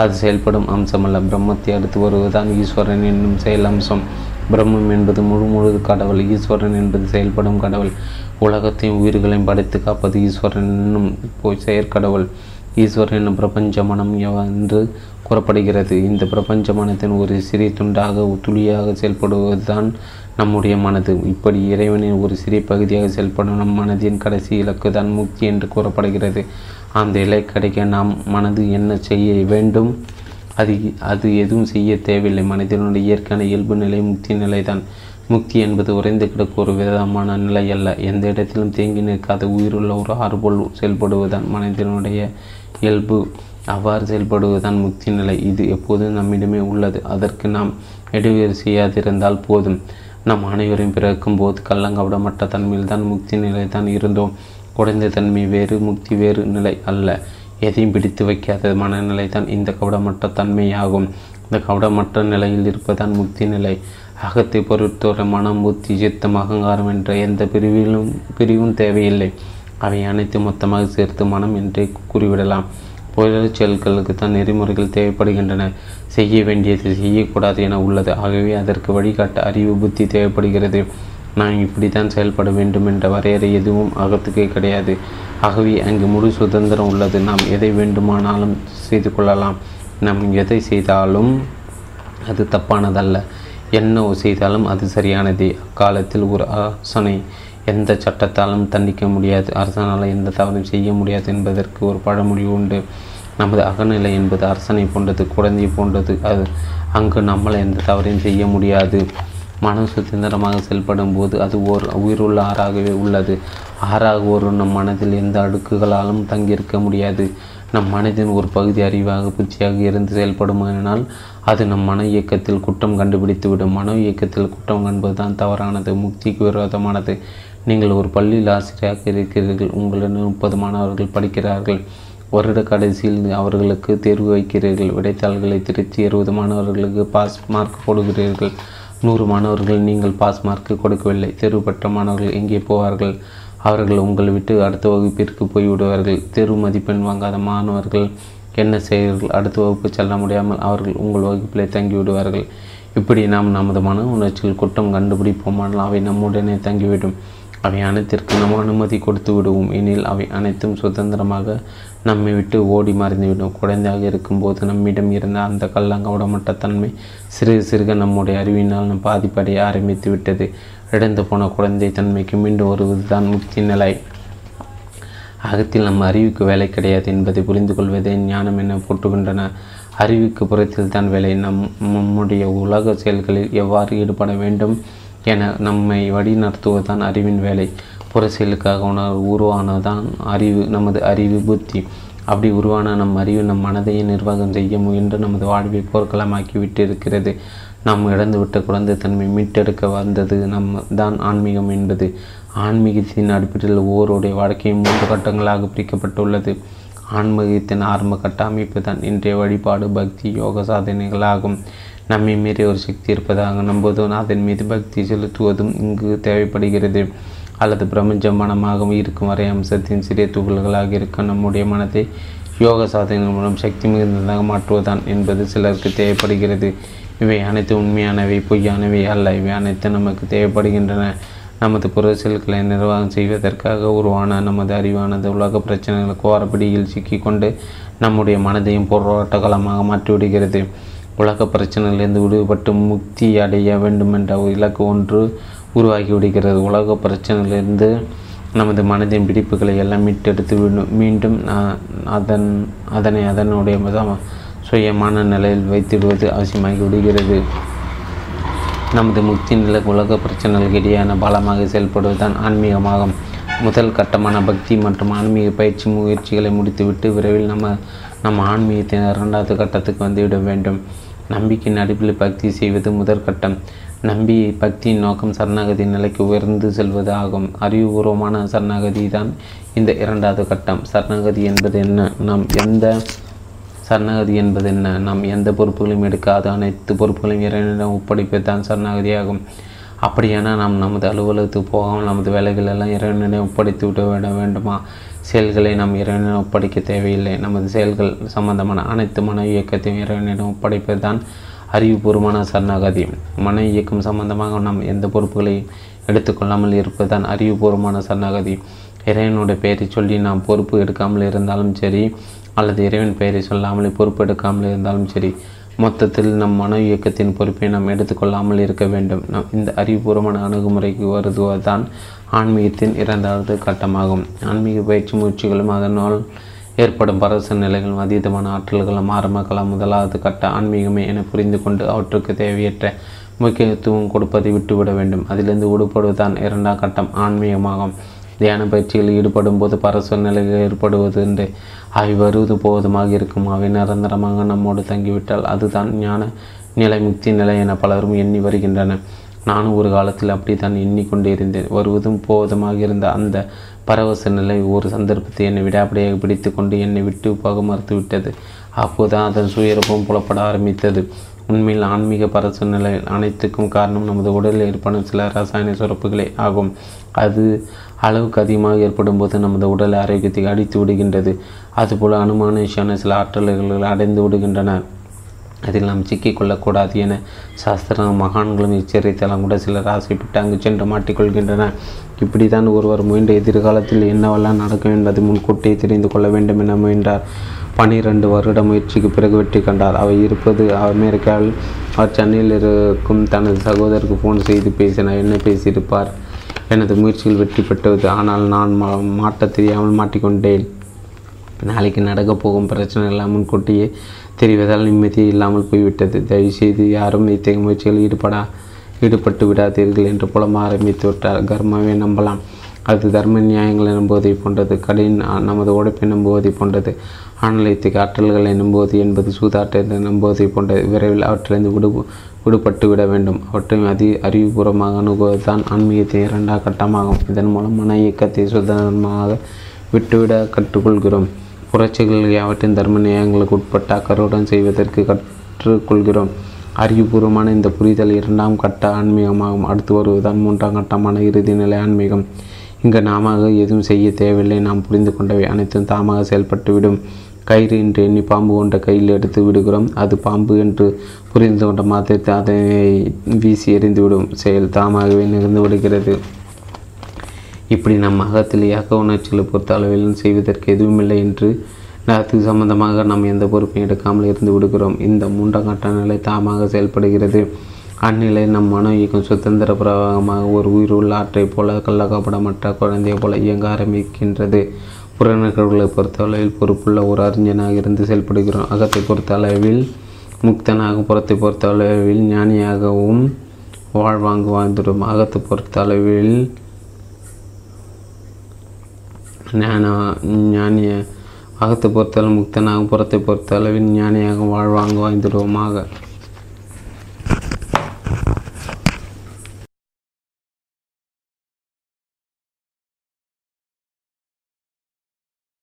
அது செயல்படும் அம்சமல்ல. பிரம்மத்தை அடுத்து வருவதுதான் ஈஸ்வரன் என்னும் செயல் அம்சம். பிரம்மம் என்பது முழு கடவுள். ஈஸ்வரன் என்பது செயல்படும் கடவுள். உலகத்தையும் உயிர்களையும் படைத்து காப்பது ஈஸ்வரன் என்னும் செயற்கடவுள். ஈஸ்வரன் பிரபஞ்ச மனம் என்று கூறப்படுகிறது. இந்த பிரபஞ்ச மனத்தின் ஒரு சிறிய துண்டாக துளியாக செயல்படுவதுதான் நம்முடைய மனது. இப்படி இறைவனின் ஒரு சிறிய பகுதியாக செயல்படும் நம் மனதின் கடைசி இலக்கு தான் முக்தி என்று கூறப்படுகிறது. அந்த இலக்கடைக்க நாம் மனது என்ன செய்ய வேண்டும்? அது எதுவும் செய்ய தேவையில்லை. மனதினுடைய இயற்கையான இயல்பு நிலை முக்தி நிலைதான். முக்தி என்பது உறைந்து கிடக்கும் ஒரு விதமான நிலை அல்ல. எந்த இடத்திலும் தேங்கி நிற்காத உயிருள்ள ஒரு ஆறுபோல் செயல்படுவதுதான் மனதினுடைய இயல்பு. அவ்வாறு செயல்படுவதுதான் முக்தி நிலை. இது எப்போதும் நம்மிடமே உள்ளது. அதற்கு நாம் இடைவேறு செய்யாதிருந்தால் போதும். நாம் அனைவரும் பிறக்கும் போது கள்ளங்கபடமற்ற தன்மையில் தான் முக்தி நிலை தான் இருந்தோம். குறைந்த தன்மை வேறு, முக்தி வேறு நிலை அல்ல. எதையும் பிடித்து வைக்காத மனநிலை தான் இந்த கபடமற்ற தன்மையாகும். இந்த கபடமற்ற நிலையில் இருப்பதுதான் முக்தி நிலை. அகத்தை பொறுத்தோட மனம் புத்தி சித்தம் அகங்காரம் என்ற எந்த பிரிவும் தேவையில்லை. அவை அனைத்து மொத்தமாக சேர்த்து மனம் என்றே கூறிவிடலாம். பொருள் செயல்களுக்குத்தான் நெறிமுறைகள் தேவைப்படுகின்றன. செய்ய வேண்டியது செய்யக்கூடாது என உள்ளது. ஆகவே அதற்கு வழிகாட்ட அறிவு புத்தி தேவைப்படுகிறது. நான் இப்படித்தான் செயல்பட வேண்டும் என்ற வரையறை எதுவும் அகத்துக்கே கிடையாது. ஆகவே அங்கு முழு சுதந்திரம் உள்ளது. நாம் எதை வேண்டுமானாலும் செய்து கொள்ளலாம். நாம் எதை செய்தாலும் அது தப்பானதல்ல. என்ன செய்தாலும் அது சரியானதே. அக்காலத்தில் ஒரு அரசனை எந்த சட்டத்தாலும் தண்டிக்க முடியாது, அரசனால் எந்த தவறும் செய்ய முடியாது என்பதற்கு ஒரு பழமொழி உண்டு. நமது அகநிலை என்பது அரசனை போன்றது, குழந்தையை போன்றது. அது அங்கு நம்மளை எந்த தவறையும் செய்ய முடியாது. மன சுதந்திரமாக செயல்படும் போது அது ஓர் உயிருள்ள ஆறாகவே உள்ளது. ஆறாக ஒரு நம் மனதில் எந்த அடுக்குகளாலும் தங்கியிருக்க முடியாது. நம் மனதின் ஒரு பகுதி அறிவாக புத்தியாக இருந்து செயல்படுமானால் அது நம் மன இயக்கத்தில் குற்றம் கண்டுபிடித்துவிடும். மன இயக்கத்தில் குற்றம் காண்பதுதான் தவறானது, முக்திக்கு விரோதமானது. நீங்கள் ஒரு பள்ளியில் ஆசிரியராக இருக்கிறீர்கள். உங்களிடம் 30 மாணவர்கள் படிக்கிறார்கள். வருட கடைசியில் அவர்களுக்கு தேர்வு வைக்கிறீர்கள். விடைத்தாள்களை திருத்தி 20 மாணவர்களுக்கு பாஸ் மார்க் கொடுக்கிறீர்கள். 100 மாணவர்கள் நீங்கள் பாஸ் மார்க்கு கொடுக்கவில்லை. தேர்வு பெற்ற மாணவர்கள் எங்கே போவார்கள்? அவர்கள் உங்கள் விட்டு அடுத்த வகுப்பிற்கு போய்விடுவார்கள். தேர்வு மதிப்பெண் வாங்காத மாணவர்கள் என்ன செய்வார்கள்? அடுத்த வகுப்பு செல்ல முடியாமல் அவர்கள் உங்கள் வகுப்பிலே தங்கிவிடுவார்கள். இப்படி நாம் நமது மன உணர்ச்சியில் குற்றம் கண்டுபிடிப்போமானால் அவை நம்முடனே தங்கிவிடும். அவை அனைத்திற்கு நாம் அனுமதி கொடுத்து விடுவோம். எனில் அவை அனைத்தும் சுதந்திரமாக நம்மை விட்டு ஓடி மறைந்துவிடும். குழந்தையாக இருக்கும்போது நம்மிடம் இருந்த அந்த கல்லாங்கவடமட்ட தன்மை சிறுக சிறுக நம்முடைய அறிவினால் நம் பாதிப்படைய ஆரம்பித்து விட்டது. இழந்து போன குழந்தை தன்மைக்கு மீண்டும் வருவது தான் முக்தி நிலை. அகத்தில் நம் அறிவுக்கு வேலை கிடையாது என்பதை புரிந்து கொள்வதை ஞானம் என போட்டுகின்றன. அறிவுக்கு புறத்தில் தான் வேலை. நம்முடைய உலக செயல்களில் எவ்வாறு ஈடுபட வேண்டும் என நம்மை வழி நடத்துவதுதான் அறிவின் வேலை. புற செயலுக்காக உருவானதான் அறிவு, நமது அறிவு புத்தி. அப்படி உருவான நம் அறிவு நம் மனதையே நிர்வாகம் செய்ய முயன்று நமது வாழ்வை போர்க்களமாக்கி விட்டிருக்கிறது. நாம் இழந்துவிட்ட குழந்தை தன்மை மீட்டெடுக்க வந்தது நம்ம தான் ஆன்மீகம் என்பது. ஆன்மீகத்தின் அடிப்படையில் ஓருடைய வாழ்க்கையும் 3 கட்டங்களாக பிரிக்கப்பட்டுள்ளது. ஆன்மீகத்தின் ஆரம்ப கட்ட அமைப்பு தான் இன்றைய வழிபாடு பக்தி யோக சாதனைகளாகும். நம்மை மீறி ஒரு சக்தி இருப்பதாக நம்புவதும் அதன் மீது பக்தி செலுத்துவதும் இங்கு தேவைப்படுகிறது. அல்லது பிரபஞ்ச மனமாக இருக்கும் வரை அம்சத்தின் சிறிய துகள்களாக இருக்க நம்முடைய மனத்தை யோக சாதனைகள் மூலம் சக்தி மிகுந்ததாக மாற்றுவதுதான் என்பது சிலருக்கு தேவைப்படுகிறது. இவை அனைத்து உண்மையானவை, பொய்யானவை அல்ல. இவை அனைத்து நமக்கு தேவைப்படுகின்றன. நமது புற செயல்களை நிர்வாகம் செய்வதற்காக உருவான நமது அறிவானது உலக பிரச்சனைகளுக்கு வாரப்படியில் சிக்கிக்கொண்டு நம்முடைய மனதையும் போராட்ட காலமாக மாற்றிவிடுகிறது. உலக பிரச்சனைகளிலிருந்து விடுபட்டு முக்தி அடைய வேண்டுமென்ற இலக்கு ஒன்று உருவாகிவிடுகிறது. உலக பிரச்சனையிலிருந்து நமது மனதின் பிடிப்புகளை எல்லாம் மீட்டெடுத்து விடும். மீண்டும் அதனுடைய சுயமான நிலையில் வைத்திடுவது அவசியமாகி விடுகிறது. நமது முக்தி நிலை உலக பிரச்சனைகளுக்கு இடையான பாலமாக செயல்படுவதுதான் ஆன்மீகமாகும். முதல் கட்டமான பக்தி மற்றும் ஆன்மீக பயிற்சி முயற்சிகளை முடித்துவிட்டு விரைவில் நம்ம ஆன்மீகத்தின் 2வது கட்டத்துக்கு வந்துவிட வேண்டும். நம்பிக்கையின் அடிப்படையில் பக்தி செய்வது முதல் கட்டம். பக்தியின் நோக்கம் சரணாகதி நிலைக்கு உயர்ந்து செல்வது ஆகும். அறிவுபூர்வமான சரணாகதி தான் இந்த 2வது கட்டம். சரணாகதி என்பது என்ன? சரணாகதி என்பது என்ன? நாம் எந்த பொறுப்புகளையும் எடுக்காத அனைத்து பொறுப்புகளையும் இறைவனிடம் ஒப்படைப்பது தான் சரணாகதியாகும். அப்படியானால் நாம் நமது அலுவலகத்துக்கு போகாமல் நமது வேலைகளெல்லாம் இறைவனிடம் ஒப்படைத்து விட வேண்டுமா? செயல்களை நாம் இறைவனிடம் ஒப்படைக்க தேவையில்லை. நமது செயல்கள் சம்பந்தமான அனைத்து மன இயக்கத்தையும் இறைவனிடம் ஒப்படைப்பது தான் அறிவுபூர்வமான சரணாகதி. மன இயக்கம் சம்பந்தமாக நாம் எந்த பொறுப்புகளையும் எடுத்துக்கொள்ளாமல் இருப்பது தான் அறிவுபூர்வமான சரணாகதி. இறைவனுடைய பெயரை சொல்லி நாம் பொறுப்பு எடுக்காமல் இருந்தாலும் சரி, அல்லது இறைவன் பெயரை சொல்லாமலே பொறுப்பு எடுக்காமல் இருந்தாலும் சரி, மொத்தத்தில் நம் மன இயக்கத்தின் பொறுப்பை நாம் எடுத்துக்கொள்ளாமல் இருக்க வேண்டும். இந்த அறிவுபூர்வமான அணுகுமுறைக்கு வருதுவதுதான் ஆன்மீகத்தின் 2வது கட்டமாகும். ஆன்மீக பயிற்சி முயற்சிகளும் அதனால் ஏற்படும் பரவச நிலைகளும் அதீதமான ஆற்றல்களும் ஆரம்பக்கலாம். முதலாவது கட்ட ஆன்மீகமே என புரிந்து கொண்டு அவற்றுக்கு தேவையற்ற முக்கியத்துவம் கொடுப்பதை விட்டுவிட வேண்டும். அதிலிருந்து விடுபடுவதுதான் 2வது கட்டம் ஆன்மீகமாகும். தியான பயிற்சியில் ஈடுபடும் போது பரஸ்பர நிலைகள் ஏற்படுவது என்று அவை வருவது போவதுமாக இருக்கும். அவை நிரந்தரமாக நம்மோடு தங்கிவிட்டால் அதுதான் ஞான நிலை, முக்தி நிலை என பலரும் எண்ணி வருகின்றன. நானும் ஒரு காலத்தில் அப்படி தான் எண்ணிக்கொண்டு இருந்தேன். வருவதும் போவதுமாக இருந்த அந்த பரவச நிலை ஒரு சந்தர்ப்பத்தை என்னை விடாபடியாக பிடித்து கொண்டு என்னை விட்டு போக மறுத்துவிட்டது. அப்போதான் அதன் சுயரூபம் புலப்பட ஆரம்பித்தது. உண்மையில் ஆன்மீக பரவச நிலை அனைத்துக்கும் காரணம் நமது உடலில் ஏற்படும் சில ரசாயன சுரப்புகளே ஆகும். அது அளவுக்கு அதிகமாக ஏற்படும் போது நமது உடல் ஆரோக்கியத்தை அடித்து விடுகின்றது. அதுபோல் அனுமானுஷான சில ஆற்றல்கள் அடைந்து விடுகின்றன. அதில் நாம் சிக்கிக்கொள்ளக்கூடாது என சாஸ்திர மகான்களும் எச்சரித்தாலும் கூட சிலர் ஆசைப்பட்டு அங்கு சென்று மாட்டிக்கொள்கின்றன. இப்படி தான் ஒருவர் முயன்ற எதிர்காலத்தில் என்னவெல்லாம் நடக்கும் என்பதை முன்கூட்டியே தெரிந்து கொள்ள வேண்டும் என முயன்றார். 12 வருட முயற்சிக்கு பிறகு வெற்றி கண்டார். அவர் இருப்பது அமெரிக்காவில். அவர் சென்னையில் இருக்கும் தனது சகோதரருக்கு ஃபோன் செய்து பேசினார். என்ன பேசியிருப்பார்? எனது முயற்சியில் வெற்றி பெற்றது, ஆனால் நான் மாட்ட தெரியாமல் மாட்டிக்கொண்டேன். நாளைக்கு நடக்கப் போகும் பிரச்சனை எல்லாம் முன்கூட்டியே தெரிவதால் நிம்மதியே இல்லாமல் போய்விட்டது. தயவுசெய்து யாரும் இத்தகைய முயற்சியில் ஈடுபட்டு விடாதீர்கள் என்று புலம்ப ஆரம்பித்து விட்டார். கர்மாவை நம்பலாம், அது தர்ம நியாயங்கள் நம்புவதை போன்றது. கடின நமது உழைப்பை நம்புவதை போன்றது. ஆனால் இத்தகைய ஆற்றல்களை நம்புவது என்பது சூதாட்டத்தை நம்புவதை போன்றது. விரைவில் அவற்றிலிருந்து விடுபட்டு விட வேண்டும். அவற்றை அறிவுபூர்வமாக அணுகுவதுதான் ஆன்மீகத்தை 2வது கட்டமாகும். இதன் மூலம் மன இயக்கத்தை சுதந்திரமாக விட்டுவிட கற்றுக்கொள்கிறோம். புரட்சிகள் யாவற்றின் தர்ம நியாயங்களுக்கு உட்பட்ட அக்கறையுடன் செய்வதற்கு கற்றுக்கொள்கிறோம். அறிவுபூர்வமான இந்த புரிதல் 2வது கட்ட ஆன்மீகமாகும். அடுத்து வருவதுதான் 3வது கட்டமான இறுதிநிலை ஆன்மீகம். இங்கு நாம எதுவும் செய்ய தேவையில்லை. நாம் புரிந்து கொண்டவை அனைத்தும் தாமாக செயல்பட்டுவிடும். கயிறு என்று எண்ணி பாம்பு கொண்ட கையில் எடுத்து விடுகிறோம். அது பாம்பு என்று புரிந்து கொண்ட மாதிரி அதை வீசி எறிந்துவிடும். செயல் தாமாகவே நிகழ்ந்து விடுகிறது. இப்படி நம் அகத்தில் இயக்க உணர்ச்சிகளை பொறுத்த அளவில் செய்வதற்கு எதுவுமில்லை என்று அது சம்பந்தமாக நாம் எந்த பொறுப்பையும் எடுக்காமல் இருந்து விடுகிறோம். இந்த 3வது கட்ட நிலை தாமாக செயல்படுகிறது. அந்நிலை நம் மன இயக்கம் சுதந்திர பிரவாகமாக ஒரு உயிர் உள்ள ஆற்றை போல கள்ளக்கப்படமற்ற குழந்தையை போல இயங்க ஆரம்பிக்கின்றது. புற நிகழ்வுகளை பொறுத்த அளவில் பொறுப்புள்ள ஒரு அறிஞனாக இருந்து செயல்படுகிறோம். அகத்தை பொறுத்த அளவில் முக்தனாக, புறத்தை பொறுத்த அளவில் ஞானியாகவும் வாழ்வாங்கு வாழ்ந்துடும். அகத்தை பொறுத்த அளவில் ஞானிய அகத்தை பொறுத்தளவு முக்தனாகவும், புறத்தை பொறுத்த அளவில் ஞானியாகவும் வாழ்வாங்க வாய்ந்துடுவோமாக.